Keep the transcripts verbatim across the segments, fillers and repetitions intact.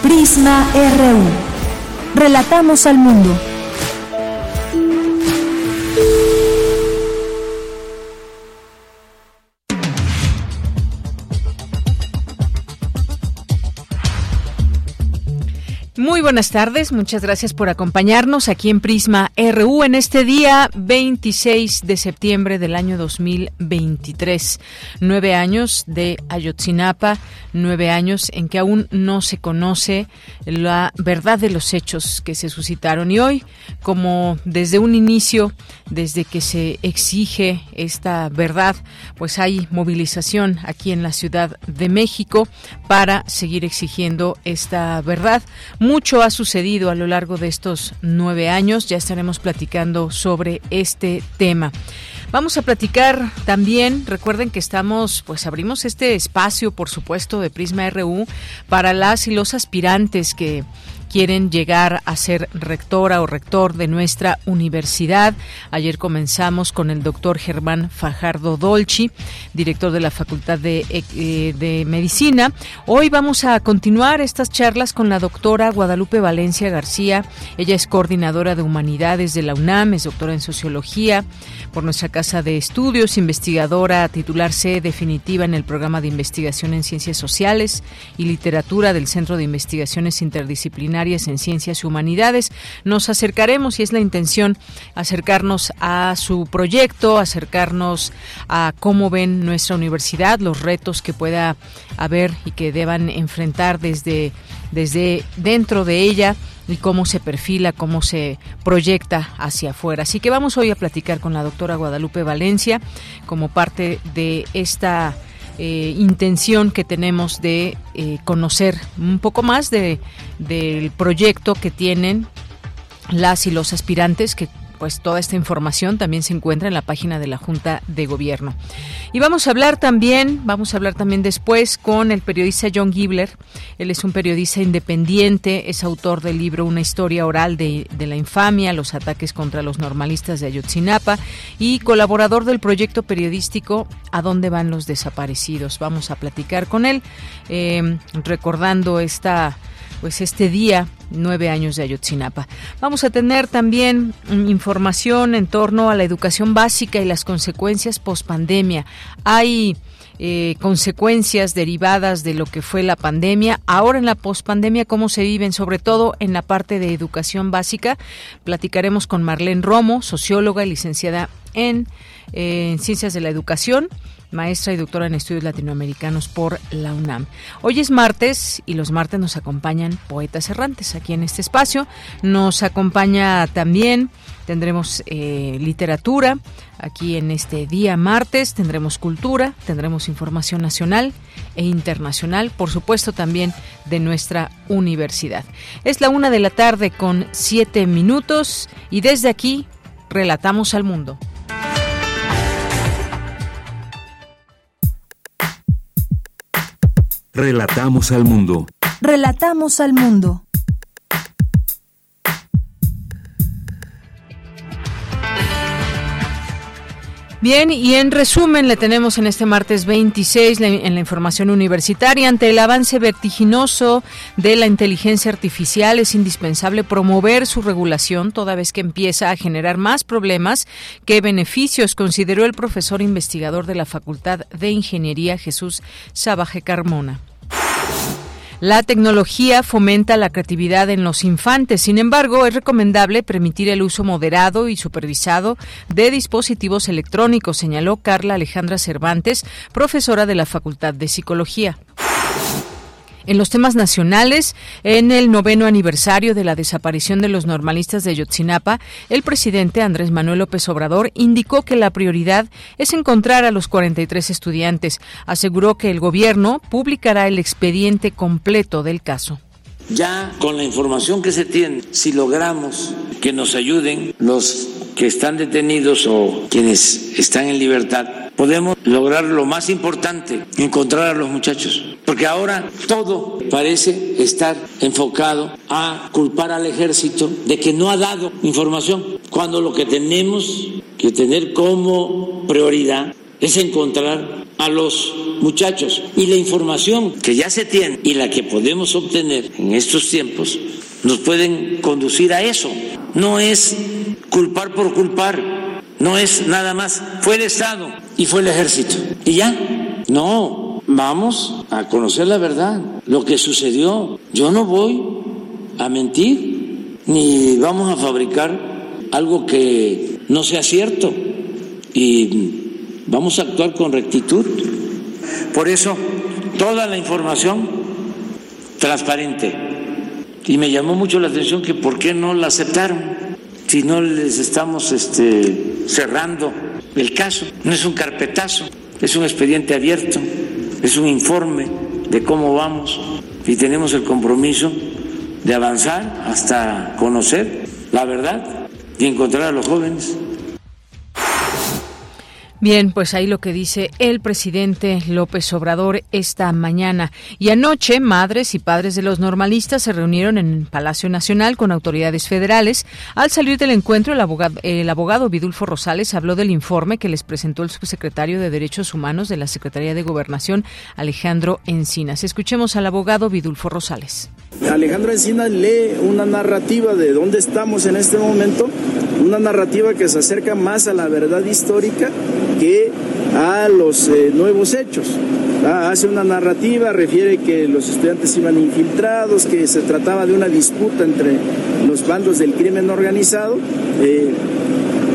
Prisma R U. Relatamos al mundo. Muy buenas tardes, muchas gracias por acompañarnos aquí en Prisma R U en este día veintiséis de septiembre del año dos mil veintitrés. Nueve años de Ayotzinapa, nueve años en que aún no se conoce la verdad de los hechos que se suscitaron. Y hoy, como desde un inicio, desde que se exige esta verdad, pues hay movilización aquí en la Ciudad de México para seguir exigiendo esta verdad. Mucho ha sucedido a lo largo de estos nueve años. Ya estaremos platicando sobre este tema. Vamos a platicar también, recuerden que estamos, pues abrimos este espacio, por supuesto, de Prisma R U para las y los aspirantes que quieren llegar a ser rectora o rector de nuestra universidad. Ayer comenzamos con el doctor Germán Fajardo Dolci, director de la Facultad de, eh, de Medicina. Hoy vamos a continuar estas charlas con la doctora Guadalupe Valencia García. Ella es coordinadora de Humanidades de la UNAM, es doctora en Sociología por nuestra Casa de Estudios, investigadora titular C definitiva en el programa de investigación en Ciencias Sociales y Literatura del Centro de Investigaciones Interdisciplinarias en Ciencias y Humanidades. Nos acercaremos, y es la intención, acercarnos a su proyecto, acercarnos a cómo ven nuestra universidad, los retos que pueda haber y que deban enfrentar desde, desde dentro de ella y cómo se perfila, cómo se proyecta hacia afuera. Así que vamos hoy a platicar con la doctora Guadalupe Valencia como parte de esta Eh, intención que tenemos de eh, conocer un poco más de, del proyecto que tienen las y los aspirantes, que pues toda esta información también se encuentra en la página de la Junta de Gobierno. Y vamos a hablar también, vamos a hablar también después con el periodista John Gibler. Él es un periodista independiente, es autor del libro Una historia oral de, de la infamia, los ataques contra los normalistas de Ayotzinapa, y colaborador del proyecto periodístico ¿A dónde van los desaparecidos? Vamos a platicar con él, eh, recordando esta, pues este día, nueve años de Ayotzinapa. Vamos a tener también información en torno a la educación básica y las consecuencias pospandemia. Hay eh, consecuencias derivadas de lo que fue la pandemia. Ahora en la pospandemia, ¿cómo se viven? Sobre todo en la parte de educación básica. Platicaremos con Marlene Romo, socióloga y licenciada en, eh, en Ciencias de la Educación, maestra y doctora en Estudios Latinoamericanos por la UNAM. Hoy es martes y los martes nos acompañan poetas errantes aquí en este espacio. Nos acompaña también, tendremos eh, literatura aquí en este día martes, tendremos cultura, tendremos información nacional e internacional, por supuesto también de nuestra universidad. Es la una de la tarde con siete minutos y desde aquí relatamos al mundo. Relatamos al mundo. Relatamos al mundo. Bien, y en resumen le tenemos en este martes veintiséis en la información universitaria: ante el avance vertiginoso de la inteligencia artificial es indispensable promover su regulación toda vez que empieza a generar más problemas que beneficios, consideró el profesor investigador de la Facultad de Ingeniería Jesús Sabaje Carmona. La tecnología fomenta la creatividad en los infantes, sin embargo, es recomendable permitir el uso moderado y supervisado de dispositivos electrónicos, señaló Carla Alejandra Cervantes, profesora de la Facultad de Psicología. En los temas nacionales, en el noveno aniversario de la desaparición de los normalistas de Ayotzinapa, el presidente Andrés Manuel López Obrador indicó que la prioridad es encontrar a los cuarenta y tres estudiantes. Aseguró que el gobierno publicará el expediente completo del caso. Ya con la información que se tiene, si logramos que nos ayuden los que están detenidos o quienes están en libertad, podemos lograr lo más importante, encontrar a los muchachos. Porque ahora todo parece estar enfocado a culpar al ejército de que no ha dado información, cuando lo que tenemos que tener como prioridad es encontrar a los muchachos. Y la información que ya se tiene y la que podemos obtener en estos tiempos nos pueden conducir a eso. No es culpar por culpar, no es nada más. Fue el Estado y fue el ejército. ¿Y ya? No, vamos a conocer la verdad, lo que sucedió. Yo no voy a mentir, ni vamos a fabricar algo que no sea cierto. Y vamos a actuar con rectitud. Por eso, toda la información transparente. Y me llamó mucho la atención que por qué no la aceptaron, si no les estamos este, cerrando el caso. No es un carpetazo, es un expediente abierto, es un informe de cómo vamos. Y tenemos el compromiso de avanzar hasta conocer la verdad y encontrar a los jóvenes. Bien, pues ahí lo que dice el presidente López Obrador esta mañana. Y anoche, madres y padres de los normalistas se reunieron en Palacio Nacional con autoridades federales. Al salir del encuentro, el abogado, el abogado Vidulfo Rosales habló del informe que les presentó el subsecretario de Derechos Humanos de la Secretaría de Gobernación, Alejandro Encinas. Escuchemos al abogado Vidulfo Rosales. Alejandro Encinas lee una narrativa de dónde estamos en este momento, una narrativa que se acerca más a la verdad histórica que a los eh, nuevos hechos. Ah, hace una narrativa, refiere que los estudiantes iban infiltrados, que se trataba de una disputa entre los bandos del crimen organizado, eh,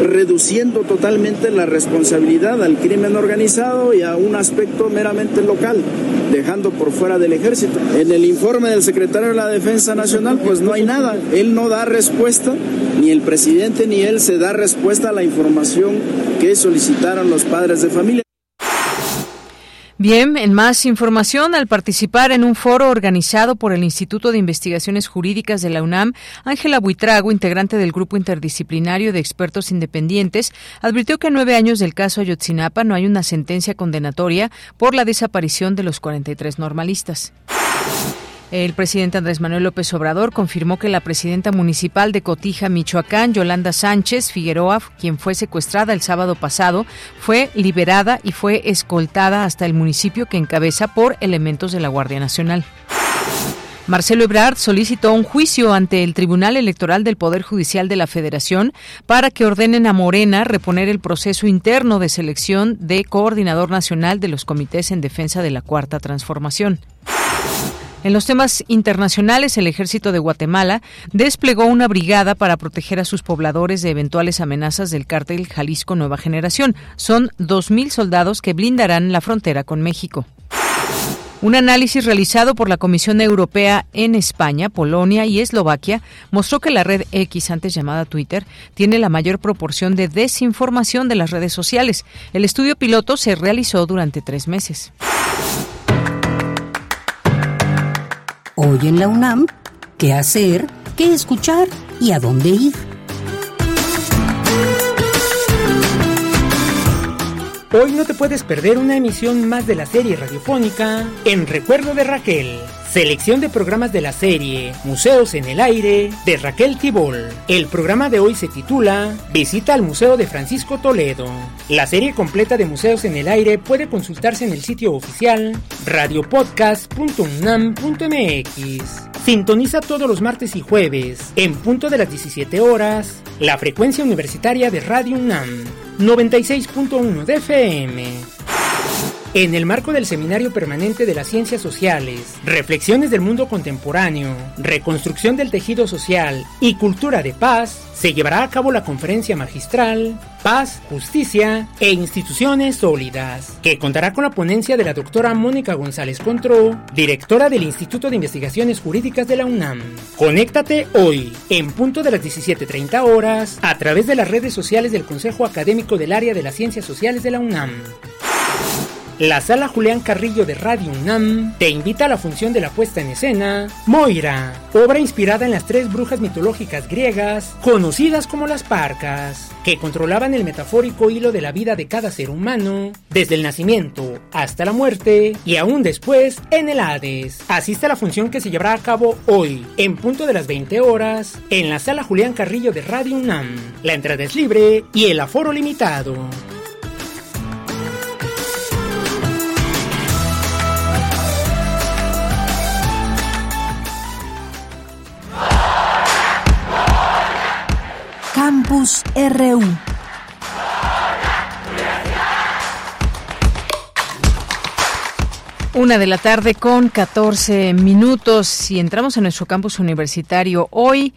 reduciendo totalmente la responsabilidad al crimen organizado y a un aspecto meramente local, dejando por fuera del ejército. En el informe del secretario de la Defensa Nacional, pues no hay nada. Él no da respuesta, ni el presidente ni él se da respuesta a la información que solicitaron los padres de familia. Bien, en más información, al participar en un foro organizado por el Instituto de Investigaciones Jurídicas de la UNAM, Ángela Buitrago, integrante del Grupo Interdisciplinario de Expertos Independientes, advirtió que a nueve años del caso Ayotzinapa no hay una sentencia condenatoria por la desaparición de los cuarenta y tres normalistas. El presidente Andrés Manuel López Obrador confirmó que la presidenta municipal de Cotija, Michoacán, Yolanda Sánchez Figueroa, quien fue secuestrada el sábado pasado, fue liberada y fue escoltada hasta el municipio que encabeza por elementos de la Guardia Nacional. Marcelo Ebrard solicitó un juicio ante el Tribunal Electoral del Poder Judicial de la Federación para que ordenen a Morena reponer el proceso interno de selección de coordinador nacional de los comités en defensa de la Cuarta Transformación. En los temas internacionales, el ejército de Guatemala desplegó una brigada para proteger a sus pobladores de eventuales amenazas del cártel Jalisco Nueva Generación. Son dos mil soldados que blindarán la frontera con México. Un análisis realizado por la Comisión Europea en España, Polonia y Eslovaquia mostró que la red X, antes llamada Twitter, tiene la mayor proporción de desinformación de las redes sociales. El estudio piloto se realizó durante tres meses. Hoy en la UNAM, ¿qué hacer, qué escuchar y a dónde ir? Hoy no te puedes perder una emisión más de la serie radiofónica En Recuerdo de Raquel. Selección de programas de la serie Museos en el Aire de Raquel Tibol. El programa de hoy se titula Visita al Museo de Francisco Toledo. La serie completa de Museos en el Aire puede consultarse en el sitio oficial radio podcast punto unam punto m x. Sintoniza todos los martes y jueves, en punto de las diecisiete horas, la frecuencia universitaria de Radio UNAM, noventa y seis punto uno de F M. En el marco del Seminario Permanente de las Ciencias Sociales, Reflexiones del Mundo Contemporáneo, Reconstrucción del Tejido Social y Cultura de Paz, se llevará a cabo la conferencia magistral Paz, Justicia e Instituciones Sólidas, que contará con la ponencia de la doctora Mónica González Contró, directora del Instituto de Investigaciones Jurídicas de la UNAM. Conéctate hoy, en punto de las diecisiete treinta horas, a través de las redes sociales del Consejo Académico del Área de las Ciencias Sociales de la UNAM. La Sala Julián Carrillo de Radio UNAM te invita a la función de la puesta en escena Moira, obra inspirada en las tres brujas mitológicas griegas, conocidas como las parcas, que controlaban el metafórico hilo de la vida de cada ser humano, desde el nacimiento hasta la muerte y aún después en el Hades. Asiste a la función que se llevará a cabo hoy, en punto de las veinte horas, en la Sala Julián Carrillo de Radio UNAM. La entrada es libre y el aforo limitado. Campus R U. Una de la tarde con catorce minutos y entramos a nuestro campus universitario hoy.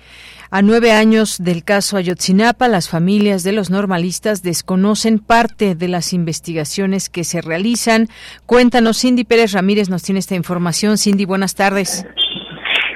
A nueve años del caso Ayotzinapa, las familias de los normalistas desconocen parte de las investigaciones que se realizan. Cuéntanos, Cindy Pérez Ramírez nos tiene esta información. Cindy, buenas tardes.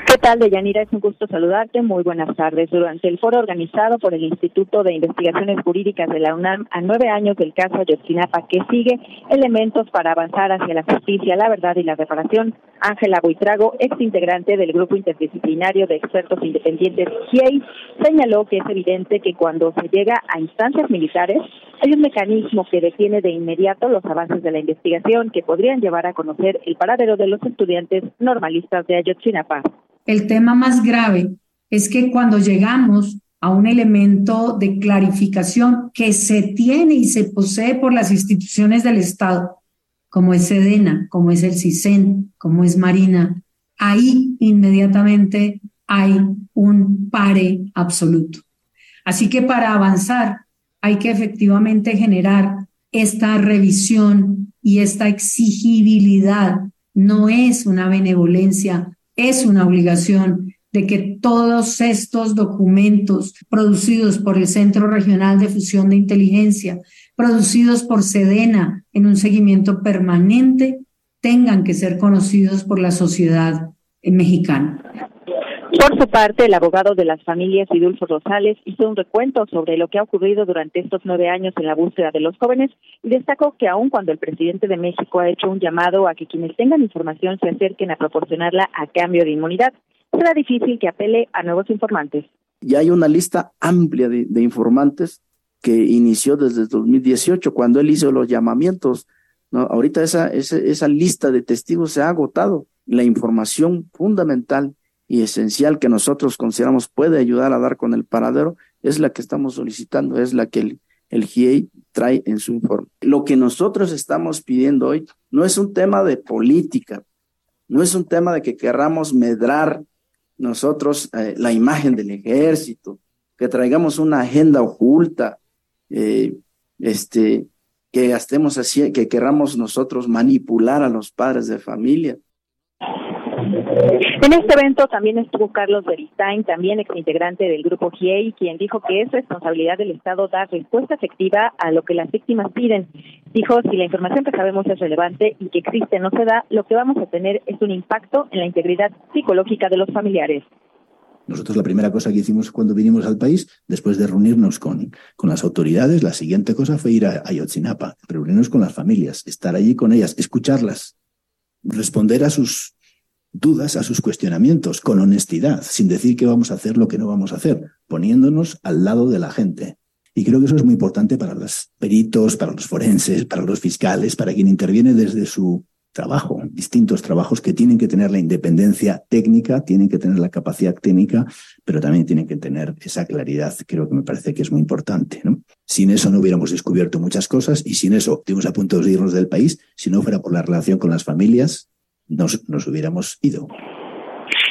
¿Qué tal, Deyanira? Es un gusto saludarte. Muy buenas tardes. Durante el foro organizado por el Instituto de Investigaciones Jurídicas de la UNAM a nueve años del caso Ayotzinapa, que sigue elementos para avanzar hacia la justicia, la verdad y la reparación, Ángela Buitrago, ex integrante del Grupo Interdisciplinario de Expertos Independientes, G I E I, señaló que es evidente que cuando se llega a instancias militares hay un mecanismo que detiene de inmediato los avances de la investigación que podrían llevar a conocer el paradero de los estudiantes normalistas de Ayotzinapa. El tema más grave es que cuando llegamos a un elemento de clarificación que se tiene y se posee por las instituciones del Estado, como es SEDENA, como es el CISEN, como es Marina, ahí inmediatamente hay un pare absoluto. Así que para avanzar hay que efectivamente generar esta revisión y esta exigibilidad. No es una benevolencia. Es una obligación de que todos estos documentos producidos por el Centro Regional de Fusión de Inteligencia, producidos por SEDENA en un seguimiento permanente, tengan que ser conocidos por la sociedad mexicana. Por su parte, el abogado de las familias, Vidulfo Rosales, hizo un recuento sobre lo que ha ocurrido durante estos nueve años en la búsqueda de los jóvenes y destacó que aun cuando el presidente de México ha hecho un llamado a que quienes tengan información se acerquen a proporcionarla a cambio de inmunidad, será difícil que apele a nuevos informantes. Y hay una lista amplia de, de informantes que inició desde dos mil dieciocho, cuando él hizo los llamamientos. No, ahorita esa, esa, esa lista de testigos se ha agotado. La información fundamental y esencial que nosotros consideramos puede ayudar a dar con el paradero, es la que estamos solicitando, es la que el, el G I E I trae en su informe. Lo que nosotros estamos pidiendo hoy no es un tema de política, no es un tema de que querramos medrar nosotros eh, la imagen del ejército, que traigamos una agenda oculta, eh, este, que gastemos así, que querramos nosotros manipular a los padres de familia. En este evento también estuvo Carlos Beristain, también exintegrante del Grupo G I E I, quien dijo que es responsabilidad del Estado dar respuesta efectiva a lo que las víctimas piden. Dijo, si la información que sabemos es relevante y que existe no se da, lo que vamos a tener es un impacto en la integridad psicológica de los familiares. Nosotros la primera cosa que hicimos cuando vinimos al país, después de reunirnos con, con las autoridades, la siguiente cosa fue ir a Ayotzinapa, reunirnos con las familias, estar allí con ellas, escucharlas, responder a sus dudas, a sus cuestionamientos, con honestidad, sin decir que vamos a hacer lo que no vamos a hacer, poniéndonos al lado de la gente. Y creo que eso es muy importante para los peritos, para los forenses, para los fiscales, para quien interviene desde su trabajo, distintos trabajos que tienen que tener la independencia técnica, tienen que tener la capacidad técnica, pero también tienen que tener esa claridad. Creo que me parece que es muy importante, ¿no? Sin eso no hubiéramos descubierto muchas cosas y sin eso estuvimos a punto de irnos del país, si no fuera por la relación con las familias, Nos, nos hubiéramos ido.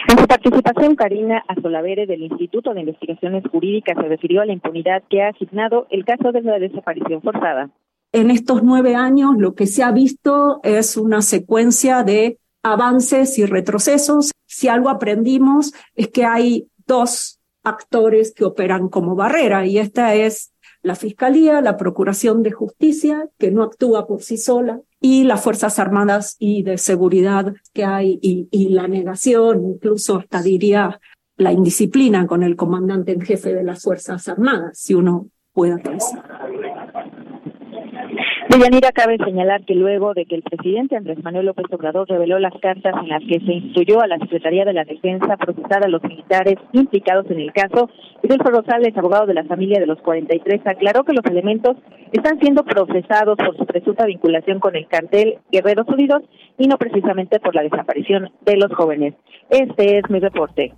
En su participación, Karina Azolavere del Instituto de Investigaciones Jurídicas se refirió a la impunidad que ha asignado el caso de la desaparición forzada. en estos nueve años lo que se ha visto es una secuencia de avances y retrocesos. Si algo aprendimos es que hay dos actores que operan como barrera, y esta es la Fiscalía, la Procuración de Justicia, que no actúa por sí sola, y las Fuerzas Armadas y de Seguridad que hay, y, y la negación, incluso hasta diría la indisciplina con el comandante en jefe de las Fuerzas Armadas, si uno puede pensar. Deyanira, cabe señalar que luego de que el presidente Andrés Manuel López Obrador reveló las cartas en las que se instruyó a la Secretaría de la Defensa procesar a los militares implicados en el caso, Vidulfo Rosales, abogado de la familia de los cuarenta y tres, aclaró que los elementos están siendo procesados por su presunta vinculación con el cartel Guerreros Unidos y no precisamente por la desaparición de los jóvenes. Este es mi reporte.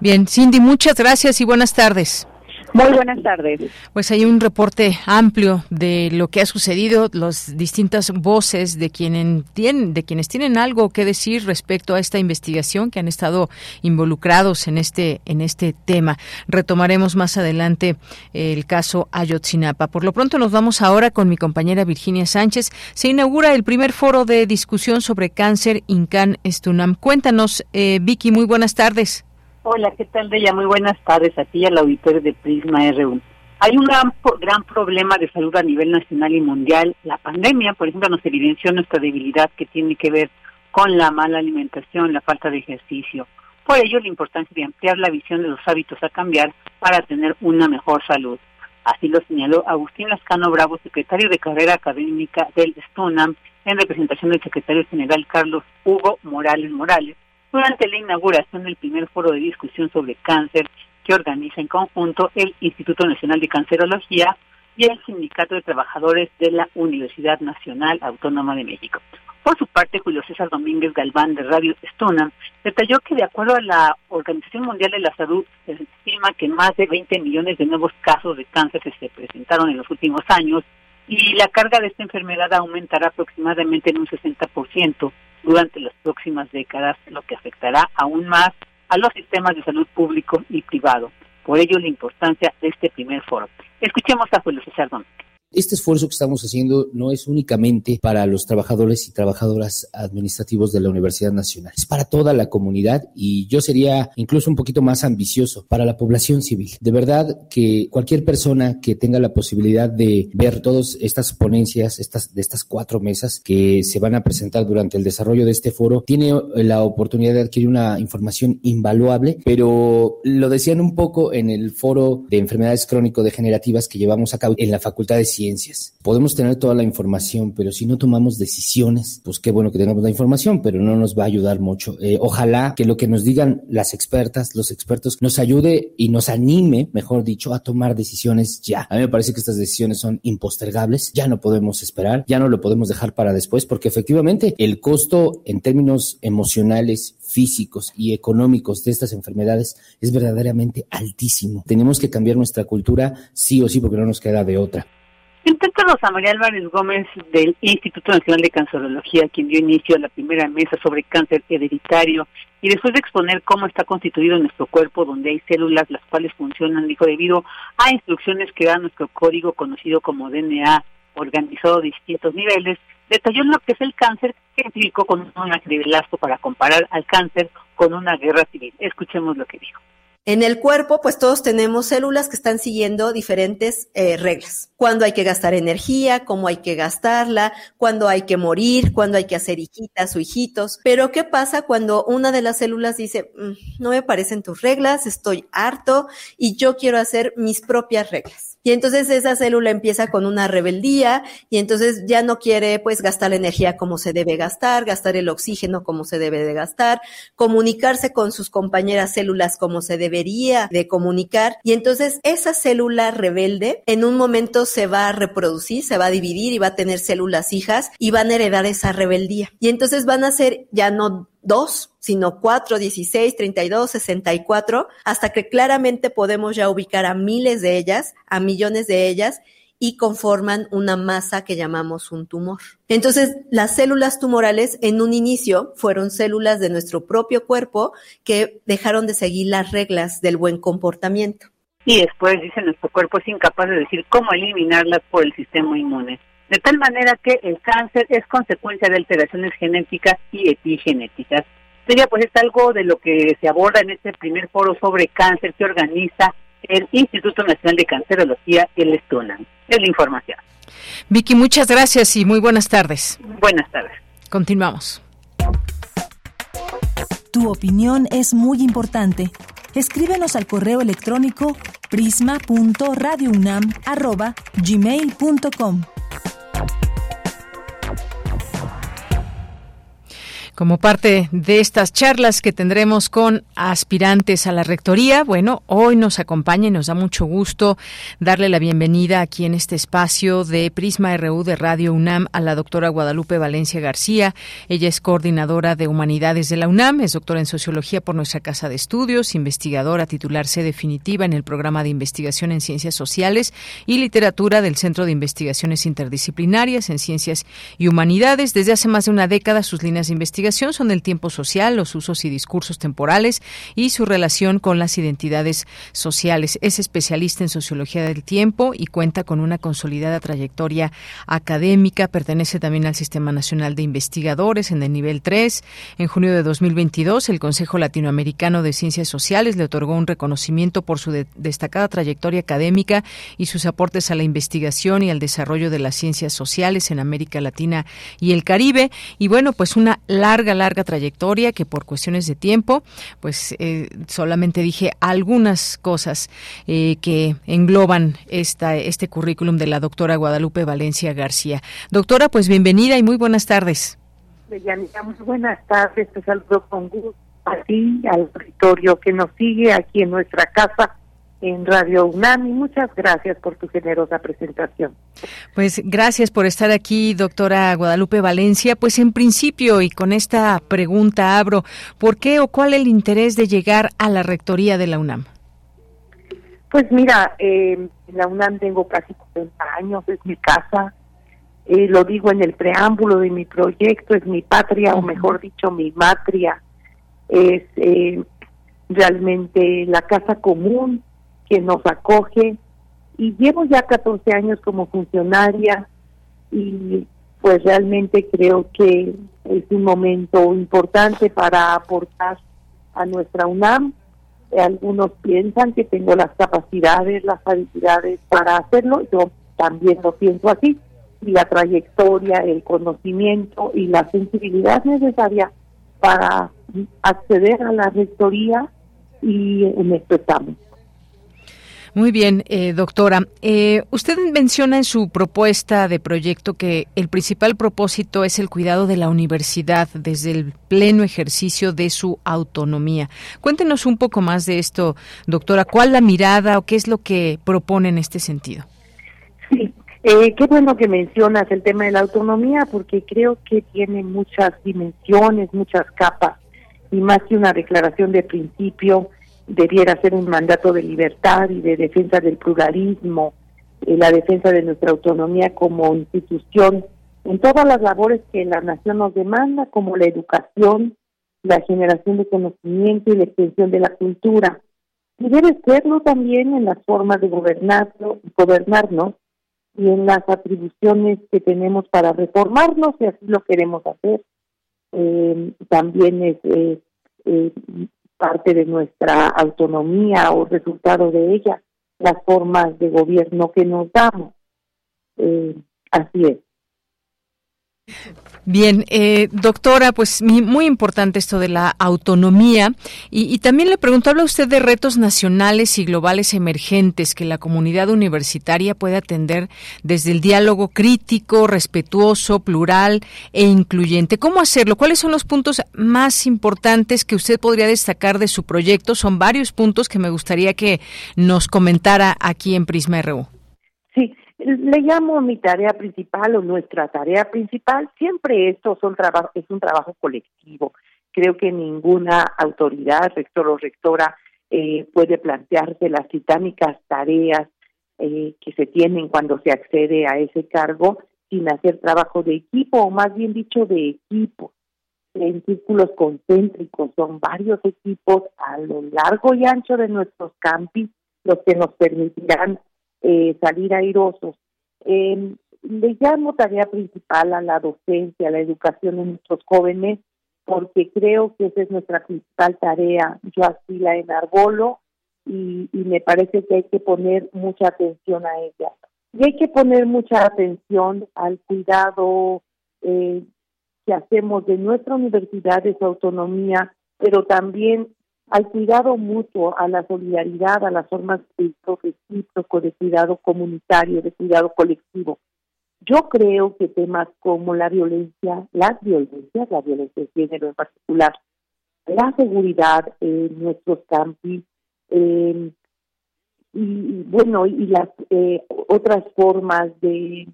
Bien, Cindy, muchas gracias y buenas tardes. Muy buenas tardes. Pues hay un reporte amplio de lo que ha sucedido, las distintas voces de quienes tienen, de quienes tienen algo que decir respecto a esta investigación, que han estado involucrados en este en este tema. Retomaremos más adelante el caso Ayotzinapa. Por lo pronto nos vamos ahora con mi compañera Virginia Sánchez. Se inaugura el primer foro de discusión sobre cáncer Incan Estunam. Cuéntanos, eh, Vicky, muy buenas tardes. Hola, ¿qué tal, Deya? Muy buenas tardes a ti y al auditorio de Prisma R U. Hay un gran, gran problema de salud a nivel nacional y mundial. La pandemia, por ejemplo, nos evidenció nuestra debilidad que tiene que ver con la mala alimentación, la falta de ejercicio. Por ello, la importancia de ampliar la visión de los hábitos a cambiar para tener una mejor salud. Así lo señaló Agustín Lascano Bravo, secretario de carrera académica del S T U N A M, en representación del secretario general Carlos Hugo Morales Morales, durante la inauguración del primer foro de discusión sobre cáncer que organiza en conjunto el Instituto Nacional de Cancerología y el Sindicato de Trabajadores de la Universidad Nacional Autónoma de México. Por su parte, Julio César Domínguez Galván, de Radio S T U N A M, detalló que de acuerdo a la Organización Mundial de la Salud, se estima que más de veinte millones de nuevos casos de cáncer se presentaron en los últimos años y la carga de esta enfermedad aumentará aproximadamente en un sesenta por ciento durante las próximas décadas, lo que afectará aún más a los sistemas de salud público y privado. Por ello, la importancia de este primer foro. Escuchemos a Julio César Domínguez. Este esfuerzo que estamos haciendo no es únicamente para los trabajadores y trabajadoras administrativos de la Universidad Nacional, es para toda la comunidad, y yo sería incluso un poquito más ambicioso, para la población civil. De verdad que cualquier persona que tenga la posibilidad de ver todas estas ponencias, estas, de estas cuatro mesas que se van a presentar durante el desarrollo de este foro, tiene la oportunidad de adquirir una información invaluable, pero lo decían un poco en el foro de enfermedades crónico-degenerativas que llevamos a cabo en la Facultad de Ciencias. Podemos tener toda la información, pero si no tomamos decisiones, pues qué bueno que tengamos la información, pero no nos va a ayudar mucho. Eh, ojalá que lo que nos digan las expertas, los expertos, nos ayude y nos anime, mejor dicho, a tomar decisiones ya. A mí me parece que estas decisiones son impostergables, ya no podemos esperar, ya no lo podemos dejar para después, porque efectivamente el costo en términos emocionales, físicos y económicos de estas enfermedades es verdaderamente altísimo. Tenemos que cambiar nuestra cultura sí o sí, porque no nos queda de otra. En tanto, Rosa María Álvarez Gómez, del Instituto Nacional de Cancerología, quien dio inicio a la primera mesa sobre cáncer hereditario, y después de exponer cómo está constituido nuestro cuerpo, donde hay células las cuales funcionan, dijo, debido a instrucciones que da nuestro código conocido como D N A, organizado de distintos niveles, detalló lo que es el cáncer, que explicó con un acribelasco para comparar al cáncer con una guerra civil. Escuchemos lo que dijo. En el cuerpo, pues todos tenemos células que están siguiendo diferentes eh, reglas. Cuándo hay que gastar energía, cómo hay que gastarla, cuándo hay que morir, cuándo hay que hacer hijitas o hijitos. Pero ¿qué pasa cuando una de las células dice, mm, no me parecen tus reglas, estoy harto y yo quiero hacer mis propias reglas? Y entonces esa célula empieza con una rebeldía y entonces ya no quiere pues gastar la energía como se debe gastar, gastar el oxígeno como se debe de gastar, comunicarse con sus compañeras células como se debería de comunicar. Y entonces esa célula rebelde en un momento se va a reproducir, se va a dividir y va a tener células hijas y van a heredar esa rebeldía. Y entonces van a ser ya no dos, sino cuatro, dieciséis, treinta y dos, sesenta y cuatro, hasta que claramente podemos ya ubicar a miles de ellas, a millones de ellas, y conforman una masa que llamamos un tumor. Entonces, las células tumorales en un inicio fueron células de nuestro propio cuerpo que dejaron de seguir las reglas del buen comportamiento. Y después, dice, nuestro cuerpo es incapaz de decir cómo eliminarlas por el sistema inmune. de tal manera que el cáncer es consecuencia de alteraciones genéticas y epigenéticas. Sería pues es algo de lo que se aborda en este primer foro sobre cáncer que organiza el Instituto Nacional de Cancerología, el UNAM. Es la información. Vicky, muchas gracias y muy buenas tardes. Buenas tardes. Continuamos. Tu opinión es muy importante. Escríbenos al correo electrónico prisma punto radio unam arroba gmail punto com. Como parte de estas charlas que tendremos con aspirantes a la rectoría, bueno, hoy nos acompaña y nos da mucho gusto darle la bienvenida aquí en este espacio de Prisma R U de Radio UNAM a la doctora Guadalupe Valencia García. Ella es coordinadora de Humanidades de la UNAM, es doctora en Sociología por nuestra Casa de Estudios, investigadora titular C definitiva en el Programa de Investigación en Ciencias Sociales y Literatura del Centro de Investigaciones Interdisciplinarias en Ciencias y Humanidades. Desde hace más de una década sus líneas de investigación son el tiempo social, los usos y discursos temporales y su relación con las identidades sociales. Es especialista en sociología del tiempo y cuenta con una consolidada trayectoria académica. Pertenece también al Sistema Nacional de Investigadores en el nivel tres. En junio de dos mil veintidós, el Consejo Latinoamericano de Ciencias Sociales le otorgó un reconocimiento por su de- destacada trayectoria académica y sus aportes a la investigación y al desarrollo de las ciencias sociales en América Latina y el Caribe. Y bueno, pues una larga larga, larga trayectoria que por cuestiones de tiempo, pues eh, solamente dije algunas cosas eh, que engloban esta, este currículum de la doctora Guadalupe Valencia García. Doctora, pues bienvenida y muy buenas tardes. Deyanira, muy buenas tardes, te saludo con gusto a ti, al auditorio que nos sigue aquí en nuestra casa, en Radio UNAM, y muchas gracias por tu generosa presentación. Pues gracias por estar aquí, doctora Guadalupe Valencia. Pues en principio, y con esta pregunta abro, ¿por qué o cuál el interés de llegar a la rectoría de la UNAM? Pues mira, eh, en la UNAM tengo casi cuarenta años, es mi casa, eh, lo digo en el preámbulo de mi proyecto, es mi patria, uh-huh. o mejor dicho, mi matria, es eh, realmente la casa común que nos acoge, y llevo ya catorce años como funcionaria, y pues realmente creo que es un momento importante para aportar a nuestra UNAM. Algunos piensan que tengo las capacidades, las habilidades para hacerlo, yo también lo pienso así, y la trayectoria, el conocimiento y la sensibilidad necesaria para acceder a la rectoría, y en esto estamos. Muy bien, eh, doctora. Eh, usted menciona en su propuesta de proyecto que el principal propósito es el cuidado de la universidad desde el pleno ejercicio de su autonomía. Cuéntenos un poco más de esto, doctora. ¿Cuál la mirada o qué es lo que propone en este sentido? Sí, eh, qué bueno que mencionas el tema de la autonomía, porque creo que tiene muchas dimensiones, muchas capas, y más que una declaración de principio, debiera ser un mandato de libertad y de defensa del pluralismo, eh, la defensa de nuestra autonomía como institución en todas las labores que la nación nos demanda, como la educación, la generación de conocimiento y la extensión de la cultura. Y debe serlo también en las formas de gobernarlo, gobernarnos y en las atribuciones que tenemos para reformarnos, y así lo queremos hacer. Eh, también es... Eh, eh, parte de nuestra autonomía o resultado de ella, las formas de gobierno que nos damos. Eh, así es. Bien, eh, doctora, pues muy importante esto de la autonomía, y, y también le pregunto, habla usted de retos nacionales y globales emergentes que la comunidad universitaria puede atender desde el diálogo crítico, respetuoso, plural e incluyente. ¿Cómo hacerlo? ¿Cuáles son los puntos más importantes que usted podría destacar de su proyecto? Son varios puntos que me gustaría que nos comentara aquí en Prisma R U. Sí. Le llamo mi tarea principal o nuestra tarea principal. Siempre esto son traba- es un trabajo colectivo. Creo que ninguna autoridad, rector o rectora, eh, puede plantearse las titánicas tareas eh, que se tienen cuando se accede a ese cargo sin hacer trabajo de equipo, o más bien dicho de equipo. En círculos concéntricos son varios equipos a lo largo y ancho de nuestros campi los que nos permitirán Eh, salir airosos. Eh, Le llamo tarea principal a la docencia, a la educación de nuestros jóvenes, porque creo que esa es nuestra principal tarea. Yo así la enarbolo y, y me parece que hay que poner mucha atención a ella. Y hay que poner mucha atención al cuidado eh, que hacemos de nuestra universidad, de su autonomía, pero también al cuidado mutuo, a la solidaridad, a las formas de recíproco, de cuidado comunitario, de cuidado colectivo. Yo creo que temas como la violencia, las violencias, la violencia de género en particular, la seguridad en nuestros campus, eh, y, y bueno, y las eh, otras formas de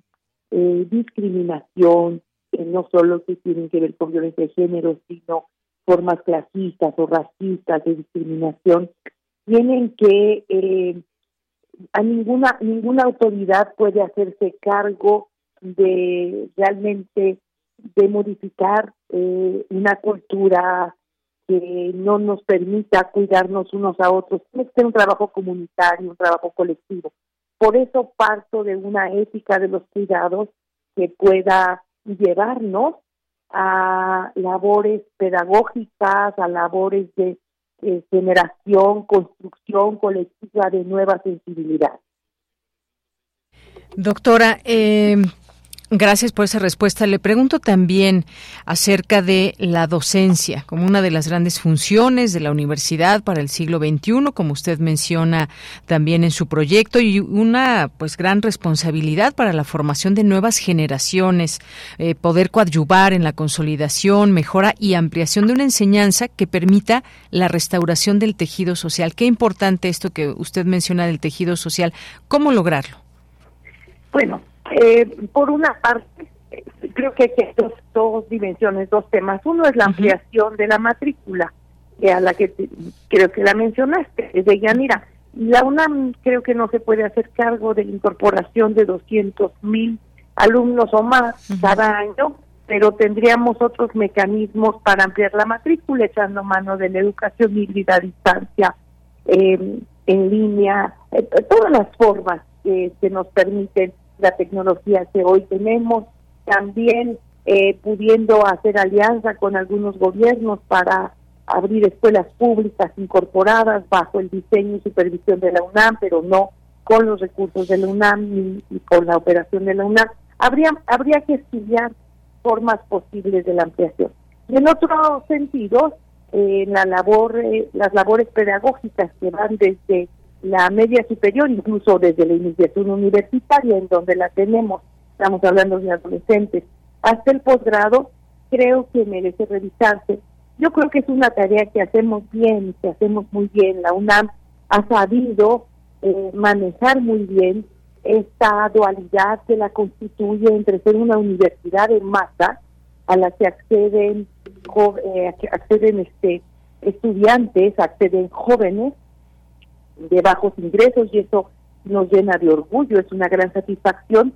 eh, discriminación, eh, no solo que tienen que ver con violencia de género, sino formas clasistas o racistas de discriminación, tienen que... Eh, a ninguna, ninguna autoridad puede hacerse cargo de realmente de modificar eh, una cultura que no nos permita cuidarnos unos a otros. Tiene que ser un trabajo comunitario, un trabajo colectivo. Por eso parto de una ética de los cuidados que pueda llevarnos a labores pedagógicas, a labores de eh, generación, construcción colectiva de nueva sensibilidad. Doctora, eh, gracias por esa respuesta. Le pregunto también acerca de la docencia, como una de las grandes funciones de la universidad para el siglo veintiuno, como usted menciona también en su proyecto, y una pues gran responsabilidad para la formación de nuevas generaciones, eh, poder coadyuvar en la consolidación, mejora y ampliación de una enseñanza que permita la restauración del tejido social. Qué importante esto que usted menciona del tejido social. ¿Cómo lograrlo? Bueno, Eh, por una parte, creo que hay dos, dos dimensiones, dos temas. Uno es la ampliación de la matrícula, eh, a la que te, creo que la mencionaste, es de Deyanira. La UNAM creo que no se puede hacer cargo de la incorporación de doscientos mil alumnos o más uh-huh. cada año, pero tendríamos otros mecanismos para ampliar la matrícula, echando mano de la educación híbrida a distancia, eh, en línea, eh, todas las formas eh, que nos permiten la tecnología que hoy tenemos, también eh, pudiendo hacer alianza con algunos gobiernos para abrir escuelas públicas incorporadas bajo el diseño y supervisión de la UNAM, pero no con los recursos de la UNAM ni, ni con la operación de la UNAM. Habría, habría que estudiar formas posibles de la ampliación. Y en otro sentido, eh, la labor, eh, las labores pedagógicas que van desde la media superior, incluso desde la iniciación universitaria, en donde la tenemos, estamos hablando de adolescentes, hasta el posgrado, creo que merece revisarse. Yo creo que es una tarea que hacemos bien, que hacemos muy bien. La UNAM ha sabido eh, manejar muy bien esta dualidad que la constituye entre ser una universidad en masa, a la que acceden, jo- eh, acceden este, estudiantes, acceden jóvenes, de bajos ingresos, y eso nos llena de orgullo, es una gran satisfacción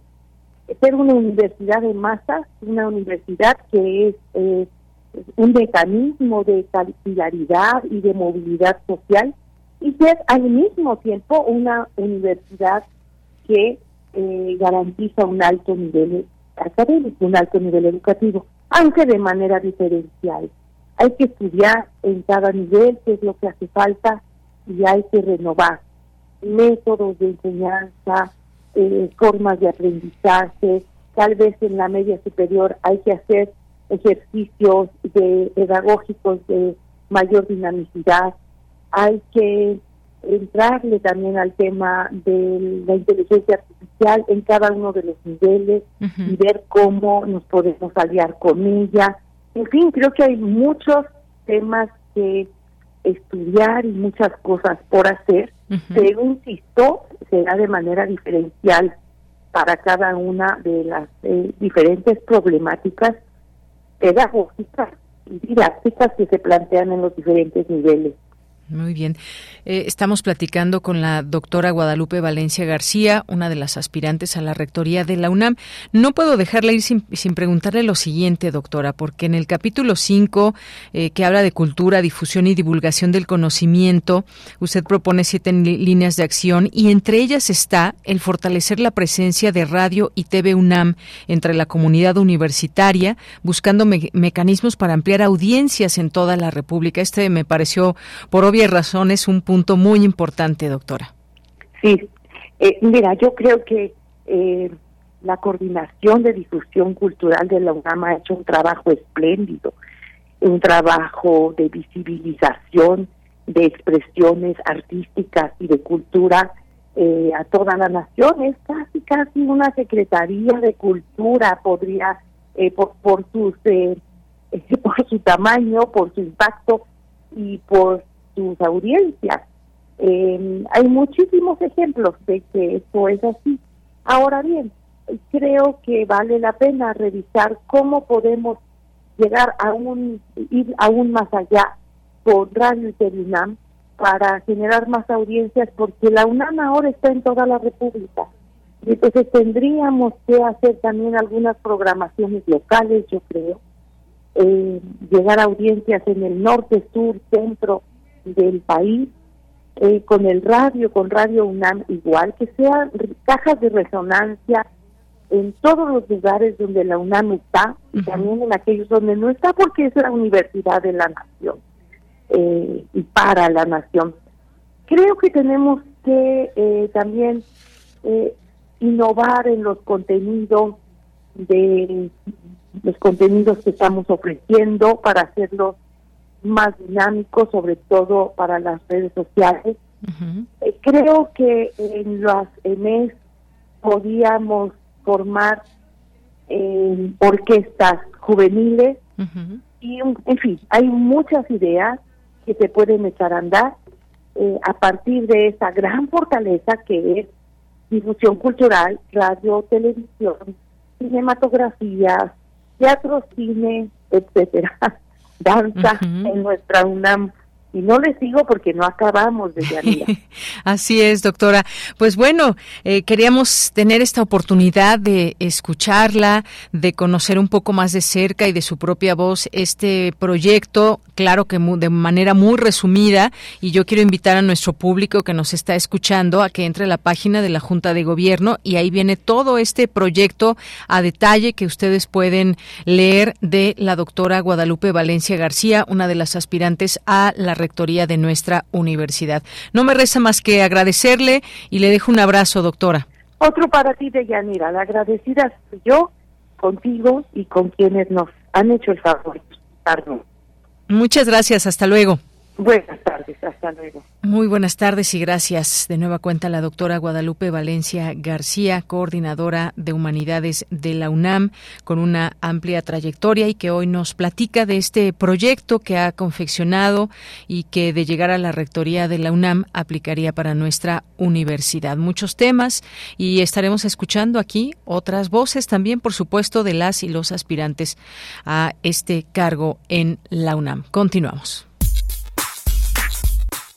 ser una universidad de masas, una universidad que es eh, un mecanismo de capilaridad y de movilidad social, y ser al mismo tiempo una universidad que eh, garantiza un alto nivel académico, un alto nivel educativo, aunque de manera diferencial. Hay que estudiar en cada nivel qué es lo que hace falta, y hay que renovar métodos de enseñanza, eh, formas de aprendizaje. Tal vez en la media superior hay que hacer ejercicios de pedagógicos de mayor dinamicidad. Hay que entrarle también al tema de la inteligencia artificial en cada uno de los niveles uh-huh. y ver cómo nos podemos aliar con ella. En fin, creo que hay muchos temas que estudiar y muchas cosas por hacer, uh-huh. pero insisto, será de manera diferencial para cada una de las eh, diferentes problemáticas pedagógicas y didácticas que se plantean en los diferentes niveles. Muy bien. Eh, estamos platicando con la doctora Guadalupe Valencia García, una de las aspirantes a la rectoría de la UNAM. No puedo dejarla ir sin, sin preguntarle lo siguiente, doctora, porque en el capítulo cinco, eh, que habla de cultura, difusión y divulgación del conocimiento, usted propone siete líneas de acción y entre ellas está el fortalecer la presencia de Radio y T V UNAM entre la comunidad universitaria, buscando me- mecanismos para ampliar audiencias en toda la República. Este me pareció, por obvio, razón, es un punto muy importante, doctora. Sí, eh, mira, yo creo que eh, la coordinación de difusión cultural de la UNAM ha hecho un trabajo espléndido, un trabajo de visibilización de expresiones artísticas y de cultura eh, a toda la nación. Es casi, casi una secretaría de cultura, podría, eh, por, por, sus, eh, por su tamaño, por su impacto y por sus audiencias. Eh, hay muchísimos ejemplos de que eso es así. Ahora bien, creo que vale la pena revisar cómo podemos llegar aún, ir aún más allá con Radio y UNAM para generar más audiencias, porque la UNAM ahora está en toda la República. Entonces tendríamos que hacer también algunas programaciones locales, yo creo, eh, llegar a audiencias en el norte, sur, centro del país, eh, con el radio, con Radio UNAM igual, que sean cajas de resonancia en todos los lugares donde la UNAM está, y también en aquellos donde no está, porque es la universidad de la nación, eh, y para la nación. Creo que tenemos que eh, también eh, innovar en los contenidos de los contenidos que estamos ofreciendo para hacerlos más dinámico, sobre todo para las redes sociales. Uh-huh. Eh, creo que en las E M E S podíamos formar eh, orquestas juveniles. Uh-huh. Y, un, en fin, hay muchas ideas que se pueden echar a andar eh, a partir de esa gran fortaleza que es difusión cultural, radio, televisión, cinematografía, teatro, cine, etcétera. Danza. Uh-huh. En nuestra UNAM. Y no les digo porque no acabamos de Yanira. Así es, doctora. Pues bueno, eh, queríamos tener esta oportunidad de escucharla, de conocer un poco más de cerca y de su propia voz este proyecto, claro que mu- de manera muy resumida, y yo quiero invitar a nuestro público que nos está escuchando a que entre a la página de la Junta de Gobierno y ahí viene todo este proyecto a detalle que ustedes pueden leer de la doctora Guadalupe Valencia García, una de las aspirantes a la rectoría de nuestra universidad. No me resta más que agradecerle y le dejo un abrazo, doctora. Otro para ti, Deyanira. La agradecida soy yo, contigo y con quienes nos han hecho el favor. Muchas gracias, hasta luego. Buenas tardes, hasta luego. Muy buenas tardes y gracias de nueva cuenta a la doctora Guadalupe Valencia García, coordinadora de Humanidades de la UNAM, con una amplia trayectoria y que hoy nos platica de este proyecto que ha confeccionado y que de llegar a la rectoría de la UNAM aplicaría para nuestra universidad. Muchos temas y estaremos escuchando aquí otras voces también, por supuesto, de las y los aspirantes a este cargo en la UNAM. Continuamos.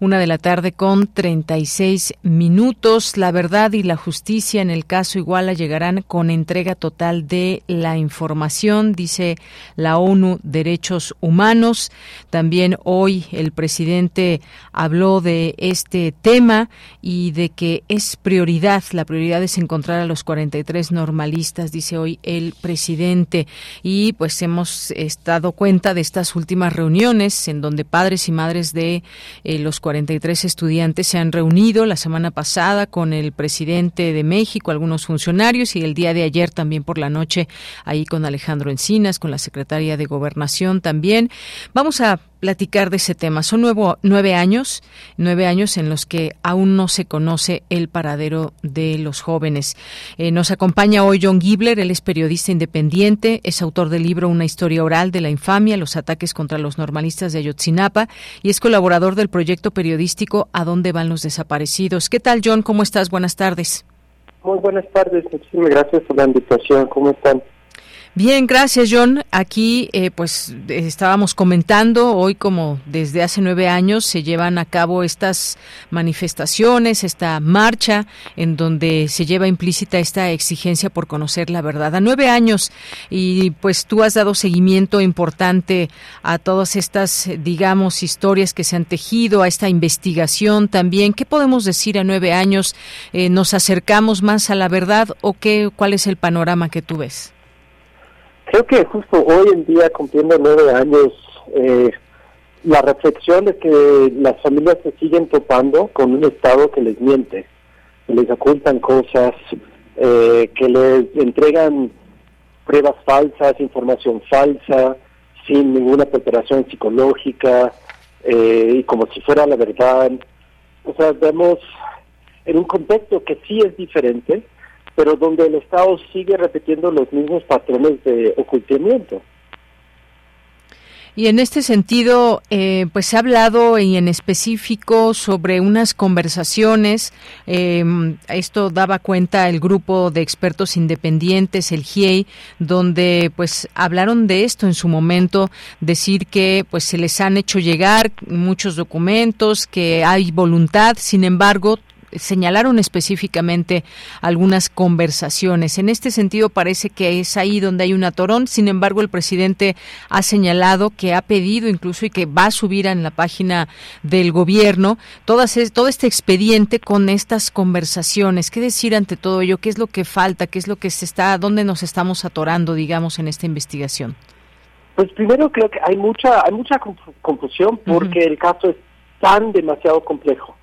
Una de la tarde con treinta y seis minutos. La verdad y la justicia en el caso Iguala llegarán con entrega total de la información, dice la ONU Derechos Humanos. También hoy el presidente habló de este tema y de que es prioridad, la prioridad es encontrar a los cuarenta y tres normalistas, dice hoy el presidente. Y pues hemos dado cuenta de estas últimas reuniones en donde padres y madres de eh, los cuarenta y tres estudiantes se han reunido la semana pasada con el presidente de México, algunos funcionarios, y el día de ayer también por la noche ahí con Alejandro Encinas, con la secretaria de Gobernación también. Vamos a platicar de ese tema. Son nuevo, nueve años, nueve años en los que aún no se conoce el paradero de los jóvenes. Eh, nos acompaña hoy John Gibler, él es periodista independiente, es autor del libro Una historia oral de la infamia, los ataques contra los normalistas de Ayotzinapa, y es colaborador del proyecto periodístico ¿A dónde van los desaparecidos? ¿Qué tal, John? ¿Cómo estás? Buenas tardes. Muy buenas tardes, muchísimas gracias por la invitación. ¿Cómo están? Bien, gracias, John. Aquí eh, pues estábamos comentando, hoy como desde hace nueve años se llevan a cabo estas manifestaciones, esta marcha en donde se lleva implícita esta exigencia por conocer la verdad. A nueve años, y pues tú has dado seguimiento importante a todas estas, digamos, historias que se han tejido, a esta investigación también. ¿Qué podemos decir a nueve años? Eh, ¿nos acercamos más a la verdad o qué? ¿Cuál es el panorama que tú ves? Creo que justo hoy en día, cumpliendo nueve años, eh, la reflexión de que las familias se siguen topando con un Estado que les miente, que les ocultan cosas, eh, que les entregan pruebas falsas, información falsa, sin ninguna preparación psicológica, eh, y como si fuera la verdad. O sea, vemos en un contexto que sí es diferente, pero donde el Estado sigue repitiendo los mismos patrones de ocultamiento. Y en este sentido, eh, pues se ha hablado y en específico sobre unas conversaciones, eh, esto daba cuenta el grupo de expertos independientes, el G I E I, donde pues hablaron de esto en su momento, decir que pues se les han hecho llegar muchos documentos, que hay voluntad, sin embargo, señalaron específicamente algunas conversaciones. En este sentido parece que es ahí donde hay un atorón, sin embargo el presidente ha señalado que ha pedido incluso y que va a subir en la página del gobierno todas es, todo este expediente con estas conversaciones. ¿Qué decir ante todo ello? ¿Qué es lo que falta? ¿Qué es lo que se está, dónde nos estamos atorando, digamos, en esta investigación? Pues primero creo que hay mucha, hay mucha confusión porque uh-huh. el caso es tan demasiado complejo.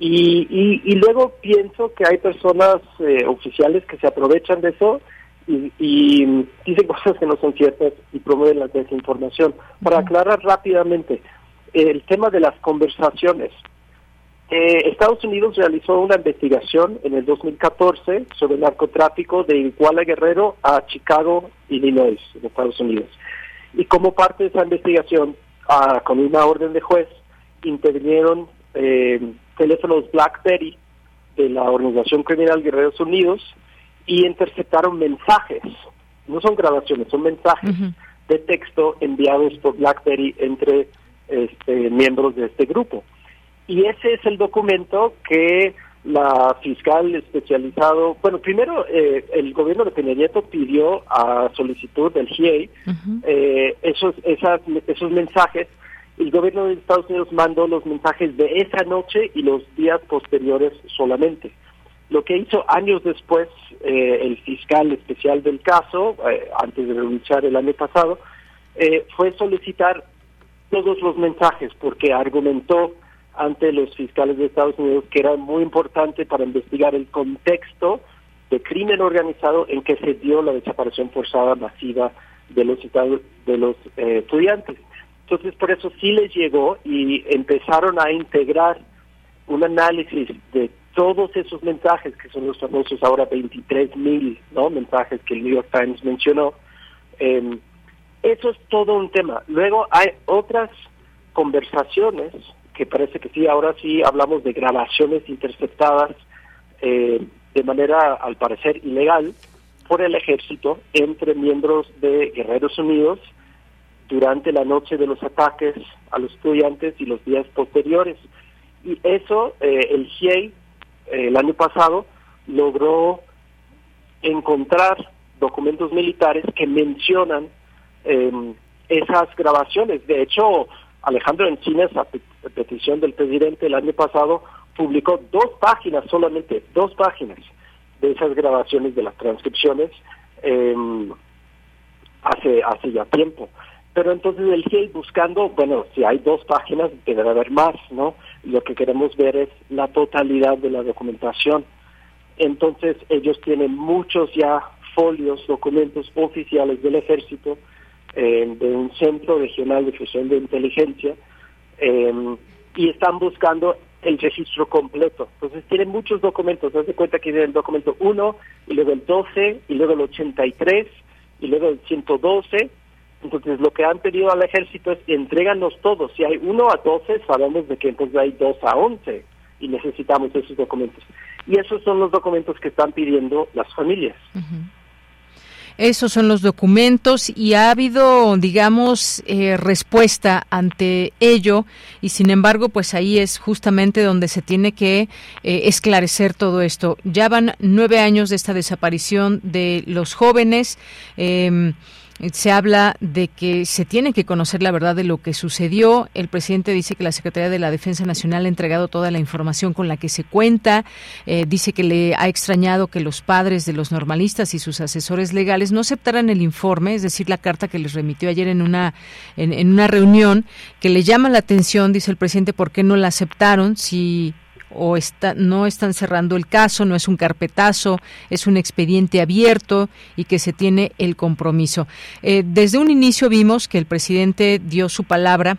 Y, y, y luego pienso que hay personas eh, oficiales que se aprovechan de eso y, y dicen cosas que no son ciertas y promueven la desinformación. Para aclarar rápidamente, el tema de las conversaciones. Eh, Estados Unidos realizó una investigación en el dos mil catorce sobre el narcotráfico de Iguala Guerrero a Chicago, Illinois, en Estados Unidos. Y como parte de esa investigación, ah, con una orden de juez, intervinieron Eh, teléfonos BlackBerry de la organización criminal Guerreros Unidos y interceptaron mensajes, no son grabaciones, son mensajes uh-huh. de texto enviados por BlackBerry entre este, miembros de este grupo. Y ese es el documento que la fiscal especializado, bueno, primero eh, el gobierno de Peña Nieto pidió a solicitud del G I E I uh-huh. eh, esos, esas, esos mensajes. El gobierno de Estados Unidos mandó los mensajes de esa noche y los días posteriores solamente. Lo que hizo años después eh, el fiscal especial del caso, eh, antes de renunciar el año pasado, eh, fue solicitar todos los mensajes porque argumentó ante los fiscales de Estados Unidos que era muy importante para investigar el contexto de crimen organizado en que se dio la desaparición forzada masiva de los, de los eh, estudiantes. Entonces, por eso sí les llegó y empezaron a integrar un análisis de todos esos mensajes, que son los famosos ahora veintitrés mil, ¿no?, mensajes que el New York Times mencionó. Eh, eso es todo un tema. Luego hay otras conversaciones que parece que sí, ahora sí hablamos de grabaciones interceptadas eh, de manera, al parecer, ilegal por el ejército entre miembros de Guerreros Unidos durante la noche de los ataques a los estudiantes y los días posteriores. Y eso, eh, el G I E I, eh, el año pasado, logró encontrar documentos militares que mencionan eh, esas grabaciones. De hecho, Alejandro Encinas, a petición del presidente el año pasado, publicó dos páginas solamente, dos páginas de esas grabaciones, de las transcripciones, eh, hace, hace ya tiempo. Pero entonces el G I E I buscando, bueno, si hay dos páginas, deberá haber más, ¿no? Lo que queremos ver es la totalidad de la documentación. Entonces ellos tienen muchos ya folios, documentos oficiales del ejército, eh, de un centro regional de fusión de inteligencia, eh, y están buscando el registro completo. Entonces tienen muchos documentos, se hace cuenta que tienen el documento uno, y luego el doce, y luego el ochenta y tres, y luego el ciento doce. Entonces, lo que han pedido al ejército es entréganos todos. Si hay uno a doce, sabemos de que entonces hay dos a once y necesitamos esos documentos. Y esos son los documentos que están pidiendo las familias. Uh-huh. Esos son los documentos y ha habido, digamos, eh, respuesta ante ello, y sin embargo, pues ahí es justamente donde se tiene que eh, esclarecer todo esto. Ya van nueve años de esta desaparición de los jóvenes. Eh, Se habla de que se tiene que conocer la verdad de lo que sucedió. El presidente dice que la Secretaría de la Defensa Nacional ha entregado toda la información con la que se cuenta. Eh, dice que le ha extrañado que los padres de los normalistas y sus asesores legales no aceptaran el informe, es decir, la carta que les remitió ayer en una en, en una reunión, que le llama la atención, dice el presidente, ¿por qué no la aceptaron si...? O está, no están cerrando el caso, no es un carpetazo, es un expediente abierto y que se tiene el compromiso. Eh, desde un inicio vimos que el presidente dio su palabra,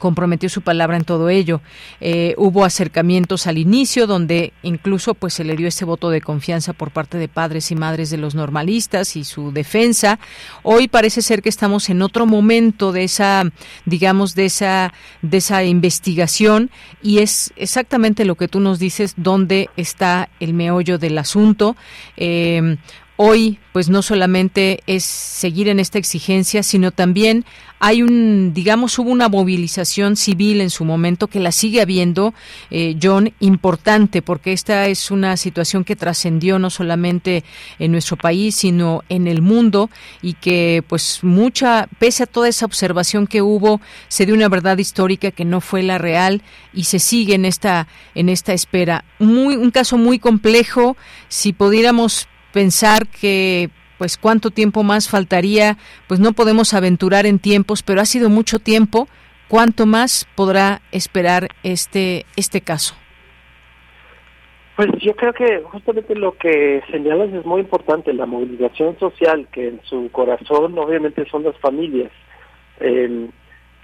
comprometió su palabra en todo ello. Eh, hubo acercamientos al inicio donde incluso pues se le dio ese voto de confianza por parte de padres y madres de los normalistas y su defensa. Hoy parece ser que estamos en otro momento de esa, digamos, de esa de esa investigación, y es exactamente lo que tú nos dices, dónde está el meollo del asunto. Eh, Hoy, pues no solamente es seguir en esta exigencia, sino también hay un, digamos, hubo una movilización civil en su momento que la sigue habiendo, eh, John, importante, porque esta es una situación que trascendió no solamente en nuestro país, sino en el mundo, y que, pues, mucha, pese a toda esa observación que hubo, se dio una verdad histórica que no fue la real y se sigue en esta, en esta espera. Muy, un caso muy complejo, si pudiéramos pensar que pues cuánto tiempo más faltaría, pues no podemos aventurar en tiempos, pero ha sido mucho tiempo. ¿Cuánto más podrá esperar este este caso? Pues yo creo que justamente lo que señalas es muy importante, la movilización social, que en su corazón obviamente son las familias, eh,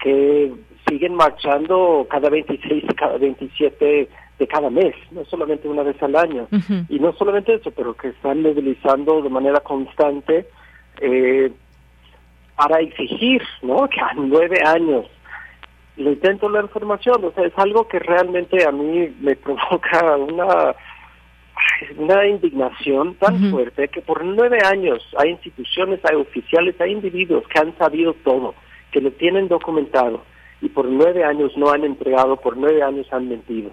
que siguen marchando cada veintiséis, cada veintisiete de cada mes, no solamente una vez al año. Uh-huh. Y no solamente eso, pero que están movilizando de manera constante eh, para exigir, ¿no?, que a nueve años le intento la información. O sea, es algo que realmente a mí me provoca una, una indignación tan uh-huh. fuerte, que por nueve años hay instituciones, hay oficiales, hay individuos que han sabido todo, que lo tienen documentado, y por nueve años no han entregado, por nueve años han mentido.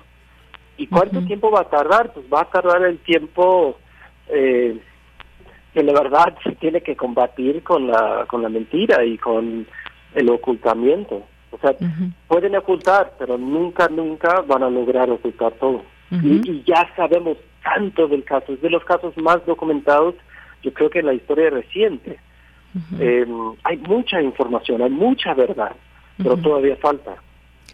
¿Y cuánto uh-huh. tiempo va a tardar? Pues va a tardar el tiempo eh, que la verdad se tiene que combatir con la con la mentira y con el ocultamiento. O sea, uh-huh. pueden ocultar, pero nunca, nunca van a lograr ocultar todo. Uh-huh. Y, y ya sabemos tanto del caso, es de los casos más documentados, yo creo que en la historia reciente. Uh-huh. Eh, hay mucha información, hay mucha verdad, uh-huh. pero todavía falta.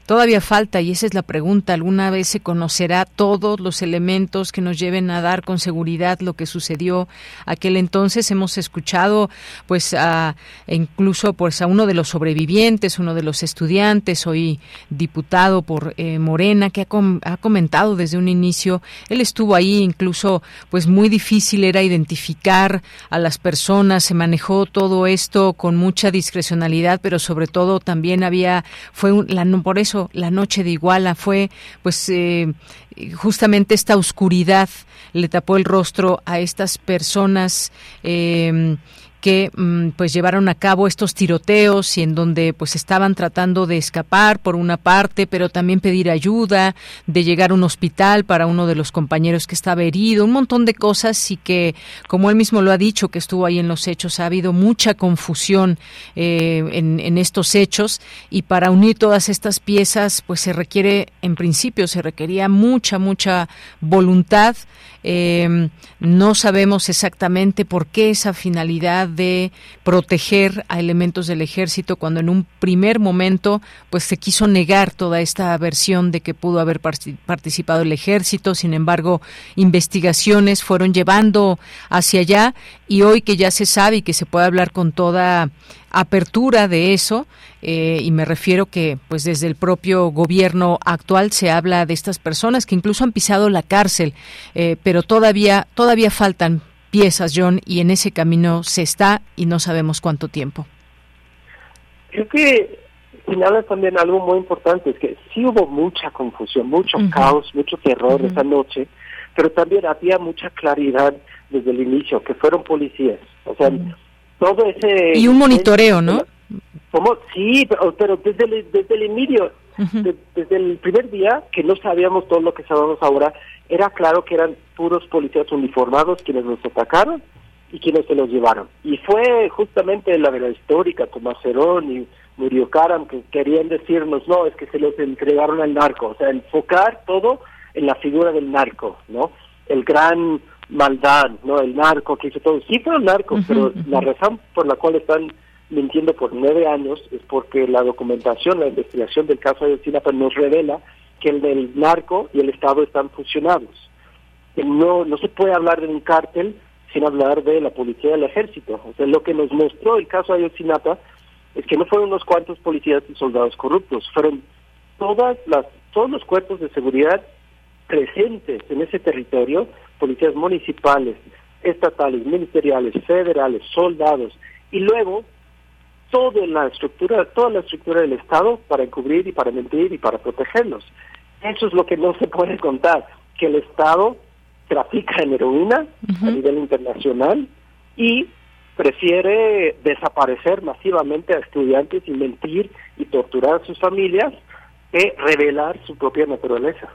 Todavía falta, y esa es la pregunta. ¿Alguna vez se conocerá todos los elementos que nos lleven a dar con seguridad lo que sucedió aquel entonces? Hemos escuchado, pues, a, incluso pues, a uno de los sobrevivientes, uno de los estudiantes, hoy diputado por eh, Morena, que ha, com- ha comentado desde un inicio. Él estuvo ahí, incluso, pues, muy difícil era identificar a las personas. Se manejó todo esto con mucha discrecionalidad, pero sobre todo también había, fue un, la por eso la noche de Iguala fue, pues, eh, justamente esta oscuridad le tapó el rostro a estas personas eh, que, pues, llevaron a cabo estos tiroteos, y en donde, pues, estaban tratando de escapar por una parte, pero también pedir ayuda, de llegar a un hospital para uno de los compañeros que estaba herido, un montón de cosas, y que, como él mismo lo ha dicho, que estuvo ahí en los hechos, ha habido mucha confusión eh, en, en estos hechos, y para unir todas estas piezas, pues, se requiere, en principio, se requería mucha, mucha voluntad. Eh, no sabemos exactamente por qué esa finalidad de proteger a elementos del ejército, cuando en un primer momento pues se quiso negar toda esta versión de que pudo haber participado el ejército. Sin embargo, investigaciones fueron llevando hacia allá, y hoy que ya se sabe y que se puede hablar con toda apertura de eso, eh, y me refiero que pues desde el propio gobierno actual se habla de estas personas que incluso han pisado la cárcel, eh, pero todavía todavía faltan piezas, John, y en ese camino se está, y no sabemos cuánto tiempo. Creo que señalas también algo muy importante, es que sí hubo mucha confusión, mucho uh-huh. caos, mucho terror uh-huh. esa noche, pero también había mucha claridad desde el inicio, que fueron policías. O sea, mm. todo ese... Y un monitoreo, ¿no? ¿Cómo? Sí, pero, pero desde el, desde el inicio, uh-huh. de, desde el primer día, que no sabíamos todo lo que sabemos ahora, era claro que eran puros policías uniformados quienes nos atacaron y quienes se los llevaron. Y fue justamente la verdad histórica, Tomás Herón y Murillo Karam, que querían decirnos, no, es que se los entregaron al narco. O sea, enfocar todo en la figura del narco, ¿no? El gran maldad, ¿no? El narco que hizo todo. Sí fueron narcos, uh-huh, pero uh-huh. la razón por la cual están mintiendo por nueve años es porque la documentación, la investigación del caso de Ayotzinapa nos revela que el del narco y el Estado están fusionados. No, no se puede hablar de un cártel sin hablar de la policía y el ejército. O sea, lo que nos mostró el caso de Ayotzinapa es que no fueron unos cuantos policías y soldados corruptos, fueron todas las todos los cuerpos de seguridad presentes en ese territorio, policías municipales, estatales, ministeriales, federales, soldados, y luego toda la estructura, toda la estructura del Estado para encubrir y para mentir y para protegerlos. Eso es lo que no se puede contar, que el Estado trafica en heroína uh-huh. a nivel internacional y prefiere desaparecer masivamente a estudiantes y mentir y torturar a sus familias que revelar su propia naturaleza.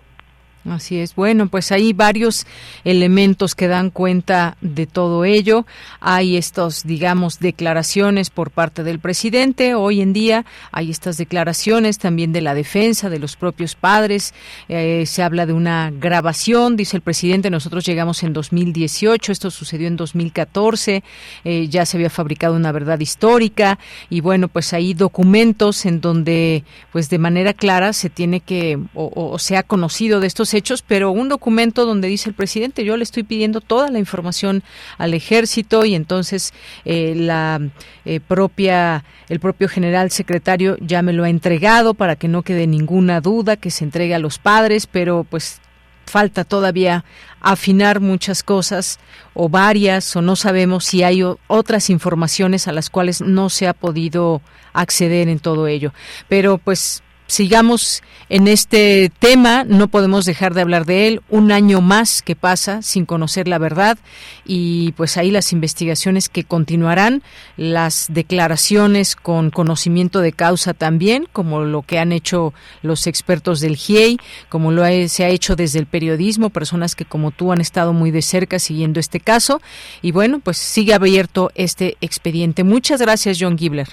Así es. Bueno, pues hay varios elementos que dan cuenta de todo ello. Hay estos, digamos, declaraciones por parte del presidente. Hoy en día hay estas declaraciones también de la defensa, de los propios padres. Eh, se habla de una grabación, dice el presidente. Nosotros llegamos en dos mil dieciocho, esto sucedió en dos mil catorce. Eh, ya se había fabricado una verdad histórica. Y bueno, pues hay documentos en donde, pues de manera clara, se tiene que, o, o se ha conocido de estos hechos, pero un documento donde dice el presidente, yo le estoy pidiendo toda la información al ejército, y entonces eh, la eh, propia el propio general secretario ya me lo ha entregado para que no quede ninguna duda, que se entregue a los padres, pero pues falta todavía afinar muchas cosas o varias, o no sabemos si hay o, otras informaciones a las cuales no se ha podido acceder en todo ello, pero pues sigamos en este tema, no podemos dejar de hablar de él. Un año más que pasa sin conocer la verdad, y pues ahí las investigaciones que continuarán, las declaraciones con conocimiento de causa también, como lo que han hecho los expertos del G I E I, como lo ha, se ha hecho desde el periodismo, personas que como tú han estado muy de cerca siguiendo este caso, y bueno, pues sigue abierto este expediente. Muchas gracias, John Gibler.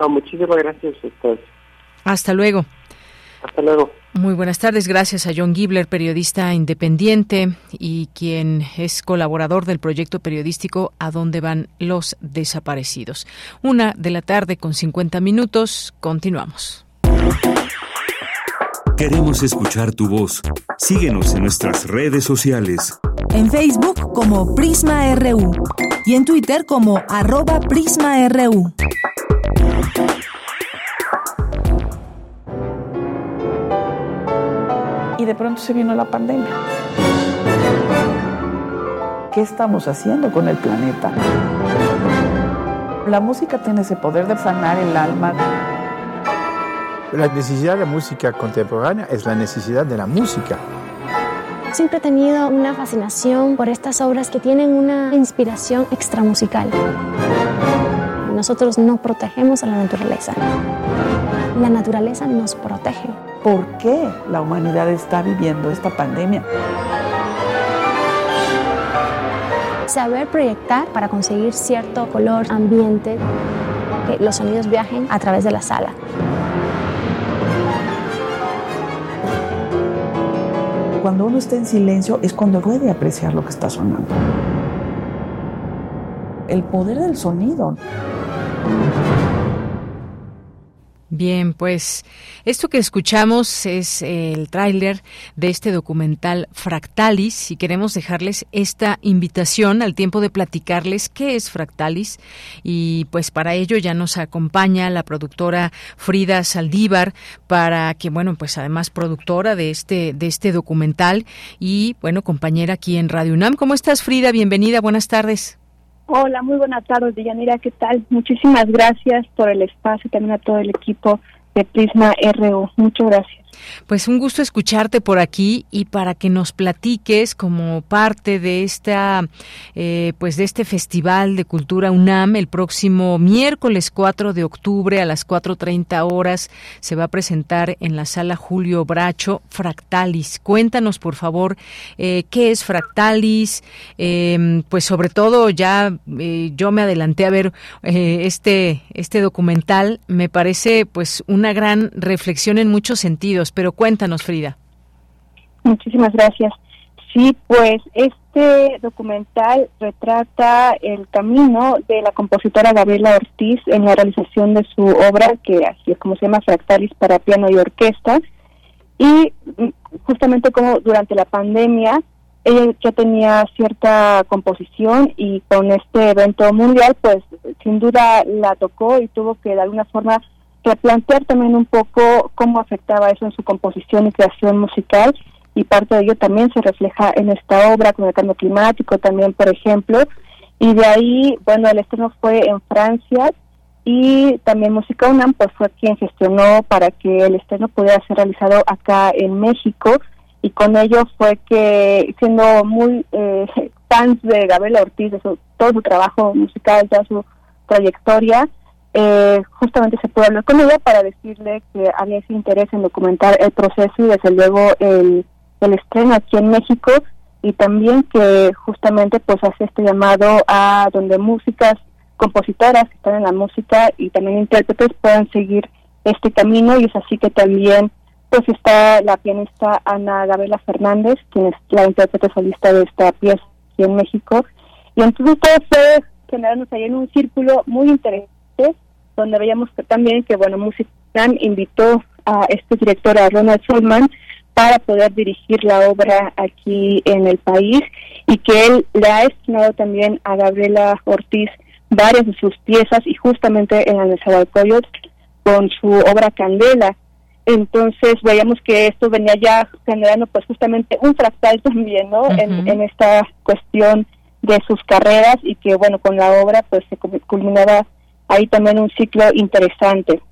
No, muchísimas gracias a ustedes. Hasta luego. Hasta luego. Muy buenas tardes, gracias a John Gibler, periodista independiente y quien es colaborador del proyecto periodístico ¿A dónde van los desaparecidos? Una de la tarde con cincuenta minutos, continuamos. Queremos escuchar tu voz. Síguenos en nuestras redes sociales. En Facebook como Prisma R U y en Twitter como arroba Prisma R U. Y de pronto se vino la pandemia. ¿Qué estamos haciendo con el planeta? La música tiene ese poder de sanar el alma. La necesidad de la música contemporánea es la necesidad de la música. Siempre he tenido una fascinación por estas obras que tienen una inspiración extramusical. Nosotros no protegemos a la naturaleza. La naturaleza nos protege. ¿Por qué la humanidad está viviendo esta pandemia? Saber proyectar para conseguir cierto color, ambiente, que los sonidos viajen a través de la sala. Cuando uno está en silencio es cuando puede apreciar lo que está sonando. El poder del sonido. Bien, pues esto que escuchamos es el tráiler de este documental Fractalis, y queremos dejarles esta invitación al tiempo de platicarles qué es Fractalis, y pues para ello ya nos acompaña la productora Frida Saldívar, para que, bueno, pues además productora de este de este documental y, bueno, compañera aquí en Radio UNAM. ¿Cómo estás, Frida? Bienvenida, buenas tardes. Hola, muy buenas tardes, Deyanira, ¿qué tal? Muchísimas gracias por el espacio, también a todo el equipo de Prisma R U. Muchas gracias. Pues un gusto escucharte por aquí y para que nos platiques como parte de esta eh, pues de este Festival de Cultura UNAM. El próximo miércoles cuatro de octubre a las cuatro treinta horas se va a presentar en la Sala Julio Bracho Fractalis. Cuéntanos, por favor, eh, qué es Fractalis, eh, pues sobre todo ya eh, yo me adelanté a ver eh, este este documental. Me parece pues una gran reflexión en muchos sentidos. Pero cuéntanos, Frida. Muchísimas gracias. Sí, pues este documental retrata el camino de la compositora Gabriela Ortiz en la realización de su obra, que así es como se llama, Fractalis, para piano y orquesta, y justamente como durante la pandemia ella ya tenía cierta composición y con este evento mundial, pues sin duda la tocó y tuvo que de alguna forma replantear también un poco cómo afectaba eso en su composición y creación musical, y parte de ello también se refleja en esta obra con el cambio climático también, por ejemplo, y de ahí, bueno, el estreno fue en Francia y también Música UNAM pues fue quien gestionó para que el estreno pudiera ser realizado acá en México, y con ello fue que, siendo muy eh, fans de Gabriela Ortiz, de su, todo su trabajo musical, toda su trayectoria, Eh, justamente se pudo hablar con ella para decirle que había ese interés en documentar el proceso y desde luego el, el estreno aquí en México, y también que justamente pues hace este llamado a donde músicas, compositoras que están en la música y también intérpretes puedan seguir este camino, y es así que también pues está la pianista Ana Gabriela Fernández, quien es la intérprete solista de esta pieza aquí en México, y entonces todo fue generarnos ahí en un círculo muy interesante donde veíamos que también que, bueno, Música UNAM invitó a este director, a Ronald Shulman, para poder dirigir la obra aquí en el país, y que él le ha estrenado también a Gabriela Ortiz varias de sus piezas, y justamente en la de Nezahualcóyotl con su obra Candela. Entonces veíamos que esto venía ya generando pues justamente un fractal también, ¿no? Uh-huh. en, en esta cuestión de sus carreras, y que, bueno, con la obra pues se culminaba ahí también un ciclo interesante.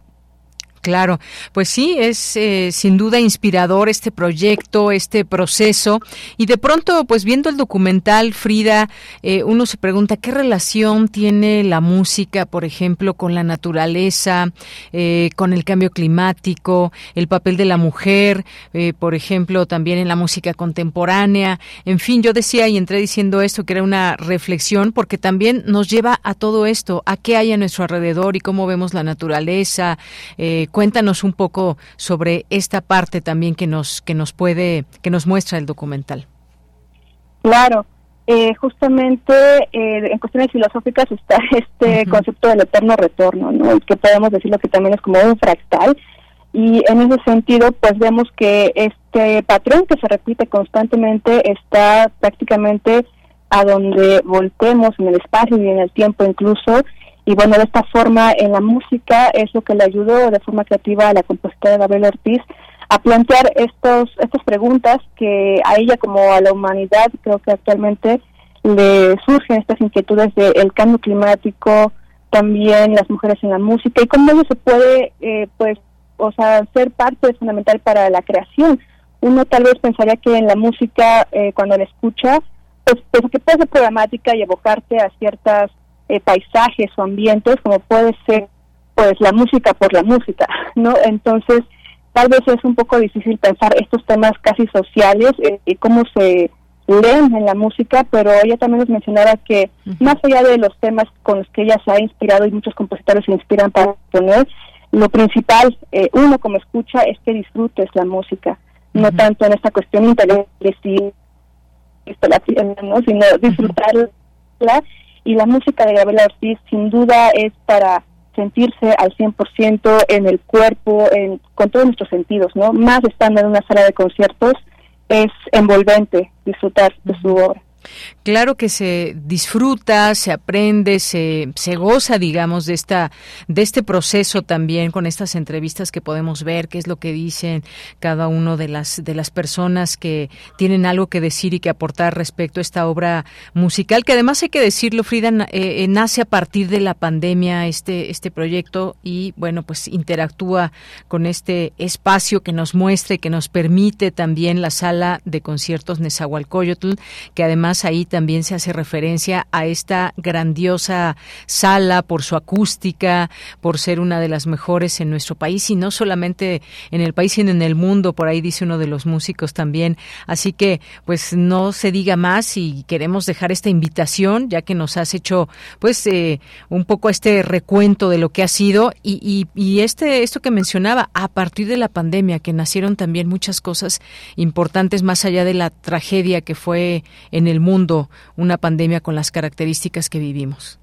Claro, pues sí, es eh, sin duda inspirador este proyecto, este proceso, y de pronto, pues viendo el documental, Frida, eh, uno se pregunta qué relación tiene la música, por ejemplo, con la naturaleza, eh, con el cambio climático, el papel de la mujer, eh, por ejemplo, también en la música contemporánea. En fin, yo decía y entré diciendo esto, que era una reflexión, porque también nos lleva a todo esto, a qué hay a nuestro alrededor y cómo vemos la naturaleza. eh, Cuéntanos un poco sobre esta parte también que nos que nos puede que nos muestra el documental. Claro, eh, justamente eh, en cuestiones filosóficas está este uh-huh. concepto del eterno retorno, ¿no? Y que podemos decirlo que también es como un fractal, y en ese sentido pues vemos que este patrón que se repite constantemente está prácticamente a donde voltemos en el espacio y en el tiempo incluso. Y bueno, de esta forma en la música es lo que le ayudó de forma creativa a la compositora Gabriela Ortiz a plantear estos estas preguntas que a ella como a la humanidad creo que actualmente le surgen, estas inquietudes del cambio climático, también las mujeres en la música y cómo ello se puede eh, pues o sea ser parte fundamental para la creación. Uno tal vez pensaría que en la música eh, cuando la escucha pues, pues que puede ser programática y evocarte a ciertas Eh, paisajes o ambientes, como puede ser pues la música por la música, ¿no? Entonces tal vez es un poco difícil pensar estos temas casi sociales eh, y cómo se leen en la música, pero ella también nos mencionaba que uh-huh. más allá de los temas con los que ella se ha inspirado y muchos compositores se inspiran para poner, lo principal, eh, uno como escucha, es que disfrutes la música, uh-huh. no tanto en esta cuestión intelectual, ¿no? sino disfrutarla. Uh-huh. Y la música de Gabriela Ortiz sin duda es para sentirse al cien por ciento en el cuerpo, en, con todos nuestros sentidos, ¿no? Más estando en una sala de conciertos, es envolvente disfrutar de su obra. Claro que se disfruta, se aprende, se, se goza, digamos, de esta de este proceso también con estas entrevistas que podemos ver, qué es lo que dicen cada uno de las de las personas que tienen algo que decir y que aportar respecto a esta obra musical, que además hay que decirlo, Frida, eh, nace a partir de la pandemia este este proyecto y bueno, pues interactúa con este espacio que nos muestra y que nos permite también la sala de conciertos Nezahualcóyotl, que además ahí también se hace referencia a esta grandiosa sala por su acústica, por ser una de las mejores en nuestro país y no solamente en el país sino en el mundo, por ahí dice uno de los músicos también. Así que pues no se diga más y queremos dejar esta invitación, ya que nos has hecho pues eh, un poco este recuento de lo que ha sido y, y, y este esto que mencionaba, a partir de la pandemia que nacieron también muchas cosas importantes más allá de la tragedia que fue en el mundo, una pandemia con las características que vivimos.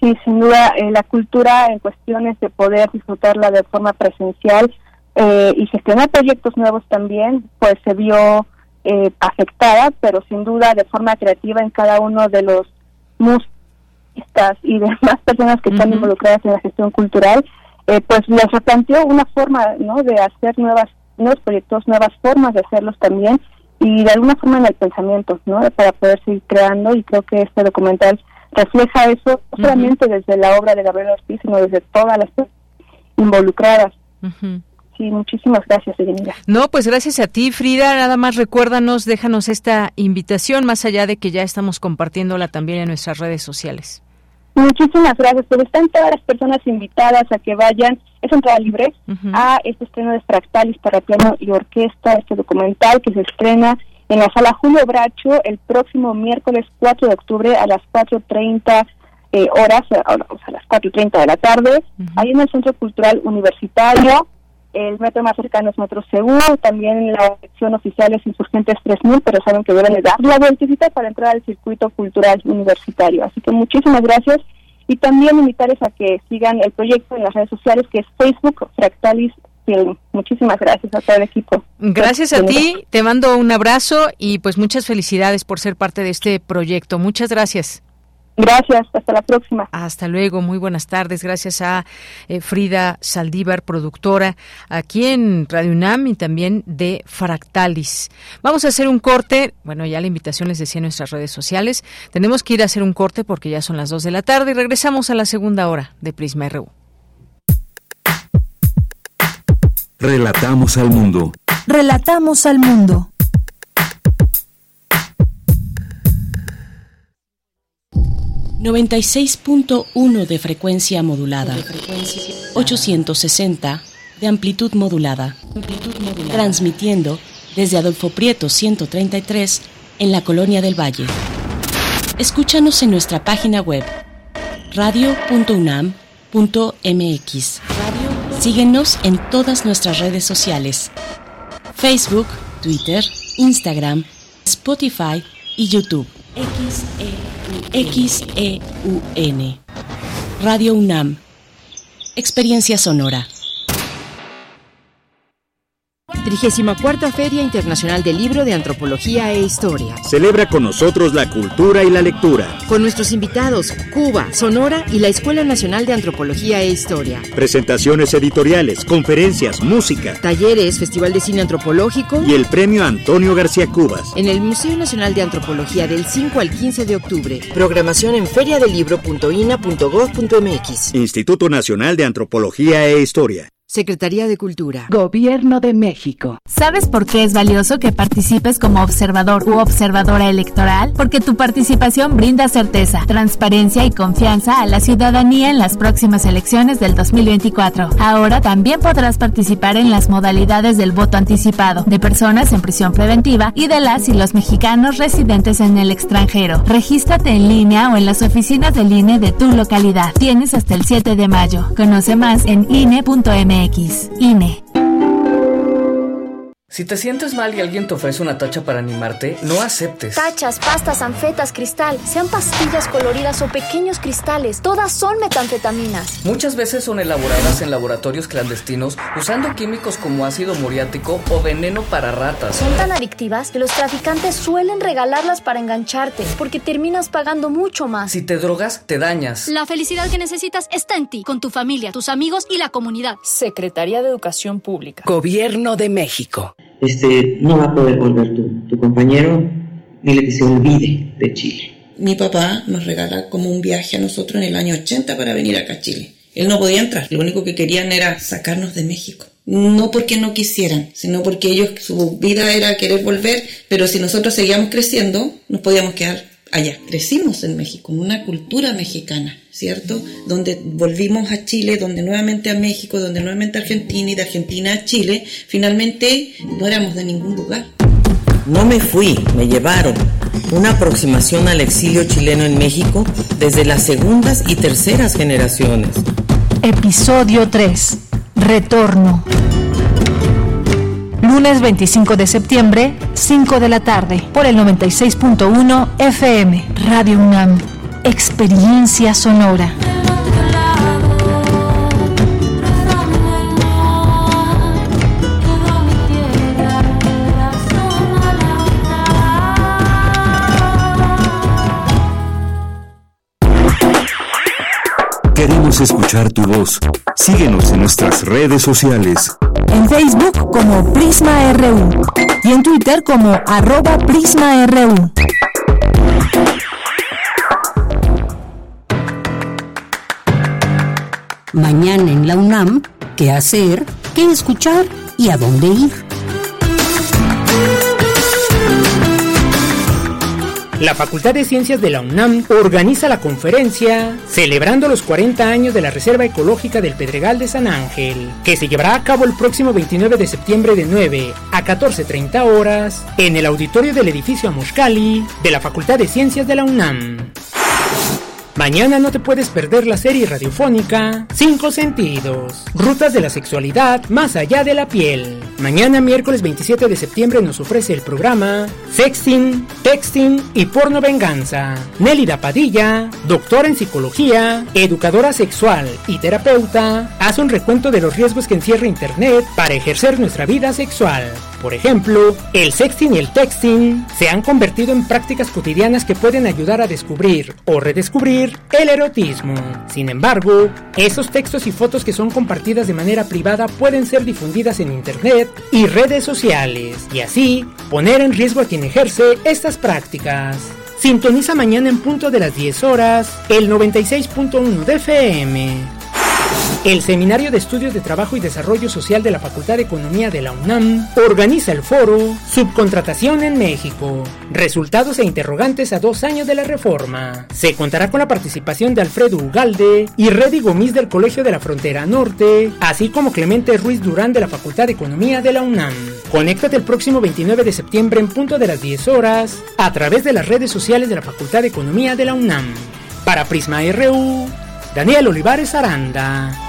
Sí, sin duda, eh, la cultura en cuestiones de poder disfrutarla de forma presencial eh, y gestionar proyectos nuevos también, pues se vio eh, afectada, pero sin duda de forma creativa en cada uno de los musistas y demás personas que uh-huh. están involucradas en la gestión cultural, eh, pues les replanteó una forma, ¿no?, de hacer nuevas nuevos proyectos, nuevas formas de hacerlos también, y de alguna forma en el pensamiento, ¿no?, para poder seguir creando, y creo que este documental refleja eso, no solamente uh-huh. desde la obra de Gabriela Ortiz, sino desde todas las involucradas. Uh-huh. Sí, muchísimas gracias, Deyanira. No, pues gracias a ti, Frida. Nada más recuérdanos, déjanos esta invitación, más allá de que ya estamos compartiéndola también en nuestras redes sociales. Muchísimas gracias, pues están todas las personas invitadas a que vayan, es entrada libre, uh-huh. a este estreno de Fractalis para piano y orquesta, este documental que se estrena en la Sala Julio Bracho el próximo miércoles cuatro de octubre a las cuatro treinta eh, horas, o sea, a las cuatro treinta de la tarde, uh-huh. ahí en el Centro Cultural Universitario. El metro más cercano es Metro Seguro, también en la sección oficial es Insurgentes tres mil, pero saben que deben dar la vueltecita para entrar al circuito cultural universitario. Así que muchísimas gracias y también invitarles a que sigan el proyecto en las redes sociales, que es Facebook Fractalis Film. Muchísimas gracias a todo el equipo. Gracias a ti, te mando un abrazo y pues muchas felicidades por ser parte de este proyecto. Muchas gracias. Gracias, hasta la próxima. Hasta luego, muy buenas tardes. Gracias a eh, Frida Saldívar, productora aquí en Radio UNAM y también de Fractalis. Vamos a hacer un corte. Bueno, ya la invitación les decía en nuestras redes sociales. Tenemos que ir a hacer un corte porque ya son las dos de la tarde y regresamos a la segunda hora de Prisma R U. Relatamos al mundo. Relatamos al mundo. noventa y seis punto uno de frecuencia modulada, ochocientos sesenta de amplitud modulada, transmitiendo desde Adolfo Prieto ciento treinta y tres en la Colonia del Valle. Escúchanos en nuestra página web radio punto unam punto m x. Síguenos en todas nuestras redes sociales: Facebook, Twitter, Instagram, Spotify y YouTube. X E U N Radio UNAM. Experiencia sonora. trigésima cuarta Feria Internacional del Libro de Antropología e Historia. Celebra con nosotros la cultura y la lectura. Con nuestros invitados, Cuba, Sonora y la Escuela Nacional de Antropología e Historia. Presentaciones editoriales, conferencias, música, talleres, Festival de Cine Antropológico y el Premio Antonio García Cubas. En el Museo Nacional de Antropología del cinco al quince de octubre. Programación en feria del libro punto ina punto gov punto m x. Instituto Nacional de Antropología e Historia. Secretaría de Cultura. Gobierno de México. ¿Sabes por qué es valioso que participes como observador u observadora electoral? Porque tu participación brinda certeza, transparencia y confianza a la ciudadanía en las próximas elecciones del dos mil veinticuatro. Ahora también podrás participar en las modalidades del voto anticipado, de personas en prisión preventiva y de las y los mexicanos residentes en el extranjero. Regístrate en línea o en las oficinas del I N E de tu localidad. Tienes hasta el siete de mayo. Conoce más en i n e punto m x. I N E. Si te sientes mal y alguien te ofrece una tacha para animarte, no aceptes. Tachas, pastas, anfetas, cristal, sean pastillas coloridas o pequeños cristales, todas son metanfetaminas. Muchas veces son elaboradas en laboratorios clandestinos usando químicos como ácido muriático o veneno para ratas. Son tan adictivas que los traficantes suelen regalarlas para engancharte, porque terminas pagando mucho más. Si te drogas, te dañas. La felicidad que necesitas está en ti, con tu familia, tus amigos y la comunidad. Secretaría de Educación Pública. Gobierno de México. Este, no va a poder volver tu, tu compañero, dile que se olvide de Chile. Mi papá nos regala como un viaje a nosotros en el año ochenta para venir acá a Chile. Él no podía entrar, lo único que querían era sacarnos de México. No porque no quisieran, sino porque ellos, su vida era querer volver, pero si nosotros seguíamos creciendo, nos podíamos quedar allá. Crecimos en México, en una cultura mexicana, ¿cierto? Donde volvimos a Chile, donde nuevamente a México, donde nuevamente a Argentina y de Argentina a Chile. Finalmente no éramos de ningún lugar. No me fui, me llevaron. Una aproximación al exilio chileno en México desde las segundas y terceras generaciones. Episodio tres. Retorno. Lunes veinticinco de septiembre, cinco de la tarde, por el noventa y seis punto uno F M, Radio UNAM, Experiencia Sonora. Queremos escuchar tu voz. Síguenos en nuestras redes sociales. En Facebook como Prisma R U y en Twitter como arroba Prisma R U. Mañana en la UNAM, ¿qué hacer, qué escuchar y a dónde ir? La Facultad de Ciencias de la UNAM organiza la conferencia Celebrando los cuarenta años de la Reserva Ecológica del Pedregal de San Ángel, que se llevará a cabo el próximo veintinueve de septiembre de nueve a catorce treinta horas en el auditorio del edificio Amoxcali de la Facultad de Ciencias de la UNAM. Mañana no te puedes perder la serie radiofónica Cinco Sentidos, Rutas de la Sexualidad Más Allá de la Piel. Mañana miércoles veintisiete de septiembre nos ofrece el programa Sexting, Texting y Porno Venganza. Nélida Padilla, doctora en psicología, educadora sexual y terapeuta, hace un recuento de los riesgos que encierra Internet para ejercer nuestra vida sexual. Por ejemplo, el sexting y el texting se han convertido en prácticas cotidianas que pueden ayudar a descubrir o redescubrir el erotismo. Sin embargo, esos textos y fotos que son compartidas de manera privada pueden ser difundidas en internet y redes sociales, y así poner en riesgo a quien ejerce estas prácticas. Sintoniza mañana en punto de las diez horas el noventa y seis punto uno de F M. El Seminario de Estudios de Trabajo y Desarrollo Social de la Facultad de Economía de la UNAM organiza el foro Subcontratación en México, resultados e interrogantes a dos años de la reforma. Se contará con la participación de Alfredo Ugalde y Reddy Gomis del Colegio de la Frontera Norte, así como Clemente Ruiz Durán de la Facultad de Economía de la UNAM. Conéctate el próximo veintinueve de septiembre en punto de las diez horas a través de las redes sociales de la Facultad de Economía de la UNAM. Para Prisma R U, Daniel Olivares Aranda.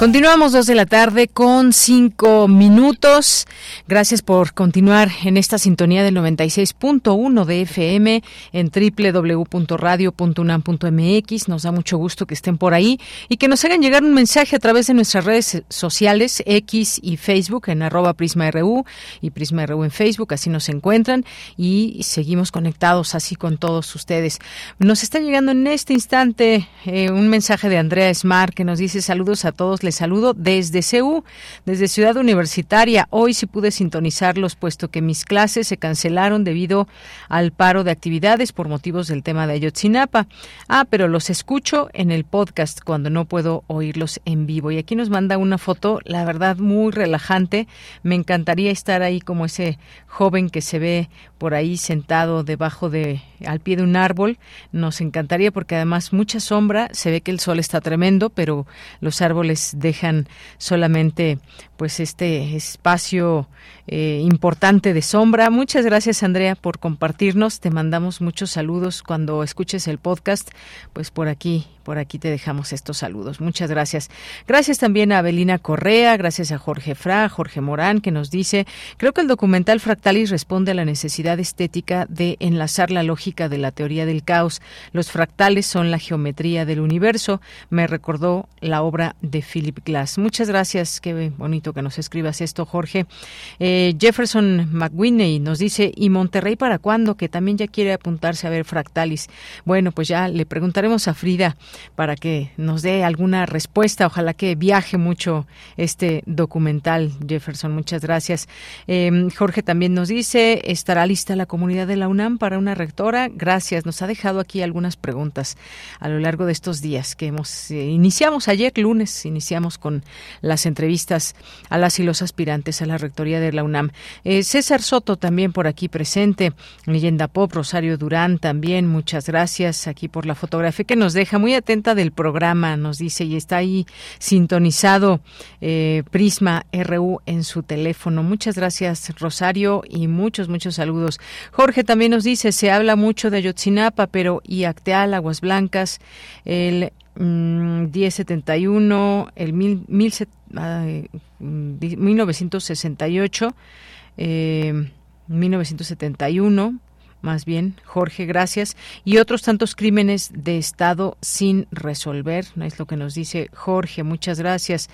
Continuamos dos de la tarde con cinco minutos. Gracias por continuar en esta sintonía del noventa y seis punto uno de F M en doble u doble u doble u punto radio punto unam punto m x. Nos da mucho gusto que estén por ahí y que nos hagan llegar un mensaje a través de nuestras redes sociales, X y Facebook, en arroba PrismaRU y PrismaRU en Facebook. Así nos encuentran y seguimos conectados así con todos ustedes. Nos está llegando en este instante eh, un mensaje de Andrea Esmar que nos dice: saludos a todos. Les saludo desde C U, desde Ciudad Universitaria. Hoy sí pude sintonizarlos, puesto que mis clases se cancelaron debido al paro de actividades por motivos del tema de Ayotzinapa. Ah, pero los escucho en el podcast cuando no puedo oírlos en vivo. Y aquí nos manda una foto, la verdad, muy relajante. Me encantaría estar ahí como ese joven que se ve por ahí sentado debajo de, al pie de un árbol. Nos encantaría porque además mucha sombra, se ve que el sol está tremendo, pero los árboles dejan solamente pues este espacio eh, importante de sombra. Muchas gracias, Andrea, por compartirnos. Te mandamos muchos saludos. Cuando escuches el podcast, pues por aquí Por aquí te dejamos estos saludos. Muchas gracias. Gracias también a Abelina Correa, gracias a Jorge Fra, Jorge Morán, que nos dice, creo que el documental Fractalis responde a la necesidad estética de enlazar la lógica de la teoría del caos. Los fractales son la geometría del universo. Me recordó la obra de Philip Glass. Muchas gracias. Qué bonito que nos escribas esto, Jorge. Eh, Jefferson McWinney nos dice, ¿y Monterrey para cuándo? Que también ya quiere apuntarse a ver Fractalis. Bueno, pues ya le preguntaremos a Frida para que nos dé alguna respuesta. Ojalá que viaje mucho este documental, Jefferson. Muchas gracias. Eh, Jorge también nos dice, ¿estará lista la comunidad de la UNAM para una rectora? Gracias. Nos ha dejado aquí algunas preguntas a lo largo de estos días que hemos eh, iniciamos ayer, lunes, iniciamos con las entrevistas a las y los aspirantes a la rectoría de la UNAM. Eh, César Soto también por aquí presente, Leyenda Pop, Rosario Durán también, muchas gracias aquí por la fotografía que nos deja, muy atenta del programa, nos dice, y está ahí sintonizado eh, Prisma R U en su teléfono. Muchas gracias, Rosario, y muchos, muchos saludos. Jorge también nos dice, se habla mucho de Ayotzinapa, pero y Acteal, Aguas Blancas, el diez setenta y uno, el mil novecientos sesenta y ocho, eh, mil novecientos setenta y uno, más bien, Jorge, gracias, y otros tantos crímenes de Estado sin resolver, es lo que nos dice Jorge, muchas gracias.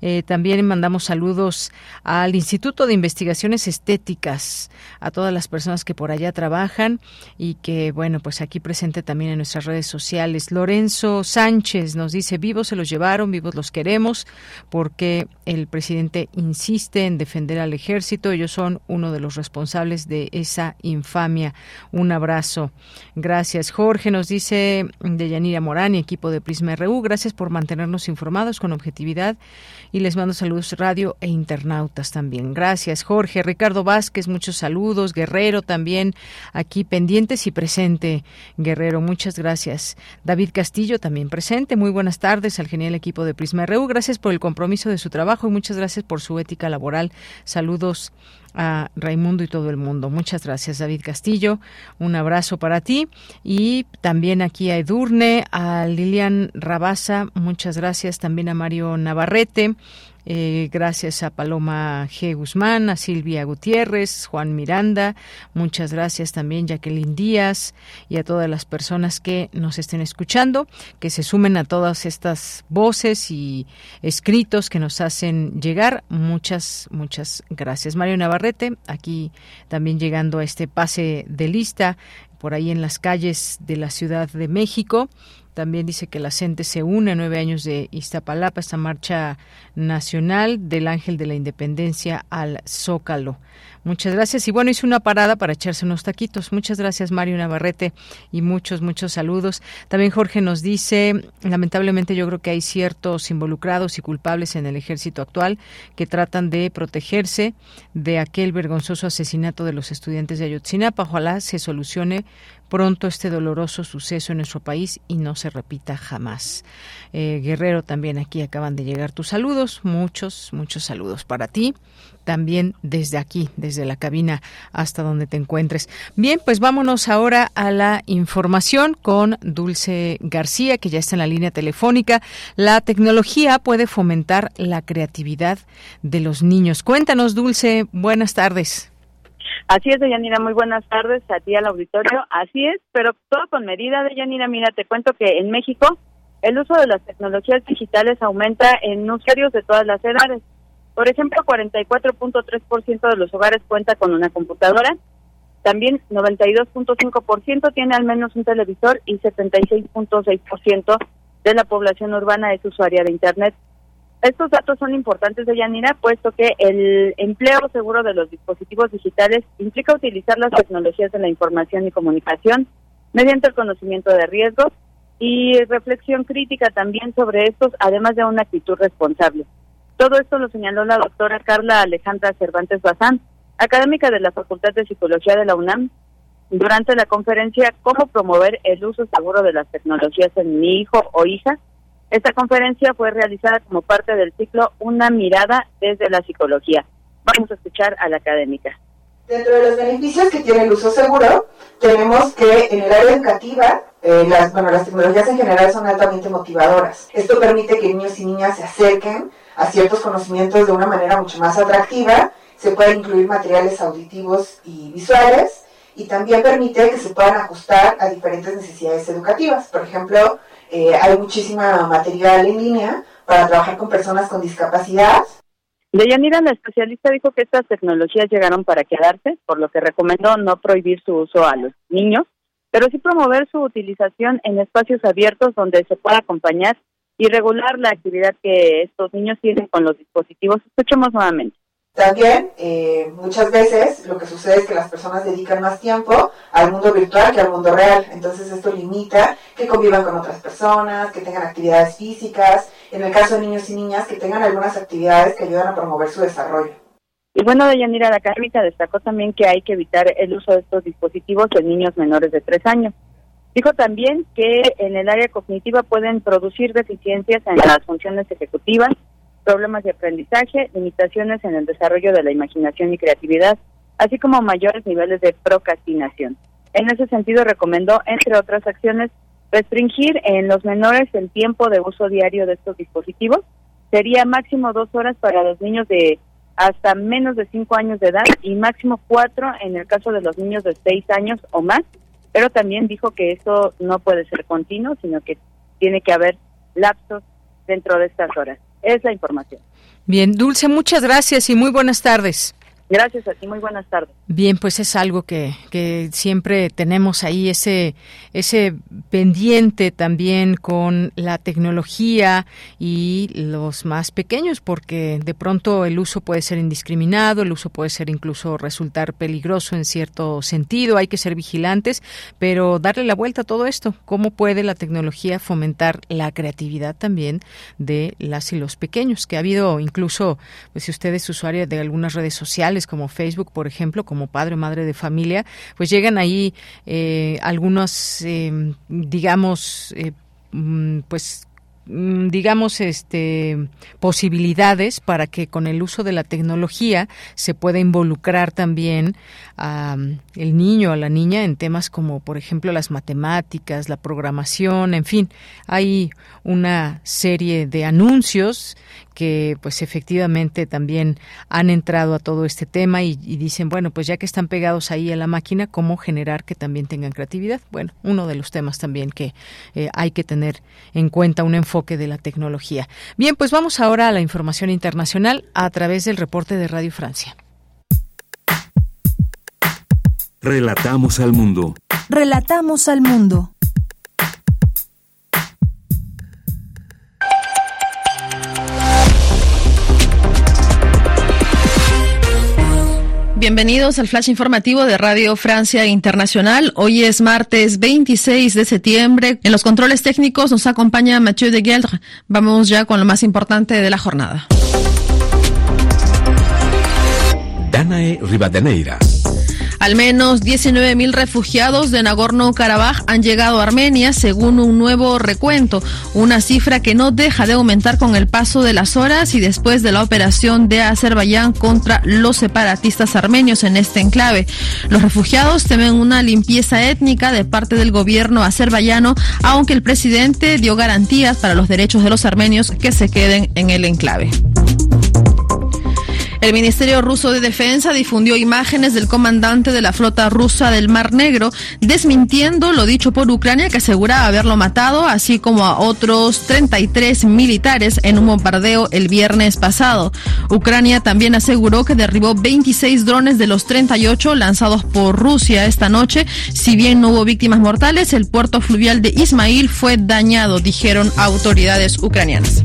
Eh, también mandamos saludos al Instituto de Investigaciones Estéticas, a todas las personas que por allá trabajan y que, bueno, pues aquí presente también en nuestras redes sociales. Lorenzo Sánchez nos dice, vivos se los llevaron, vivos los queremos, porque el presidente insiste en defender al ejército, ellos son uno de los responsables de esa infamia. Un abrazo. Gracias, Jorge, nos dice Deyanira Morán y equipo de Prisma R U. Gracias por mantenernos informados con objetividad y les mando saludos radio e internautas también. Gracias, Jorge. Ricardo Vázquez, muchos saludos. Guerrero también aquí pendientes y presente. Guerrero, muchas gracias. David Castillo también presente. Muy buenas tardes al genial equipo de Prisma R U. Gracias por el compromiso de su trabajo y muchas gracias por su ética laboral. Saludos a Raimundo y todo el mundo. Muchas gracias, David Castillo. Un abrazo para ti. Y también aquí a Edurne, a Lilian Rabasa. Muchas gracias. También a Mario Navarrete. Eh, gracias a Paloma G. Guzmán, a Silvia Gutiérrez, Juan Miranda, muchas gracias también Jacqueline Díaz y a todas las personas que nos estén escuchando, que se sumen a todas estas voces y escritos que nos hacen llegar, muchas, muchas gracias. Mario Navarrete, aquí también llegando a este pase de lista, por ahí en las calles de la Ciudad de México. También dice que la gente se une a nueve años de Iztapalapa, esta marcha nacional del Ángel de la Independencia al Zócalo. Muchas gracias. Y bueno, hice una parada para echarse unos taquitos. Muchas gracias, Mario Navarrete, y muchos, muchos saludos. También Jorge nos dice, lamentablemente yo creo que hay ciertos involucrados y culpables en el ejército actual que tratan de protegerse de aquel vergonzoso asesinato de los estudiantes de Ayotzinapa. Ojalá se solucione pronto este doloroso suceso en nuestro país y no se repita jamás. Eh, Guerrero, también aquí acaban de llegar tus saludos. Muchos, muchos saludos para ti. También desde aquí, desde la cabina hasta donde te encuentres. Bien, pues vámonos ahora a la información con Dulce García, que ya está en la línea telefónica. La tecnología puede fomentar la creatividad de los niños. Cuéntanos, Dulce, buenas tardes. Así es, Deyanira, muy buenas tardes a ti al auditorio. Así es, pero todo con medida, Deyanira. Mira, te cuento que en México el uso de las tecnologías digitales aumenta en usuarios de todas las edades. Por ejemplo, cuarenta y cuatro punto tres por ciento de los hogares cuenta con una computadora, también noventa y dos punto cinco por ciento tiene al menos un televisor y setenta y seis punto seis por ciento de la población urbana es usuaria de Internet. Estos datos son importantes, Deyanira, puesto que el empleo seguro de los dispositivos digitales implica utilizar las tecnologías de la información y comunicación mediante el conocimiento de riesgos y reflexión crítica también sobre estos, además de una actitud responsable. Todo esto lo señaló la doctora Carla Alejandra Cervantes Bazán, académica de la Facultad de Psicología de la UNAM, durante la conferencia ¿Cómo promover el uso seguro de las tecnologías en mi hijo o hija? Esta conferencia fue realizada como parte del ciclo Una mirada desde la psicología. Vamos a escuchar a la académica. Dentro de los beneficios que tiene el uso seguro, tenemos que en el área educativa Eh, las, bueno, las tecnologías en general son altamente motivadoras. Esto permite que niños y niñas se acerquen a ciertos conocimientos de una manera mucho más atractiva. Se pueden incluir materiales auditivos y visuales, y también permite que se puedan ajustar a diferentes necesidades educativas. Por ejemplo, eh, hay muchísima material en línea para trabajar con personas con discapacidad. Deyanira, la especialista, dijo que estas tecnologías llegaron para quedarse, por lo que recomendó no prohibir su uso a los niños, pero sí promover su utilización en espacios abiertos donde se pueda acompañar y regular la actividad que estos niños tienen con los dispositivos. Escuchemos nuevamente. También, eh, muchas veces lo que sucede es que las personas dedican más tiempo al mundo virtual que al mundo real. Entonces esto limita que convivan con otras personas, que tengan actividades físicas, en el caso de niños y niñas, que tengan algunas actividades que ayudan a promover su desarrollo. Y bueno, Deyanira, la académica destacó también que hay que evitar el uso de estos dispositivos en niños menores de tres años. Dijo también que en el área cognitiva pueden producir deficiencias en las funciones ejecutivas, problemas de aprendizaje, limitaciones en el desarrollo de la imaginación y creatividad, así como mayores niveles de procrastinación. En ese sentido, recomendó, entre otras acciones, restringir en los menores el tiempo de uso diario de estos dispositivos. Sería máximo dos horas para los niños de hasta menos de cinco años de edad y máximo cuatro en el caso de los niños de seis años o más, pero también dijo que esto no puede ser continuo, sino que tiene que haber lapsos dentro de estas horas. Es la información. Bien, Dulce, muchas gracias y muy buenas tardes. Gracias a ti, muy buenas tardes. Bien, pues es algo que, que siempre tenemos ahí, ese ese pendiente también con la tecnología y los más pequeños, porque de pronto el uso puede ser indiscriminado, el uso puede ser incluso resultar peligroso en cierto sentido, hay que ser vigilantes, pero darle la vuelta a todo esto, ¿cómo puede la tecnología fomentar la creatividad también de las y los pequeños? Que ha habido incluso, pues si usted es usuario de algunas redes sociales, como Facebook, por ejemplo, como padre o madre de familia, pues llegan ahí eh, algunos, eh, digamos, eh, pues, digamos, este posibilidades para que con el uso de la tecnología se pueda involucrar también a el niño o la niña en temas como, por ejemplo, las matemáticas, la programación, en fin, hay una serie de anuncios que pues efectivamente también han entrado a todo este tema y, y dicen, bueno, pues ya que están pegados ahí a la máquina, ¿cómo generar que también tengan creatividad? Bueno, uno de los temas también que eh, hay que tener en cuenta, un enfoque de la tecnología. Bien, pues vamos ahora a la información internacional a través del reporte de Radio Francia. Relatamos al mundo. Relatamos al mundo. Bienvenidos al Flash Informativo de Radio Francia Internacional. Hoy es martes veintiséis de septiembre. En los controles técnicos nos acompaña Mathieu de Gueldre. Vamos ya con lo más importante de la jornada. Danae Rivadeneira. Al menos diecinueve mil refugiados de Nagorno-Karabaj han llegado a Armenia, según un nuevo recuento, una cifra que no deja de aumentar con el paso de las horas y después de la operación de Azerbaiyán contra los separatistas armenios en este enclave. Los refugiados temen una limpieza étnica de parte del gobierno azerbaiyano, aunque el presidente dio garantías para los derechos de los armenios que se queden en el enclave. El Ministerio Ruso de Defensa difundió imágenes del comandante de la flota rusa del Mar Negro, desmintiendo lo dicho por Ucrania, que aseguraba haberlo matado, así como a otros treinta y tres militares en un bombardeo el viernes pasado. Ucrania también aseguró que derribó veintiséis drones de los treinta y ocho lanzados por Rusia esta noche. Si bien no hubo víctimas mortales, el puerto fluvial de Izmail fue dañado, dijeron autoridades ucranianas.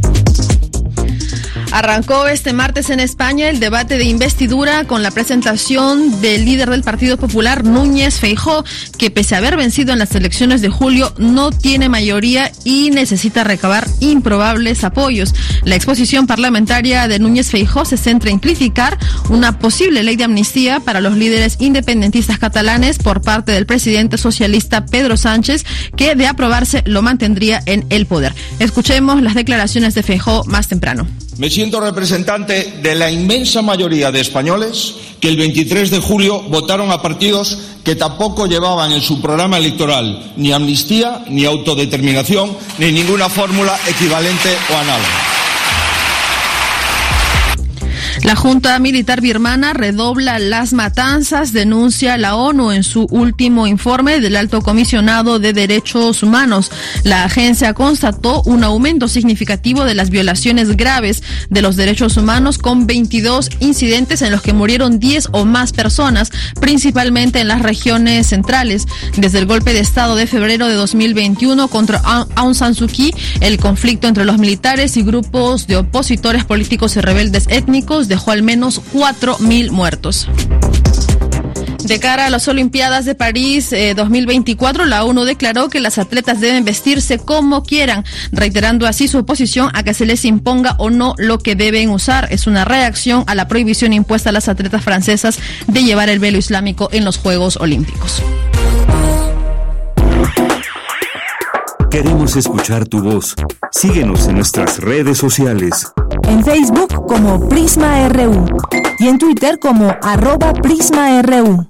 Arrancó este martes en España el debate de investidura con la presentación del líder del Partido Popular, Núñez Feijóo, que pese a haber vencido en las elecciones de julio, no tiene mayoría y necesita recabar improbables apoyos. La exposición parlamentaria de Núñez Feijóo se centra en criticar una posible ley de amnistía para los líderes independentistas catalanes por parte del presidente socialista Pedro Sánchez, que de aprobarse lo mantendría en el poder. Escuchemos las declaraciones de Feijóo más temprano. Me siento representante de la inmensa mayoría de españoles que el veintitrés de julio votaron a partidos que tampoco llevaban en su programa electoral ni amnistía, ni autodeterminación, ni ninguna fórmula equivalente o análoga. La Junta Militar Birmana redobla las matanzas, denuncia la ONU en su último informe del Alto Comisionado de Derechos Humanos. La agencia constató un aumento significativo de las violaciones graves de los derechos humanos, con veintidós incidentes en los que murieron diez o más personas, principalmente en las regiones centrales. Desde el golpe de Estado de febrero de dos mil veintiuno contra Aung San Suu Kyi, el conflicto entre los militares y grupos de opositores políticos y rebeldes étnicos dejó al menos cuatro mil muertos. De cara a las Olimpiadas de París eh, dos mil veinticuatro, la ONU declaró que las atletas deben vestirse como quieran, reiterando así su oposición a que se les imponga o no lo que deben usar. Es una reacción a la prohibición impuesta a las atletas francesas de llevar el velo islámico en los Juegos Olímpicos. Queremos escuchar tu voz. Síguenos en nuestras redes sociales. En Facebook como Prisma R U y en Twitter como arroba Prisma R U.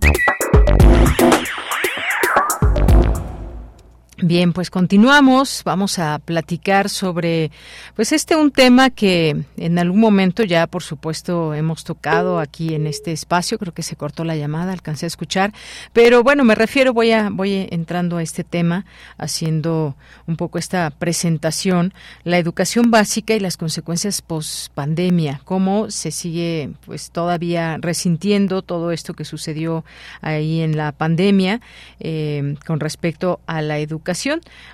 Bien, pues continuamos. Vamos a platicar sobre, pues este un tema que en algún momento ya, por supuesto, hemos tocado aquí en este espacio. Creo que se cortó la llamada, alcancé a escuchar, pero bueno, me refiero, voy a voy entrando a este tema, haciendo un poco esta presentación, la educación básica y las consecuencias pospandemia. Cómo se sigue, pues todavía resintiendo todo esto que sucedió ahí en la pandemia eh, con respecto a la educación.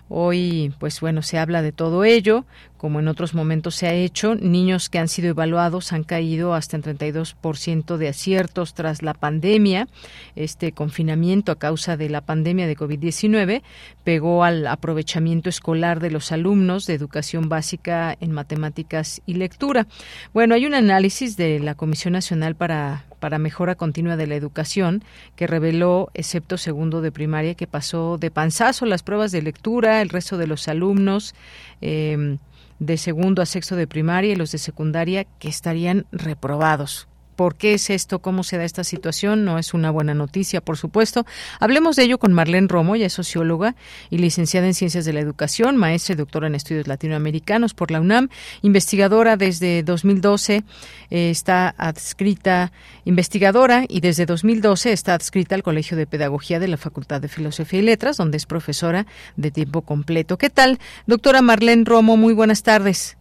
Hoy, pues bueno, se habla de todo ello, como en otros momentos se ha hecho. Niños que han sido evaluados han caído hasta en treinta y dos por ciento de aciertos tras la pandemia. Este confinamiento a causa de la pandemia de covid diecinueve pegó al aprovechamiento escolar de los alumnos de educación básica en matemáticas y lectura. Bueno, hay un análisis de la Comisión Nacional para... para Mejora Continua de la Educación, que reveló, excepto segundo de primaria, que pasó de panzazo las pruebas de lectura, el resto de los alumnos eh, de segundo a sexto de primaria y los de secundaria que estarían reprobados. ¿Por qué es esto? ¿Cómo se da esta situación? No es una buena noticia, por supuesto. Hablemos de ello con Marlene Romo, ella es socióloga y licenciada en Ciencias de la Educación, maestra y doctora en Estudios Latinoamericanos por la UNAM, investigadora desde dos mil doce, eh, está adscrita, investigadora y desde dos mil doce está adscrita al Colegio de Pedagogía de la Facultad de Filosofía y Letras, donde es profesora de tiempo completo. ¿Qué tal, doctora Marlene Romo? Muy buenas tardes.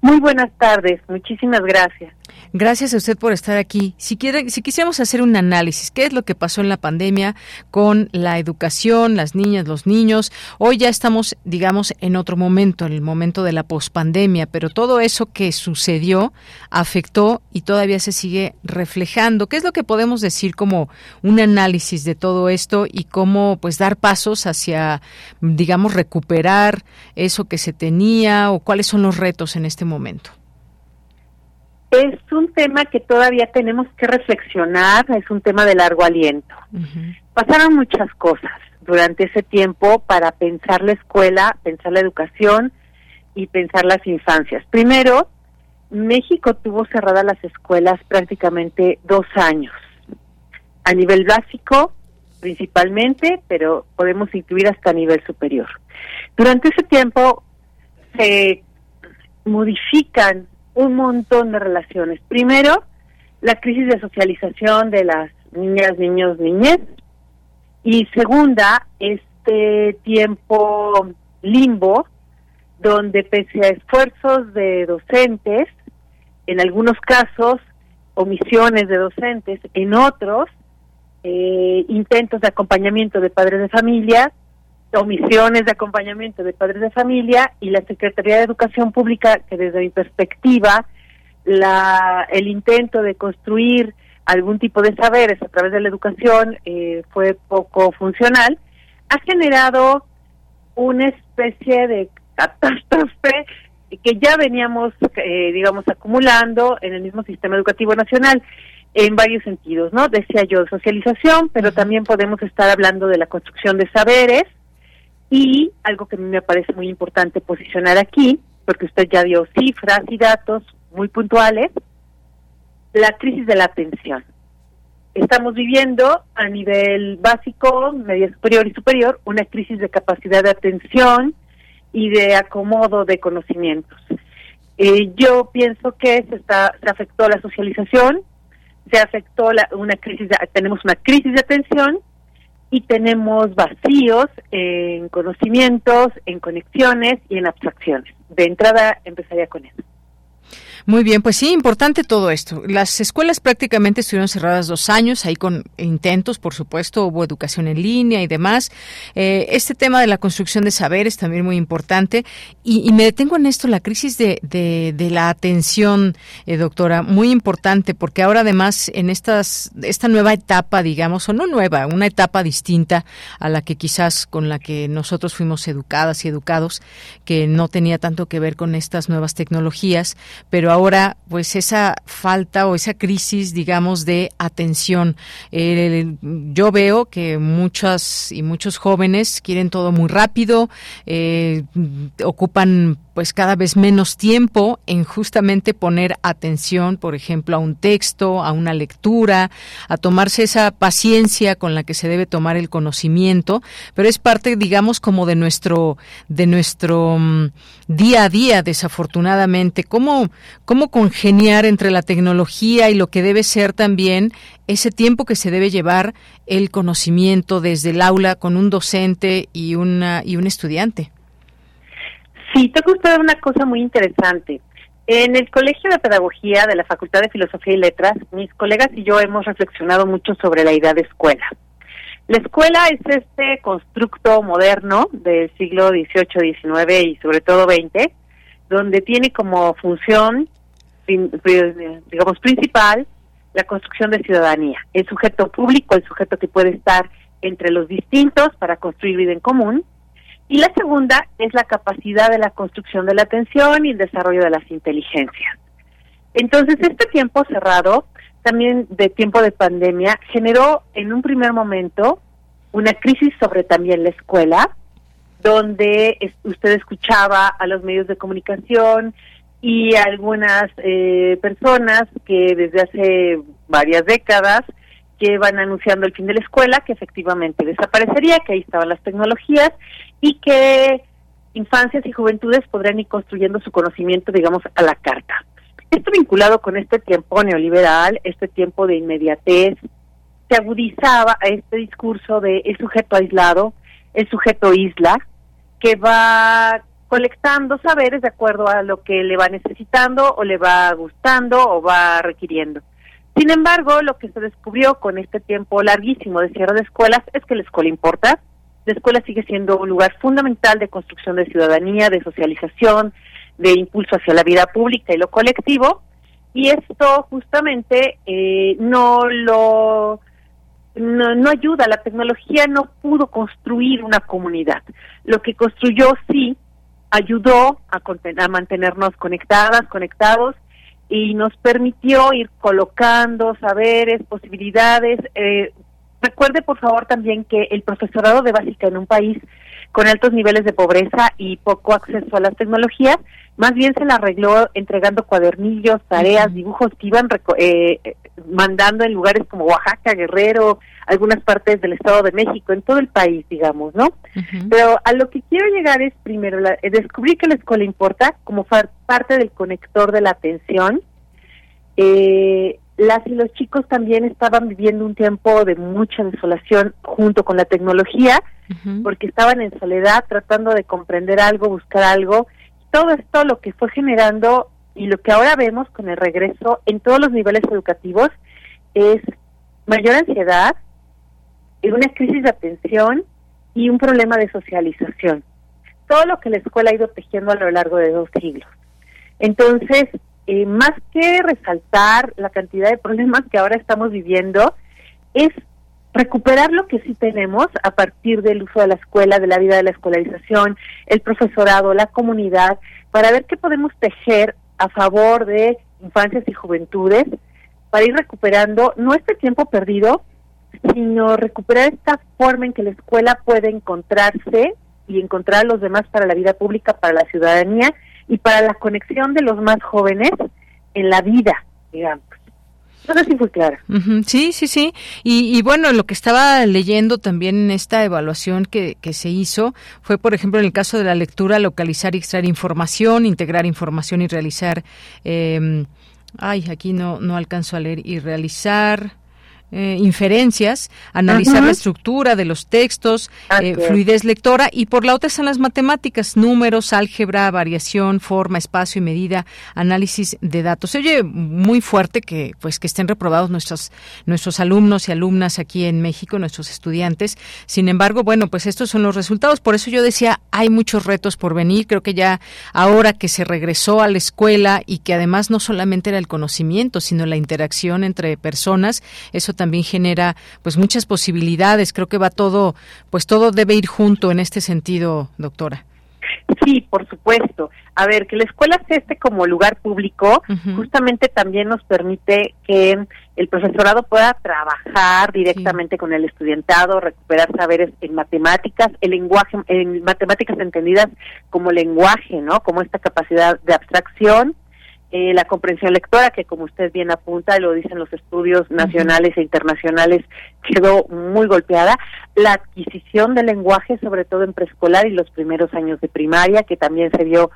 Muy buenas tardes, muchísimas gracias. Gracias a usted por estar aquí. Si quiere, si quisiéramos hacer un análisis, ¿qué es lo que pasó en la pandemia con la educación, las niñas, los niños? Hoy ya estamos, digamos, en otro momento, en el momento de la pospandemia, pero todo eso que sucedió afectó y todavía se sigue reflejando. ¿Qué es lo que podemos decir como un análisis de todo esto y cómo, pues, dar pasos hacia, digamos, recuperar eso que se tenía o cuáles son los retos en este momento? Es un tema que todavía tenemos que reflexionar, es un tema de largo aliento. Uh-huh. Pasaron muchas cosas durante ese tiempo para pensar la escuela, pensar la educación y pensar las infancias. Primero, México tuvo cerradas las escuelas prácticamente dos años. A nivel básico, principalmente, pero podemos incluir hasta nivel superior. Durante ese tiempo se modifican un montón de relaciones. Primero, la crisis de socialización de las niñas, niños, niñez. Y segunda, este tiempo limbo, donde pese a esfuerzos de docentes, en algunos casos, omisiones de docentes, en otros, eh, intentos de acompañamiento de padres de familia, omisiones de acompañamiento de padres de familia y la Secretaría de Educación Pública, que desde mi perspectiva, la, el intento de construir algún tipo de saberes a través de la educación eh, fue poco funcional, ha generado una especie de catástrofe que ya veníamos, eh, digamos, acumulando en el mismo sistema educativo nacional. En varios sentidos, ¿no? Decía yo, socialización, pero también podemos estar hablando de la construcción de saberes. Y algo que a mí me parece muy importante posicionar aquí, porque usted ya dio cifras y datos muy puntuales, la crisis de la atención. Estamos viviendo a nivel básico, media superior y superior, una crisis de capacidad de atención y de acomodo de conocimientos. Eh, yo pienso que se está se afectó la socialización, se afectó la, una crisis, de, tenemos una crisis de atención y tenemos vacíos en conocimientos, en conexiones y en abstracciones. De entrada empezaría con eso. Muy bien, pues sí, importante todo esto. Las escuelas prácticamente estuvieron cerradas dos años, ahí con intentos, por supuesto, hubo educación en línea y demás. Eh, este tema de la construcción de saberes también muy importante. Y, y me detengo en esto, la crisis de, de, de la atención, eh, doctora, muy importante, porque ahora además en estas esta nueva etapa, digamos, o no nueva, una etapa distinta a la que quizás con la que nosotros fuimos educadas y educados, que no tenía tanto que ver con estas nuevas tecnologías, pero ahora, pues, esa falta o esa crisis, digamos, de atención. Eh, yo veo que muchas y muchos jóvenes quieren todo muy rápido, eh, ocupan, pues, cada vez menos tiempo en justamente poner atención, por ejemplo, a un texto, a una lectura, a tomarse esa paciencia con la que se debe tomar el conocimiento, pero es parte, digamos, como de nuestro de nuestro um, día a día, desafortunadamente. ¿Cómo, cómo congeniar entre la tecnología y lo que debe ser también ese tiempo que se debe llevar el conocimiento desde el aula con un docente y una y un estudiante? Sí, toca usted una cosa muy interesante. En el Colegio de Pedagogía de la Facultad de Filosofía y Letras, mis colegas y yo hemos reflexionado mucho sobre la idea de escuela. La escuela es este constructo moderno del siglo dieciocho, diecinueve y sobre todo veinte, donde tiene como función, digamos, principal, la construcción de ciudadanía. El sujeto público, el sujeto que puede estar entre los distintos para construir vida en común. Y la segunda es la capacidad de la construcción de la atención y el desarrollo de las inteligencias. Entonces, este tiempo cerrado, también de tiempo de pandemia, generó en un primer momento una crisis sobre también la escuela, donde usted escuchaba a los medios de comunicación y a algunas eh, personas que desde hace varias décadas que van anunciando el fin de la escuela, que efectivamente desaparecería, que ahí estaban las tecnologías y que infancias y juventudes podrían ir construyendo su conocimiento, digamos, a la carta. Esto vinculado con este tiempo neoliberal, este tiempo de inmediatez, se agudizaba a este discurso de el sujeto aislado, el sujeto isla, que va colectando saberes de acuerdo a lo que le va necesitando o le va gustando o va requiriendo. Sin embargo, lo que se descubrió con este tiempo larguísimo de cierre de escuelas es que la escuela importa. La escuela sigue siendo un lugar fundamental de construcción de ciudadanía, de socialización, de impulso hacia la vida pública y lo colectivo. Y esto justamente eh, no lo no, no ayuda. La tecnología no pudo construir una comunidad. Lo que construyó sí ayudó a, conten- a mantenernos conectadas, conectados, y nos permitió ir colocando saberes, posibilidades. Eh, recuerde, por favor, también que el profesorado de básica en un país con altos niveles de pobreza y poco acceso a las tecnologías, más bien se la arregló entregando cuadernillos, tareas, uh-huh. dibujos que iban reco- eh, mandando en lugares como Oaxaca, Guerrero, algunas partes del Estado de México, en todo el país, digamos, ¿no? Uh-huh. Pero a lo que quiero llegar es, primero, la, descubrir que la escuela importa como far- parte del conector de la atención. Eh, las y los chicos también estaban viviendo un tiempo de mucha desolación junto con la tecnología, uh-huh. porque estaban en soledad tratando de comprender algo, buscar algo. Todo esto lo que fue generando y lo que ahora vemos con el regreso en todos los niveles educativos es mayor ansiedad, una crisis de atención y un problema de socialización. Todo lo que la escuela ha ido tejiendo a lo largo de dos siglos. Entonces, eh, más que resaltar la cantidad de problemas que ahora estamos viviendo, es recuperar lo que sí tenemos a partir del uso de la escuela, de la vida de la escolarización, el profesorado, la comunidad, para ver qué podemos tejer a favor de infancias y juventudes, para ir recuperando no este tiempo perdido, sino recuperar esta forma en que la escuela puede encontrarse y encontrar a los demás para la vida pública, para la ciudadanía y para la conexión de los más jóvenes en la vida, digamos. No sé si fue clara. Uh-huh. Sí, sí, sí. Y, y bueno, lo que estaba leyendo también en esta evaluación que, que se hizo fue, por ejemplo, en el caso de la lectura, localizar y extraer información, integrar información y realizar... Eh, ay, aquí no, no alcanzo a leer. Y realizar... Eh, inferencias, analizar Ajá. la estructura de los textos, eh, fluidez lectora, y por la otra están las matemáticas, números, álgebra, variación, forma, espacio y medida, análisis de datos. Se oye muy fuerte que pues que estén reprobados nuestros nuestros alumnos y alumnas aquí en México, nuestros estudiantes. Sin embargo, bueno, pues estos son los resultados. Por eso yo decía, hay muchos retos por venir. Creo que ya ahora que se regresó a la escuela y que además no solamente era el conocimiento, sino la interacción entre personas, eso también genera pues muchas posibilidades. Creo que va todo, pues todo debe ir junto en este sentido, doctora. Sí, por supuesto. A ver, que la escuela sea este como lugar público, uh-huh. justamente también nos permite que el profesorado pueda trabajar directamente sí. con el estudiantado, recuperar saberes en matemáticas, el lenguaje, en matemáticas entendidas como lenguaje, ¿no? Como esta capacidad de abstracción. Eh, la comprensión lectora, que como usted bien apunta, lo dicen los estudios nacionales e internacionales, quedó muy golpeada. La adquisición del lenguaje, sobre todo en preescolar y los primeros años de primaria, que también se vio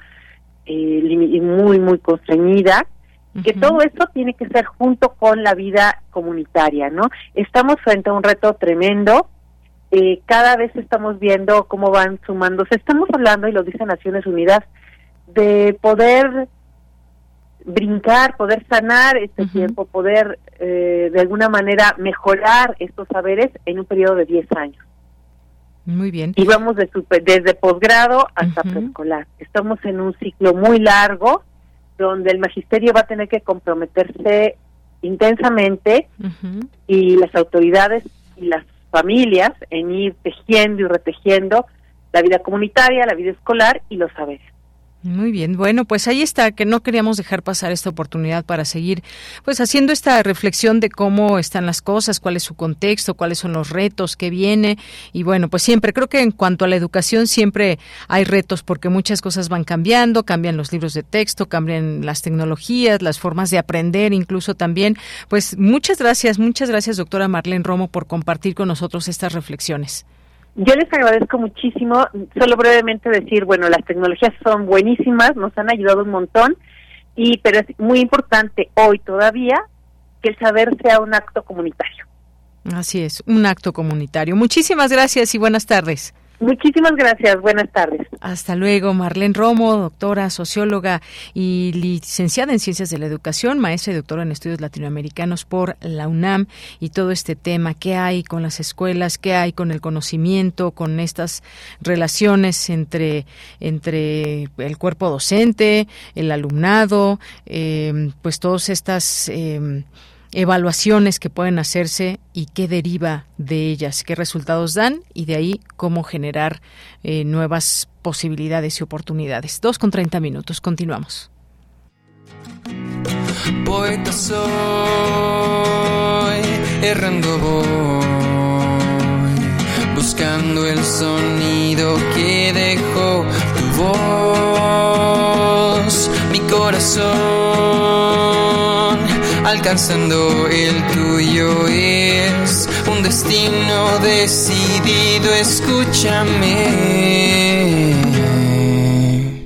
eh, muy, muy constreñida. Uh-huh. Que todo esto tiene que ser junto con la vida comunitaria, ¿no? Estamos frente a un reto tremendo. Eh, cada vez estamos viendo cómo van sumándose. Estamos hablando, y lo dice Naciones Unidas, de poder... brincar, poder sanar este uh-huh. tiempo, poder eh, de alguna manera mejorar estos saberes en un periodo de diez años. Muy bien. Y vamos de super, desde posgrado hasta uh-huh. preescolar. Estamos en un ciclo muy largo donde el magisterio va a tener que comprometerse intensamente uh-huh. y las autoridades y las familias en ir tejiendo y retejiendo la vida comunitaria, la vida escolar y los saberes. Muy bien, bueno, pues ahí está, que no queríamos dejar pasar esta oportunidad para seguir pues haciendo esta reflexión de cómo están las cosas, cuál es su contexto, cuáles son los retos que viene, y bueno, pues siempre, creo que en cuanto a la educación siempre hay retos porque muchas cosas van cambiando, cambian los libros de texto, cambian las tecnologías, las formas de aprender incluso también. Pues muchas gracias, muchas gracias, doctora Marlene Romo, por compartir con nosotros estas reflexiones. Yo les agradezco muchísimo, solo brevemente decir, bueno, las tecnologías son buenísimas, nos han ayudado un montón, y pero es muy importante hoy todavía que el saber sea un acto comunitario. Así es, un acto comunitario. Muchísimas gracias y buenas tardes. Muchísimas gracias, buenas tardes. Hasta luego, Marlene Romo, doctora, socióloga y licenciada en Ciencias de la Educación, maestra y doctora en Estudios Latinoamericanos por la UNAM, y todo este tema, qué hay con las escuelas, qué hay con el conocimiento, con estas relaciones entre, entre el cuerpo docente, el alumnado, eh, pues todas estas... Eh, evaluaciones que pueden hacerse y qué deriva de ellas, qué resultados dan y de ahí cómo generar eh, nuevas posibilidades y oportunidades. dos con treinta minutos, continuamos. Poeta soy, errando voy, buscando el sonido que dejó tu voz, mi corazón. Alcanzando el tuyo es un destino decidido, escúchame.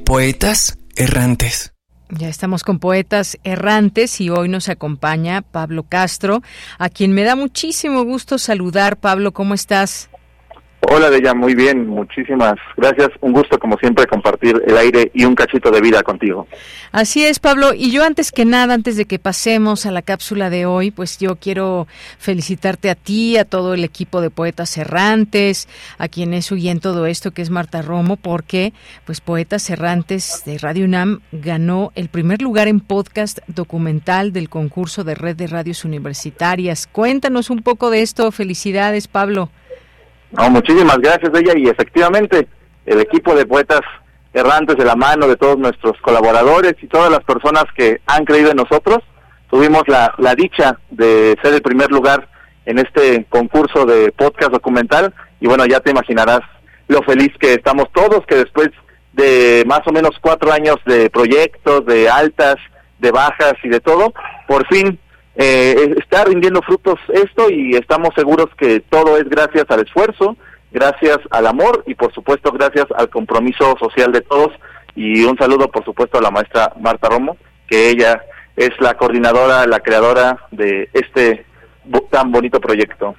Poetas errantes. Ya estamos con Poetas Errantes y hoy nos acompaña Pablo Castro, a quien me da muchísimo gusto saludar. Pablo, ¿cómo estás? Hola, Deya, muy bien, muchísimas gracias. Un gusto, como siempre, compartir el aire y un cachito de vida contigo. Así es, Pablo. Y yo, antes que nada, antes de que pasemos a la cápsula de hoy, pues yo quiero felicitarte a ti, a todo el equipo de Poetas Errantes, a quien es su guía en todo esto, que es Marta Romo, porque pues Poetas Errantes de Radio UNAM ganó el primer lugar en podcast documental del concurso de Red de Radios Universitarias. Cuéntanos un poco de esto. Felicidades, Pablo. No, muchísimas gracias, Deya, y efectivamente el equipo de Poetas Errantes, de la mano de todos nuestros colaboradores y todas las personas que han creído en nosotros, tuvimos la, la dicha de ser el primer lugar en este concurso de podcast documental, y bueno, ya te imaginarás lo feliz que estamos todos, que después de más o menos cuatro años de proyectos, de altas, de bajas y de todo, por fin eh, está rindiendo frutos esto, y estamos seguros que todo es gracias al esfuerzo, gracias al amor y por supuesto gracias al compromiso social de todos. Y un saludo por supuesto a la maestra Marta Romo, que ella es la coordinadora, la creadora de este tan bonito proyecto.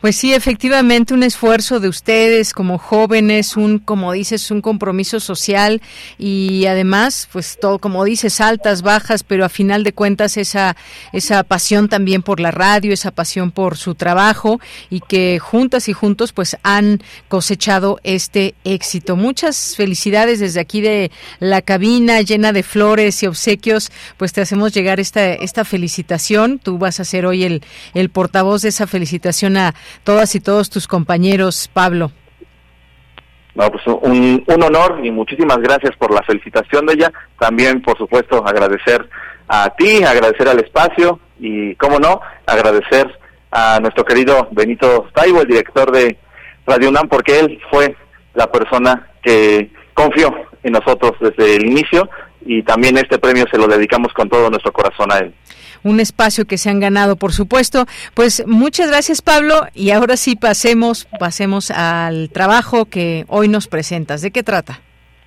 Pues sí, efectivamente, un esfuerzo de ustedes como jóvenes, un, como dices, un compromiso social, y además, pues todo, como dices, altas, bajas, pero a final de cuentas esa esa pasión también por la radio, esa pasión por su trabajo, y que juntas y juntos pues han cosechado este éxito. Muchas felicidades desde aquí de la cabina llena de flores y obsequios, pues te hacemos llegar esta esta felicitación. Tú vas a ser hoy el, el portavoz de esa felicitación a todas y todos tus compañeros, Pablo. No, pues un, un honor, y muchísimas gracias por la felicitación de ella. También, por supuesto, agradecer a ti, agradecer al espacio y, cómo no, agradecer a nuestro querido Benito Taibo, el director de Radio UNAM, porque él fue la persona que confió en nosotros desde el inicio, y también este premio se lo dedicamos con todo nuestro corazón a él. Un espacio que se han ganado, por supuesto. Pues muchas gracias, Pablo, y ahora sí pasemos pasemos al trabajo que hoy nos presentas. ¿De qué trata?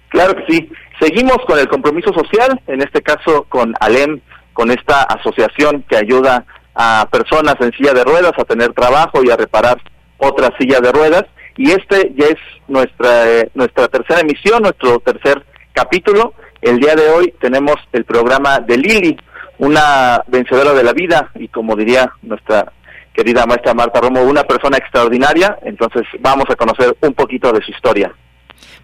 Claro que sí. Seguimos con el compromiso social, en este caso con ALEM, con esta asociación que ayuda a personas en silla de ruedas a tener trabajo y a reparar otras sillas de ruedas, y este ya es nuestra eh, nuestra tercera emisión, nuestro tercer capítulo. El día de hoy tenemos el programa de Lili, una vencedora de la vida, y como diría nuestra querida maestra Marta Romo, una persona extraordinaria. Entonces vamos a conocer un poquito de su historia.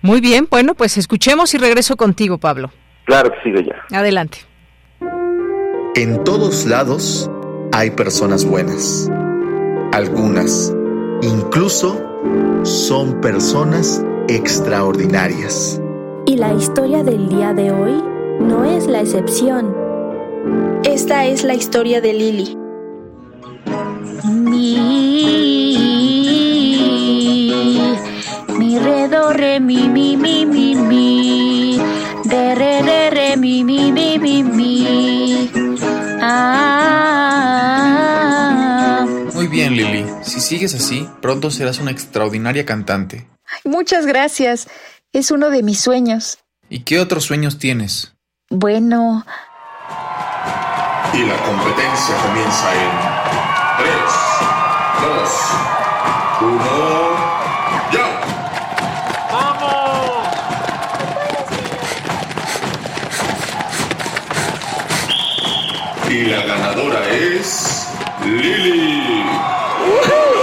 Muy bien, bueno, pues escuchemos y regreso contigo, Pablo. Claro que sí, Bella. Adelante. En todos lados hay personas buenas. Algunas, incluso, son personas extraordinarias. Y la historia del día de hoy no es la excepción. Esta es la historia de Lili. Mi, mi, re, do, re, mi, mi, mi, mi, mi, de, re, de, re, mi, mi, mi, mi, mi. Ah, ah, ah. Muy bien, Lili. Si sigues así, pronto serás una extraordinaria cantante. Ay, muchas gracias. Es uno de mis sueños. ¿Y qué otros sueños tienes? Bueno... Y la competencia comienza en tres, dos, uno, ¡ya! ¡Vamos! Y la ganadora es... ¡Lili! ¡Uh-huh!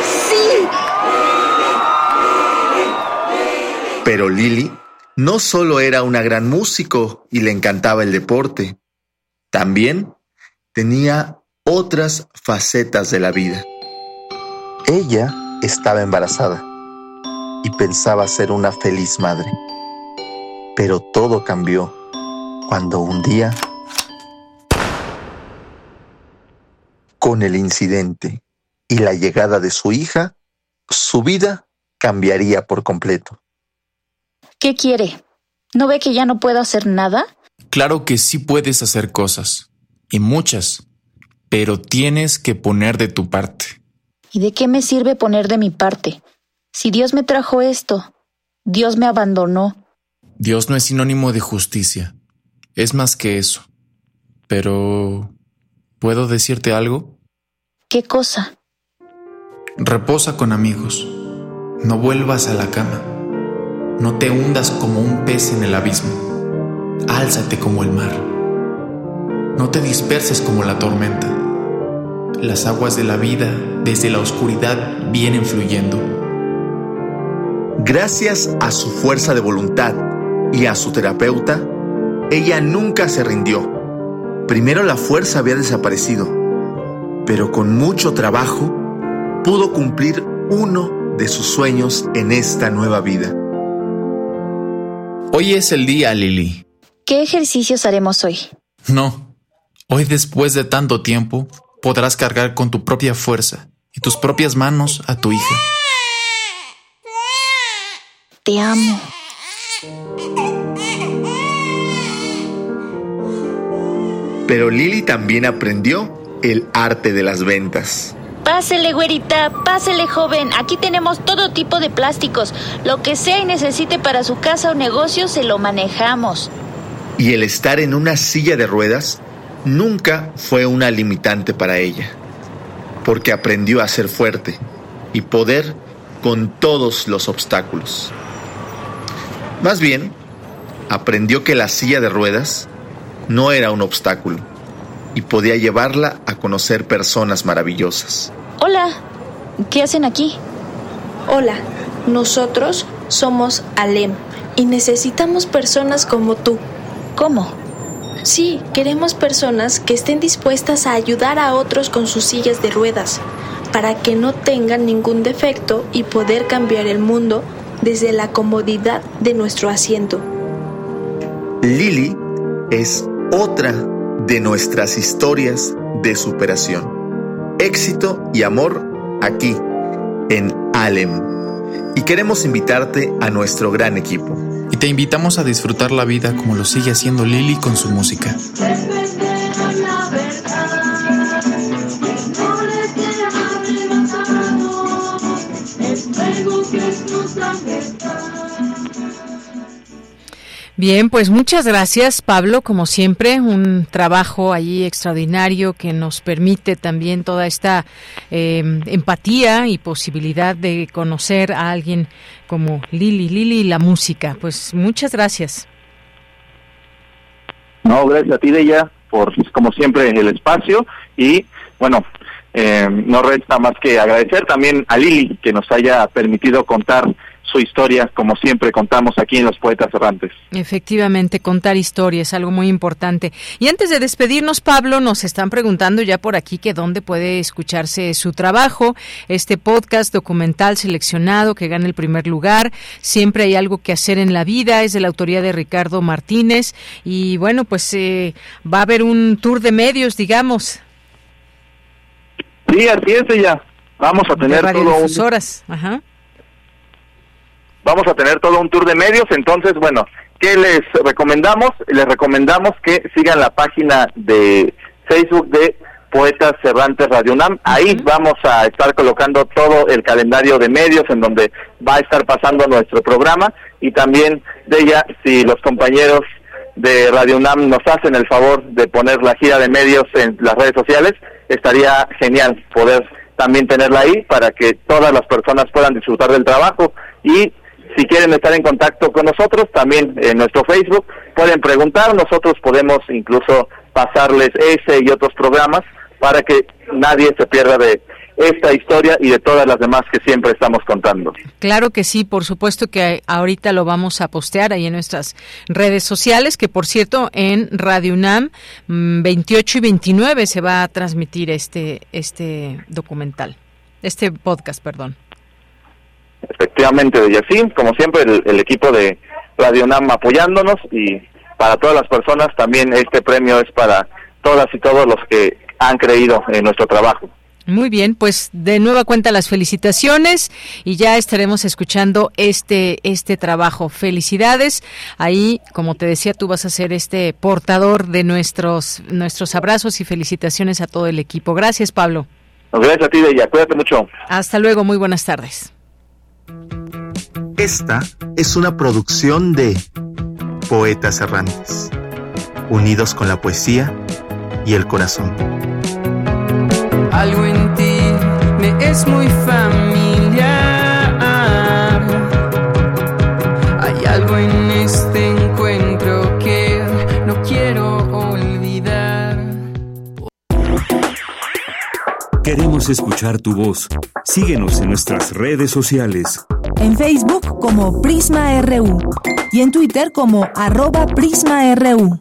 ¡Sí! Pero Lili no solo era una gran músico y le encantaba el deporte. También tenía otras facetas de la vida. Ella estaba embarazada y pensaba ser una feliz madre. Pero todo cambió cuando un día, con el incidente y la llegada de su hija, su vida cambiaría por completo. ¿Qué quiere? ¿No ve que ya no puedo hacer nada? Claro que sí puedes hacer cosas, y muchas, pero tienes que poner de tu parte. ¿Y de qué me sirve poner de mi parte? Si Dios me trajo esto, Dios me abandonó. Dios no es sinónimo de justicia, es más que eso. Pero, ¿puedo decirte algo? ¿Qué cosa? Reposa con amigos, no vuelvas a la cama, no te hundas como un pez en el abismo. Álzate como el mar. No te disperses como la tormenta. Las aguas de la vida desde la oscuridad vienen fluyendo. Gracias a su fuerza de voluntad y a su terapeuta, ella nunca se rindió. Primero la fuerza había desaparecido, pero con mucho trabajo pudo cumplir uno de sus sueños en esta nueva vida. Hoy es el día, Lili. ¿Qué ejercicios haremos hoy? No. Hoy, después de tanto tiempo, podrás cargar con tu propia fuerza y tus propias manos a tu hija. Te amo. pero Lili también aprendió el arte de las ventas. Pásele, güerita, pásele, joven. Aquí tenemos todo tipo de plásticos. Lo que sea y necesite para su casa o negocio, se lo manejamos. Y el estar en una silla de ruedas nunca fue una limitante para ella, porque aprendió a ser fuerte y poder con todos los obstáculos. Más bien, aprendió que la silla de ruedas no era un obstáculo y podía llevarla a conocer personas maravillosas. Hola, ¿qué hacen aquí? Hola, nosotros somos Alem y necesitamos personas como tú. ¿Cómo? Sí, queremos personas que estén dispuestas a ayudar a otros con sus sillas de ruedas, para que no tengan ningún defecto y poder cambiar el mundo desde la comodidad de nuestro asiento. Lili es otra de nuestras historias de superación, éxito y amor aquí, en Alem. Y queremos invitarte a nuestro gran equipo. Y te invitamos a disfrutar la vida como lo sigue haciendo Lili con su música. Bien, pues muchas gracias, Pablo, como siempre, un trabajo allí extraordinario que nos permite también toda esta eh, empatía y posibilidad de conocer a alguien como Lili, Lili y la música. Pues muchas gracias. No, gracias a ti, Deya, por, como siempre, el espacio y, bueno, eh, no resta más que agradecer también a Lili que nos haya permitido contar su historia, como siempre contamos aquí en Los Poetas Errantes. Efectivamente, contar historia es algo muy importante. Y antes de despedirnos, Pablo, nos están preguntando ya por aquí que dónde puede escucharse su trabajo, este podcast documental seleccionado que gana el primer lugar. Siempre hay algo que hacer en la vida, es de la autoría de Ricardo Martínez y bueno, pues eh, va a haber un tour de medios, digamos. Sí, así es, ya. Vamos a tener todo un... horas, ajá. Vamos a tener todo un tour de medios, entonces, bueno, ¿qué les recomendamos? Les recomendamos que sigan la página de Facebook de Poetas Errantes Radio UNAM. Ahí vamos a estar colocando todo el calendario de medios en donde va a estar pasando nuestro programa y también de ella, si los compañeros de Radio UNAM nos hacen el favor de poner la gira de medios en las redes sociales, estaría genial poder también tenerla ahí para que todas las personas puedan disfrutar del trabajo y si quieren estar en contacto con nosotros, también en nuestro Facebook, pueden preguntar, nosotros podemos incluso pasarles ese y otros programas para que nadie se pierda de esta historia y de todas las demás que siempre estamos contando. Claro que sí, por supuesto que ahorita lo vamos a postear ahí en nuestras redes sociales, que por cierto en Radio UNAM veintiocho y veintinueve se va a transmitir este, este documental, este podcast, perdón. Efectivamente, de Yacín, como siempre, el, el equipo de Radio UNAM apoyándonos y para todas las personas también este premio es para todas y todos los que han creído en nuestro trabajo. Muy bien, pues de nueva cuenta las felicitaciones y ya estaremos escuchando este este trabajo. Felicidades. Ahí, como te decía, tú vas a ser este portador de nuestros nuestros abrazos y felicitaciones a todo el equipo. Gracias, Pablo. Gracias a ti, Deya. Cuídate mucho. Hasta luego. Muy buenas tardes. Esta es una producción de Poetas Errantes, unidos con la poesía y el corazón. Algo en ti me es muy familiar. Hay algo en este encuentro que no quiero olvidar. Queremos escuchar tu voz. Síguenos en nuestras redes sociales. En Facebook como Prisma R U y en Twitter como arroba Prisma R U.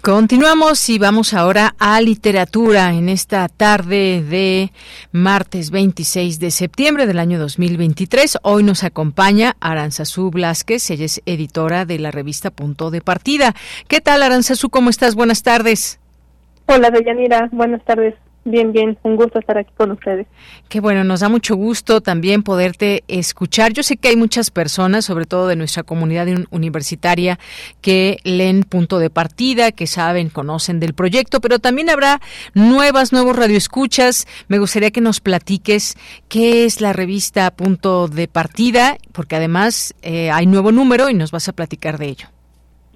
Continuamos y vamos ahora a literatura en esta tarde de martes veintiséis de septiembre del año dos mil veintitrés. Hoy nos acompaña Aranzazú Blázquez, ella es editora de la revista Punto de Partida. ¿Qué tal, Aranzazú? ¿Cómo estás? Buenas tardes. Hola, Deyanira. Buenas tardes. Bien, bien, un gusto estar aquí con ustedes. Qué bueno, nos da mucho gusto también poderte escuchar. Yo sé que hay muchas personas, sobre todo de nuestra comunidad universitaria, que leen Punto de Partida, que saben, conocen del proyecto, pero también habrá nuevas, nuevos radioescuchas. Me gustaría que nos platiques qué es la revista Punto de Partida, porque además eh, hay nuevo número y nos vas a platicar de ello.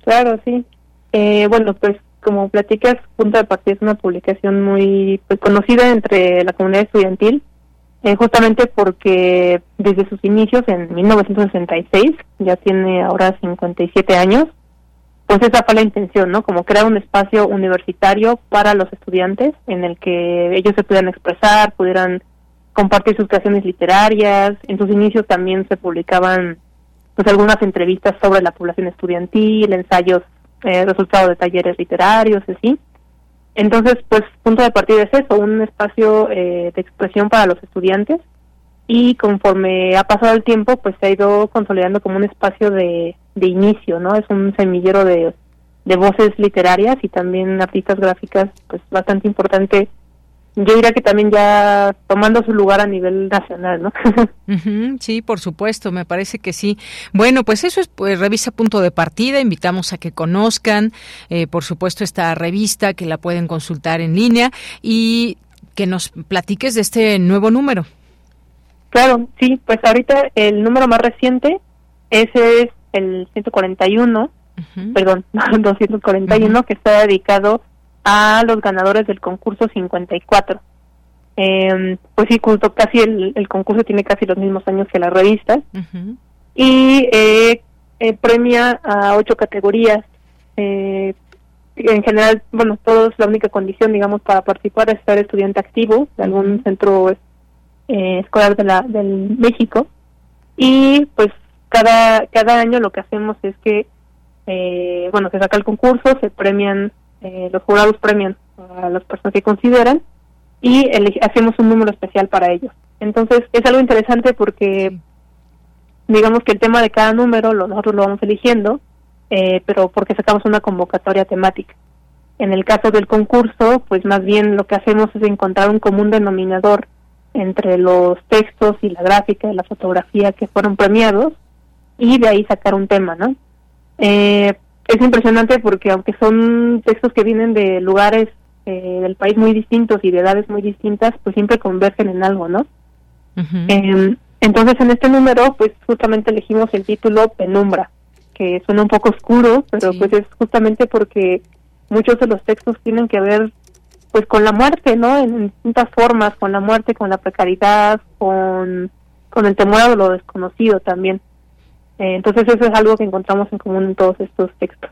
Claro, sí. Eh, bueno, pues como platicas, Punto de Partida es una publicación muy pues, conocida entre la comunidad estudiantil, eh, justamente porque desde sus inicios, en mil novecientos sesenta y seis, ya tiene ahora cincuenta y siete años, pues esa fue la intención, ¿no? Como crear un espacio universitario para los estudiantes, en el que ellos se pudieran expresar, pudieran compartir sus creaciones literarias. En sus inicios también se publicaban pues algunas entrevistas sobre la población estudiantil, ensayos, Eh, resultado de talleres literarios, así. Entonces, pues, Punto de Partida es eso, un espacio eh, de expresión para los estudiantes, y conforme ha pasado el tiempo, pues se ha ido consolidando como un espacio de, de inicio, ¿no? Es un semillero de, de voces literarias y también artistas gráficas, pues, bastante importante. Yo diría que también ya tomando su lugar a nivel nacional, ¿no? Uh-huh, sí, por supuesto, me parece que sí. Bueno, pues eso es pues, Revista Punto de Partida. Invitamos a que conozcan, eh, por supuesto, esta revista, que la pueden consultar en línea, y que nos platiques de este nuevo número. Claro, sí, pues ahorita el número más reciente, ese es el ciento cuarenta y uno, uh-huh. perdón, doscientos cuarenta y uno, uh-huh. que está dedicado a los ganadores del concurso cincuenta y cuatro. Eh, pues sí, justo casi el, el concurso tiene casi los mismos años que la revista. Uh-huh. Y eh, eh, premia a ocho categorías. Eh, en general, bueno, todos, la única condición, digamos, para participar es ser estudiante activo de algún centro eh, escolar de la del México. Y pues cada, cada año lo que hacemos es que, eh, bueno, se saca el concurso, se premian. Eh, los jurados premian a las personas que consideran y elege- hacemos un número especial para ellos. Entonces es algo interesante porque sí. digamos que el tema de cada número lo, nosotros lo vamos eligiendo, eh, pero porque sacamos una convocatoria temática. En el caso del concurso, pues más bien lo que hacemos es encontrar un común denominador entre los textos y la gráfica y la fotografía que fueron premiados y de ahí sacar un tema, ¿no? Eh... Es impresionante porque aunque son textos que vienen de lugares eh, del país muy distintos y de edades muy distintas, pues siempre convergen en algo, ¿no? Uh-huh. Eh, entonces en este número, pues justamente elegimos el título Penumbra, que suena un poco oscuro, pero sí. pues es justamente porque muchos de los textos tienen que ver pues con la muerte, ¿no? En, en distintas formas, con la muerte, con la precariedad, con, con el temor a lo desconocido también. Entonces eso es algo que encontramos en común en todos estos textos.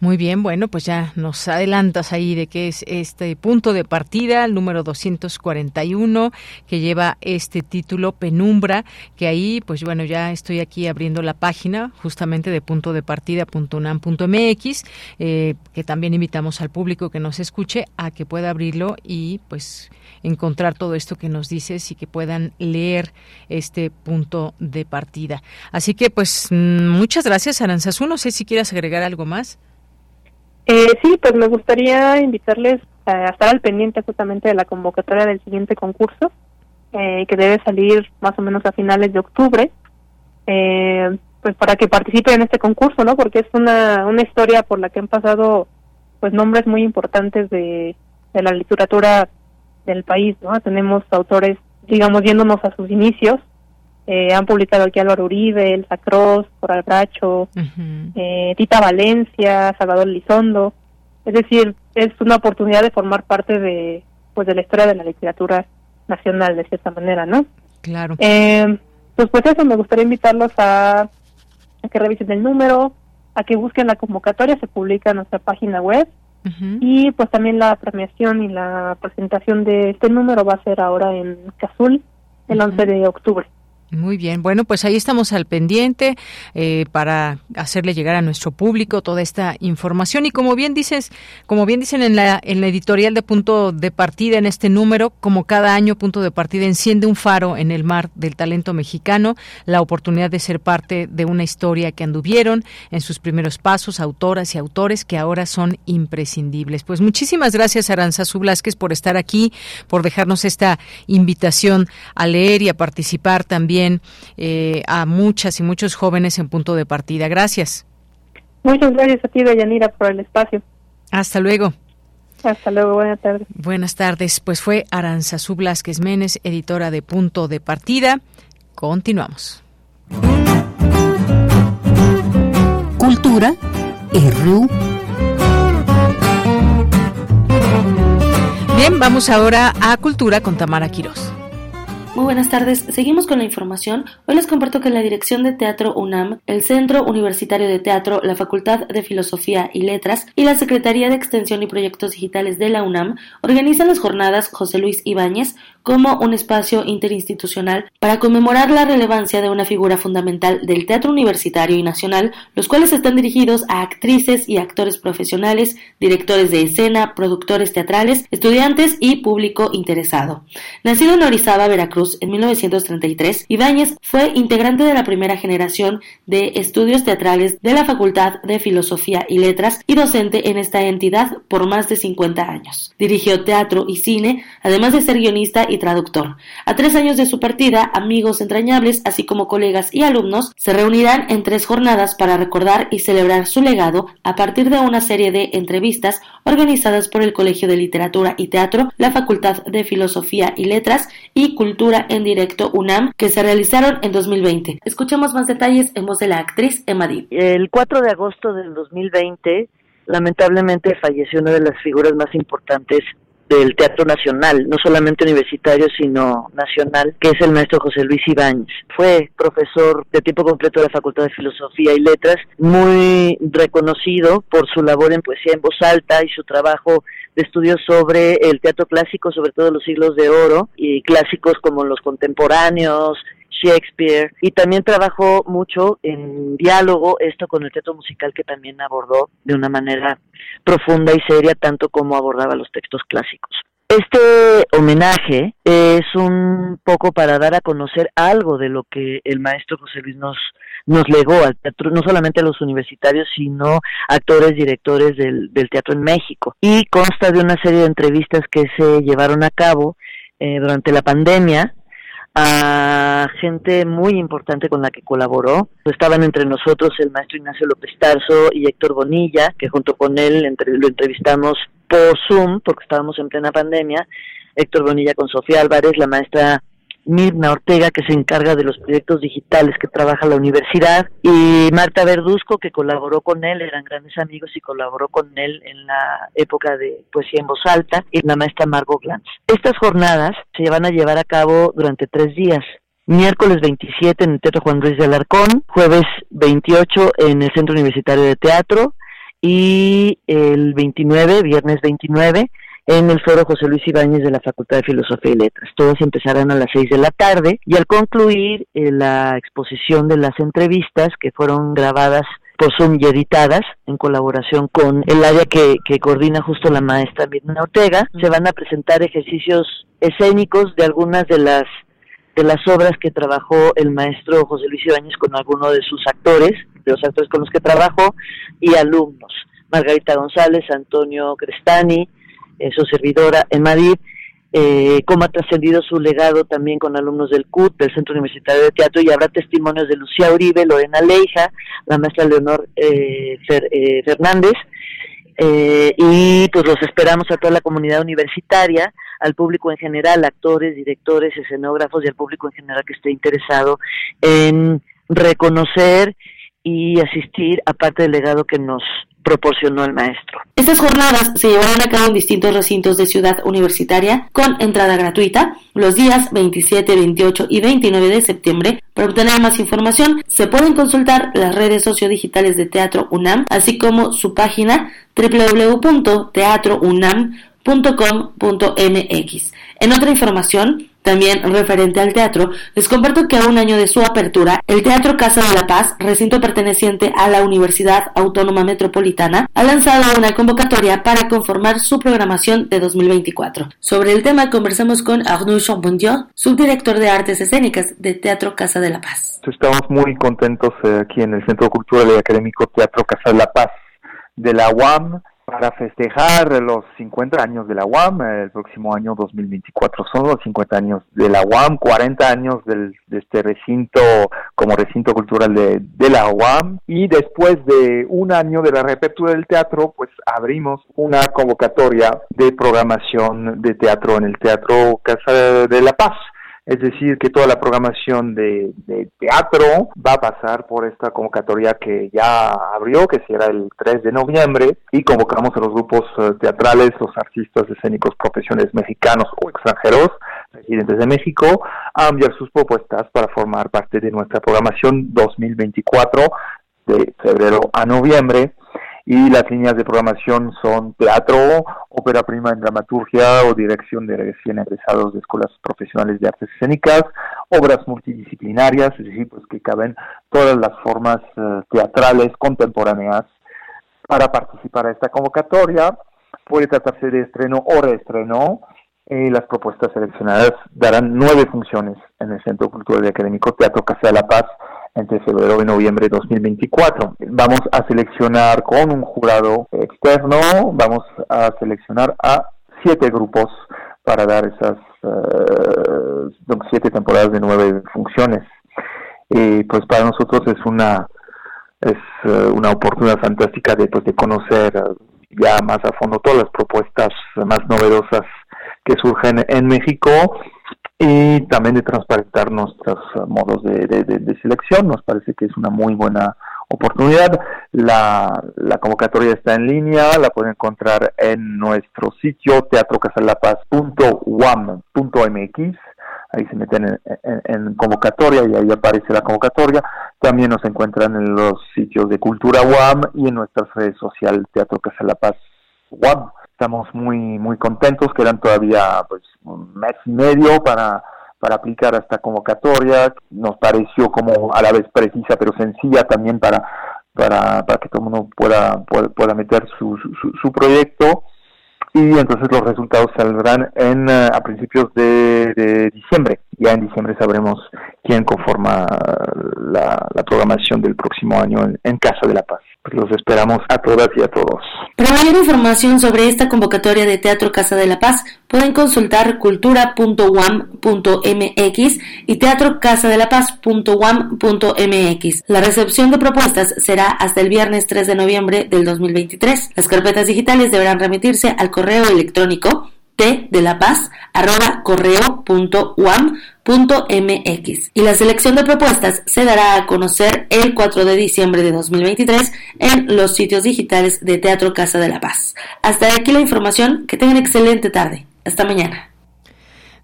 Muy bien, bueno, pues ya nos adelantas ahí de qué es este Punto de Partida, el número doscientos cuarenta y uno, que lleva este título Penumbra, que ahí, pues bueno, ya estoy aquí abriendo la página justamente de punto de partida punto unam punto m x, eh, que también invitamos al público que nos escuche a que pueda abrirlo y pues encontrar todo esto que nos dices y que puedan leer este Punto de Partida. Así que, pues, muchas gracias, Aranzazú. No sé si quieras agregar algo más. Eh, sí, pues me gustaría invitarles a estar al pendiente justamente de la convocatoria del siguiente concurso, eh, que debe salir más o menos a finales de octubre, eh, pues para que participen en este concurso, ¿no? Porque es una una historia por la que han pasado pues nombres muy importantes de, de la literatura del país, ¿no? Tenemos autores, digamos, yéndonos a sus inicios. Eh, han publicado aquí Álvaro Uribe, Elsa Cross, Coral Bracho, uh-huh. eh, Tita Valencia, Salvador Elizondo. Es decir, es una oportunidad de formar parte de pues de la historia de la literatura nacional, de cierta manera, ¿no? Claro. Eh, pues pues eso, me gustaría invitarlos a, a que revisen el número, a que busquen la convocatoria, se publica en nuestra página web, uh-huh. y pues también la premiación y la presentación de este número va a ser ahora en Cazul, el uh-huh. once de octubre. Muy bien, bueno, pues ahí estamos al pendiente eh, para hacerle llegar a nuestro público toda esta información. Y como bien dices, como bien dicen en la en la editorial de Punto de Partida, en este número, como cada año, Punto de Partida enciende un faro en el mar del talento mexicano, la oportunidad de ser parte de una historia que anduvieron en sus primeros pasos autoras y autores que ahora son imprescindibles. Pues muchísimas gracias, Aranzazu Blázquez, por estar aquí, por dejarnos esta invitación a leer y a participar también Eh, a muchas y muchos jóvenes en Punto de Partida. Gracias. Muchas gracias a ti, Deyanira, por el espacio. Hasta luego. Hasta luego, buenas tardes. Buenas tardes. Pues fue Aranzazu Blázquez Menes, editora de Punto de Partida. Continuamos. Cultura R U. Bien, vamos ahora a Cultura con Tamara Quirós. Muy buenas tardes, seguimos con la información. Hoy les comparto que la Dirección de Teatro UNAM, el Centro Universitario de Teatro, la Facultad de Filosofía y Letras y la Secretaría de Extensión y Proyectos Digitales de la UNAM organizan las jornadas José Luis Ibáñez como un espacio interinstitucional para conmemorar la relevancia de una figura fundamental del teatro universitario y nacional, los cuales están dirigidos a actrices y actores profesionales, directores de escena, productores teatrales, estudiantes y público interesado. Nacido en Orizaba, Veracruz, en mil novecientos treinta y tres, Ibáñez fue integrante de la primera generación de estudios teatrales de la Facultad de Filosofía y Letras y docente en esta entidad por más de cincuenta años. Dirigió teatro y cine, además de ser guionista y traductor. A tres años de su partida, amigos entrañables, así como colegas y alumnos, se reunirán en tres jornadas para recordar y celebrar su legado a partir de una serie de entrevistas organizadas por el Colegio de Literatura y Teatro, la Facultad de Filosofía y Letras y Cultura en Directo UNAM, que se realizaron en dos mil veinte. Escuchemos más detalles en voz de la actriz Emma Dib. El cuatro de agosto del dos mil veinte, lamentablemente falleció una de las figuras más importantes del teatro nacional, no solamente universitario, sino nacional, que es el maestro José Luis Ibáñez. Fue profesor de tiempo completo de la Facultad de Filosofía y Letras, muy reconocido por su labor en poesía en voz alta y su trabajo de estudios sobre el teatro clásico, sobre todo los siglos de oro, y clásicos como los contemporáneos, Shakespeare, y también trabajó mucho en diálogo esto con el teatro musical, que también abordó de una manera profunda y seria, tanto como abordaba los textos clásicos. Este homenaje es un poco para dar a conocer algo de lo que el maestro José Luis nos, nos legó al teatro, no solamente a los universitarios, sino actores, directores del, del teatro en México. Y consta de una serie de entrevistas que se llevaron a cabo eh, durante la pandemia, a gente muy importante con la que colaboró. Estaban entre nosotros el maestro Ignacio López Tarso y Héctor Bonilla, que junto con él entre, lo entrevistamos por Zoom, porque estábamos en plena pandemia. Héctor Bonilla con Sofía Álvarez, la maestra Mirna Ortega, que se encarga de los proyectos digitales que trabaja la universidad, y Marta Verduzco, que colaboró con él, eran grandes amigos y colaboró con él en la época de poesía en voz alta, y la maestra Margot Glantz. Estas jornadas se van a llevar a cabo durante tres días. Miércoles veintisiete en el Teatro Juan Ruiz de Alarcón, jueves veintiocho en el Centro Universitario de Teatro, y el veintinueve, viernes veintinueve, en el Foro José Luis Ibáñez de la Facultad de Filosofía y Letras. Todas empezarán a las seis de la tarde y al concluir eh, la exposición de las entrevistas, que fueron grabadas por Zoom y editadas en colaboración con el área que, que coordina justo la maestra Mirna Ortega, se van a presentar ejercicios escénicos de algunas de las de las obras que trabajó el maestro José Luis Ibáñez con alguno de sus actores, de los actores con los que trabajó, y alumnos, Margarita González, Antonio Crestani, Eh, su servidora Emma Dib, eh, cómo ha trascendido su legado también con alumnos del C U T, del Centro Universitario de Teatro, y habrá testimonios de Lucía Uribe, Lorena Leija, la maestra Leonor eh, Fer, eh, Fernández, eh, y pues los esperamos a toda la comunidad universitaria, al público en general, actores, directores, escenógrafos y al público en general que esté interesado en reconocer y asistir a parte del legado que nos proporcionó el maestro. Estas jornadas se llevarán a cabo en distintos recintos de Ciudad Universitaria con entrada gratuita los días veintisiete, veintiocho y veintinueve de septiembre. Para obtener más información se pueden consultar las redes sociodigitales de Teatro UNAM, así como su página doble u doble u doble u punto teatro unam punto com punto m x. En otra información, También referente al teatro, les comparto que a un año de su apertura, el Teatro Casa de la Paz, recinto perteneciente a la Universidad Autónoma Metropolitana, ha lanzado una convocatoria para conformar su programación de dos mil veinticuatro. Sobre el tema conversamos con Arnaud Chambondieu, subdirector de Artes Escénicas de Teatro Casa de la Paz. Estamos muy contentos aquí en el Centro Cultural y Académico Teatro Casa de la Paz de la UAM, para festejar los cincuenta años de la UAM. El próximo año dos mil veinticuatro son los cincuenta años de la UAM, cuarenta años del, de este recinto como recinto cultural de, de la UAM, y después de un año de la reapertura del teatro, pues abrimos una convocatoria de programación de teatro en el Teatro Casa de la Paz. Es decir, que toda la programación de, de teatro va a pasar por esta convocatoria que ya abrió, que será el tres de noviembre, y convocamos a los grupos teatrales, los artistas escénicos profesionales mexicanos o extranjeros, residentes de México, a enviar sus propuestas para formar parte de nuestra programación dos mil veinticuatro, de febrero a noviembre. Y las líneas de programación son teatro, ópera prima en dramaturgia o dirección de recién egresados de escuelas profesionales de artes escénicas, obras multidisciplinarias, es decir, pues que caben todas las formas uh, teatrales contemporáneas para participar a esta convocatoria. Puede tratarse de estreno o reestreno. Eh, las propuestas seleccionadas darán nueve funciones en el Centro Cultural y Académico Teatro Casa de la Paz entre febrero y noviembre de dos mil veinticuatro. Vamos a seleccionar con un jurado externo, vamos a seleccionar a siete grupos para dar esas uh, siete temporadas de nueve funciones. Y pues para nosotros es una es uh, una oportunidad fantástica de, pues, de conocer uh, ya más a fondo todas las propuestas más novedosas que surgen en México, y también de transparentar nuestros modos de, de, de, de selección. Nos parece que es una muy buena oportunidad. La, la convocatoria está en línea, la pueden encontrar en nuestro sitio teatro casa de la paz punto u a m punto m x. Ahí se meten en, en, en convocatoria y ahí aparece la convocatoria. También nos encuentran en los sitios de Cultura UAM y en nuestras redes sociales Teatro Casa de la Paz UAM. Estamos muy muy contentos, quedan todavía pues un mes y medio para, para aplicar a esta convocatoria. Nos pareció como a la vez precisa pero sencilla también para para, para que todo el mundo pueda, pueda, pueda meter su, su, su proyecto. Y entonces los resultados saldrán en a principios de, de diciembre. Ya en diciembre sabremos quién conforma la, la programación del próximo año en, en Casa de la Paz. Pues los esperamos a todas y a todos. Para mayor información sobre esta convocatoria de Teatro Casa de la Paz, pueden consultar cultura punto u a m punto m x y teatro casa de la paz punto u a m punto m x. La recepción de propuestas será hasta el viernes tres de noviembre del dos mil veintitrés. Las carpetas digitales deberán remitirse al correo electrónico t de la paz arroba correo punto u a m punto m x, y la selección de propuestas se dará a conocer el cuatro de diciembre de dos mil veintitrés en los sitios digitales de Teatro Casa de la Paz. Hasta aquí la información, que tengan excelente tarde. Hasta mañana.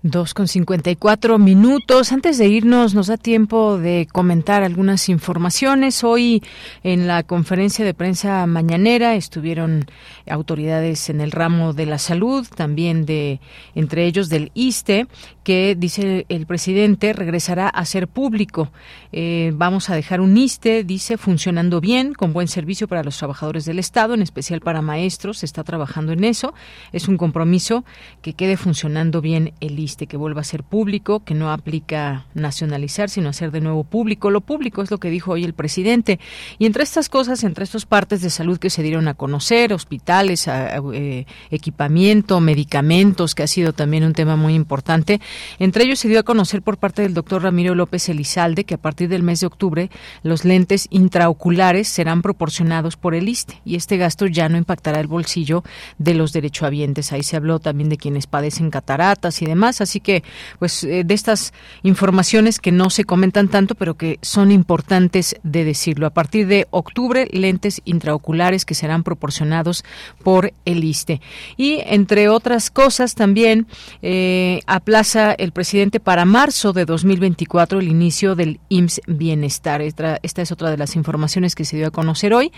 dos con cincuenta y cuatro minutos. Antes de irnos, nos da tiempo de comentar algunas informaciones. Hoy, en la conferencia de prensa mañanera, estuvieron autoridades en el ramo de la salud, también de, entre ellos, del I S S S T E, que, dice el presidente, regresará a ser público. Eh, vamos a dejar un I S S S T E, dice, funcionando bien, con buen servicio para los trabajadores del Estado, en especial para maestros. Se está trabajando en eso. Es un compromiso que quede funcionando bien el I S S S T E, que vuelva a ser público, que no aplica nacionalizar, sino hacer de nuevo público. Lo público es lo que dijo hoy el presidente. Y entre estas cosas, entre estos partes de salud que se dieron a conocer, hospitales, a, a, eh, equipamiento, medicamentos, que ha sido también un tema muy importante, entre ellos se dio a conocer por parte del doctor Ramiro López Elizalde que a partir del mes de octubre los lentes intraoculares serán proporcionados por el I S S S T E, y este gasto ya no impactará el bolsillo de los derechohabientes. Ahí se habló también de quienes padecen cataratas y demás. Así que, pues, de estas informaciones que no se comentan tanto, pero que son importantes de decirlo. A partir de octubre, lentes intraoculares que serán proporcionados por el I S S S T E. Y, entre otras cosas, también eh, aplaza el presidente para marzo de dos mil veinticuatro el inicio del I M S S Bienestar. Esta, esta es otra de las informaciones que se dio a conocer hoy.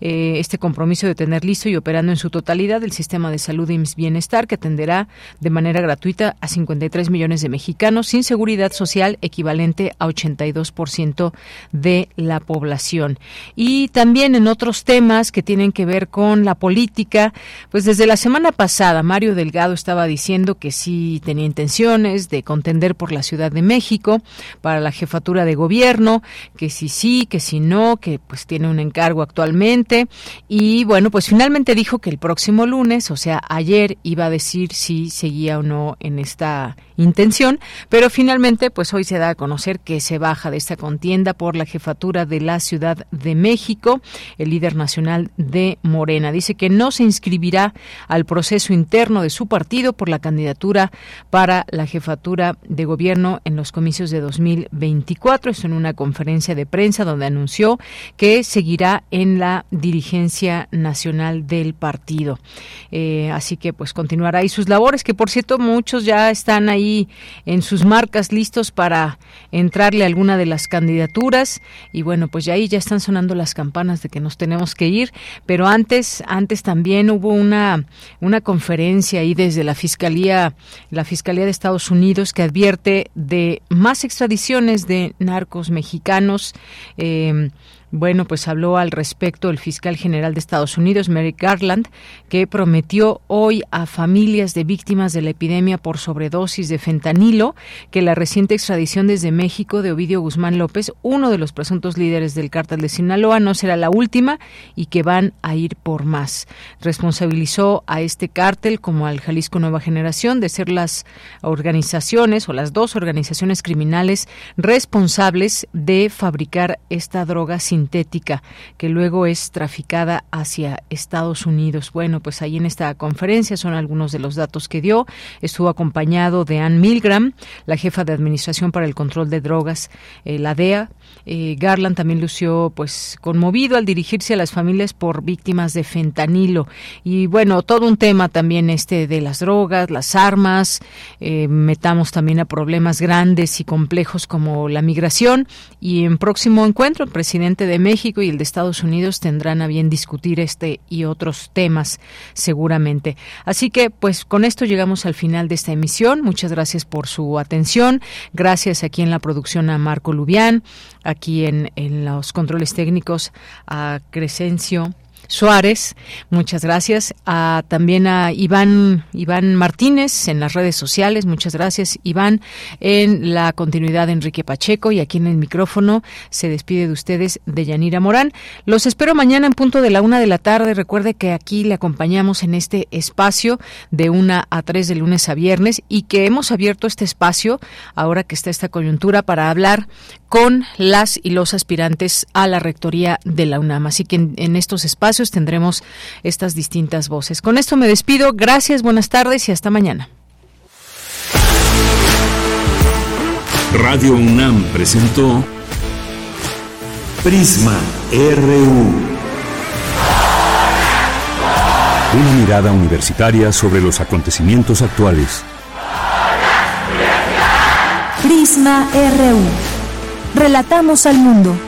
Eh, este compromiso de tener listo y operando en su totalidad el sistema de salud I M S S Bienestar, que atenderá de manera gratuita a cincuenta y tres millones de mexicanos sin seguridad social, equivalente a ochenta y dos por ciento de la población. Y también en otros temas que tienen que ver con la política, pues desde la semana pasada Mario Delgado estaba diciendo que sí tenía intenciones de contender por la Ciudad de México, para la jefatura de gobierno, que si sí, que si no, que pues tiene un encargo actualmente. Y bueno, pues finalmente dijo que el próximo lunes, o sea, ayer, iba a decir si seguía o no en esta intención, pero finalmente pues hoy se da a conocer que se baja de esta contienda por la jefatura de la Ciudad de México. El líder nacional de Morena dice que no se inscribirá al proceso interno de su partido por la candidatura para la jefatura de gobierno en los comicios de dos mil veinticuatro. Es en una conferencia de prensa donde anunció que seguirá en la dirigencia nacional del partido. Eh, así que pues continuará ahí sus labores, que por cierto muchos ya están ahí en sus marcas listos para entrarle a alguna de las candidaturas. Y bueno, pues ya ahí ya están sonando las campanas de que nos tenemos que ir, pero antes antes también hubo una una conferencia ahí desde la Fiscalía la Fiscalía de Estados Unidos, que advierte de más extradiciones de narcos mexicanos. eh, Bueno, pues habló al respecto el fiscal general de Estados Unidos, Merrick Garland, que prometió hoy a familias de víctimas de la epidemia por sobredosis de fentanilo que la reciente extradición desde México de Ovidio Guzmán López, uno de los presuntos líderes del cártel de Sinaloa, no será la última y que van a ir por más. Responsabilizó a este cártel, como al Jalisco Nueva Generación, de ser las organizaciones o las dos organizaciones criminales responsables de fabricar esta droga sin sintética que luego es traficada hacia Estados Unidos. Bueno, pues ahí en esta conferencia son algunos de los datos que dio. Estuvo acompañado de Ann Milgram, la jefa de Administración para el Control de Drogas, eh, la D E A. Eh, Garland también lució pues conmovido al dirigirse a las familias por víctimas de fentanilo. Y bueno, todo un tema también este de las drogas, las armas, eh, metamos también a problemas grandes y complejos como la migración. Y en próximo encuentro, el presidente de México y el de Estados Unidos tendrán a bien discutir este y otros temas seguramente. Así que pues con esto llegamos al final de esta emisión. Muchas gracias por su atención. Gracias aquí en la producción a Marco Lubián, aquí en, en los controles técnicos a Crescencio Suárez, muchas gracias. A, también a Iván Iván Martínez en las redes sociales, muchas gracias Iván. En la continuidad de Enrique Pacheco, y aquí en el micrófono se despide de ustedes Deyanira Morán. Los espero mañana en punto de la una de la tarde. Recuerde que aquí le acompañamos en este espacio de una a tres de lunes a viernes, y que hemos abierto este espacio ahora que está esta coyuntura para hablar con las y los aspirantes a la rectoría de la UNAM. Así que en, en estos espacios tendremos estas distintas voces. Con esto me despido. Gracias, buenas tardes y hasta mañana. Radio UNAM presentó Prisma R U. Una mirada universitaria sobre los acontecimientos actuales. Prisma R U. Relatamos al mundo.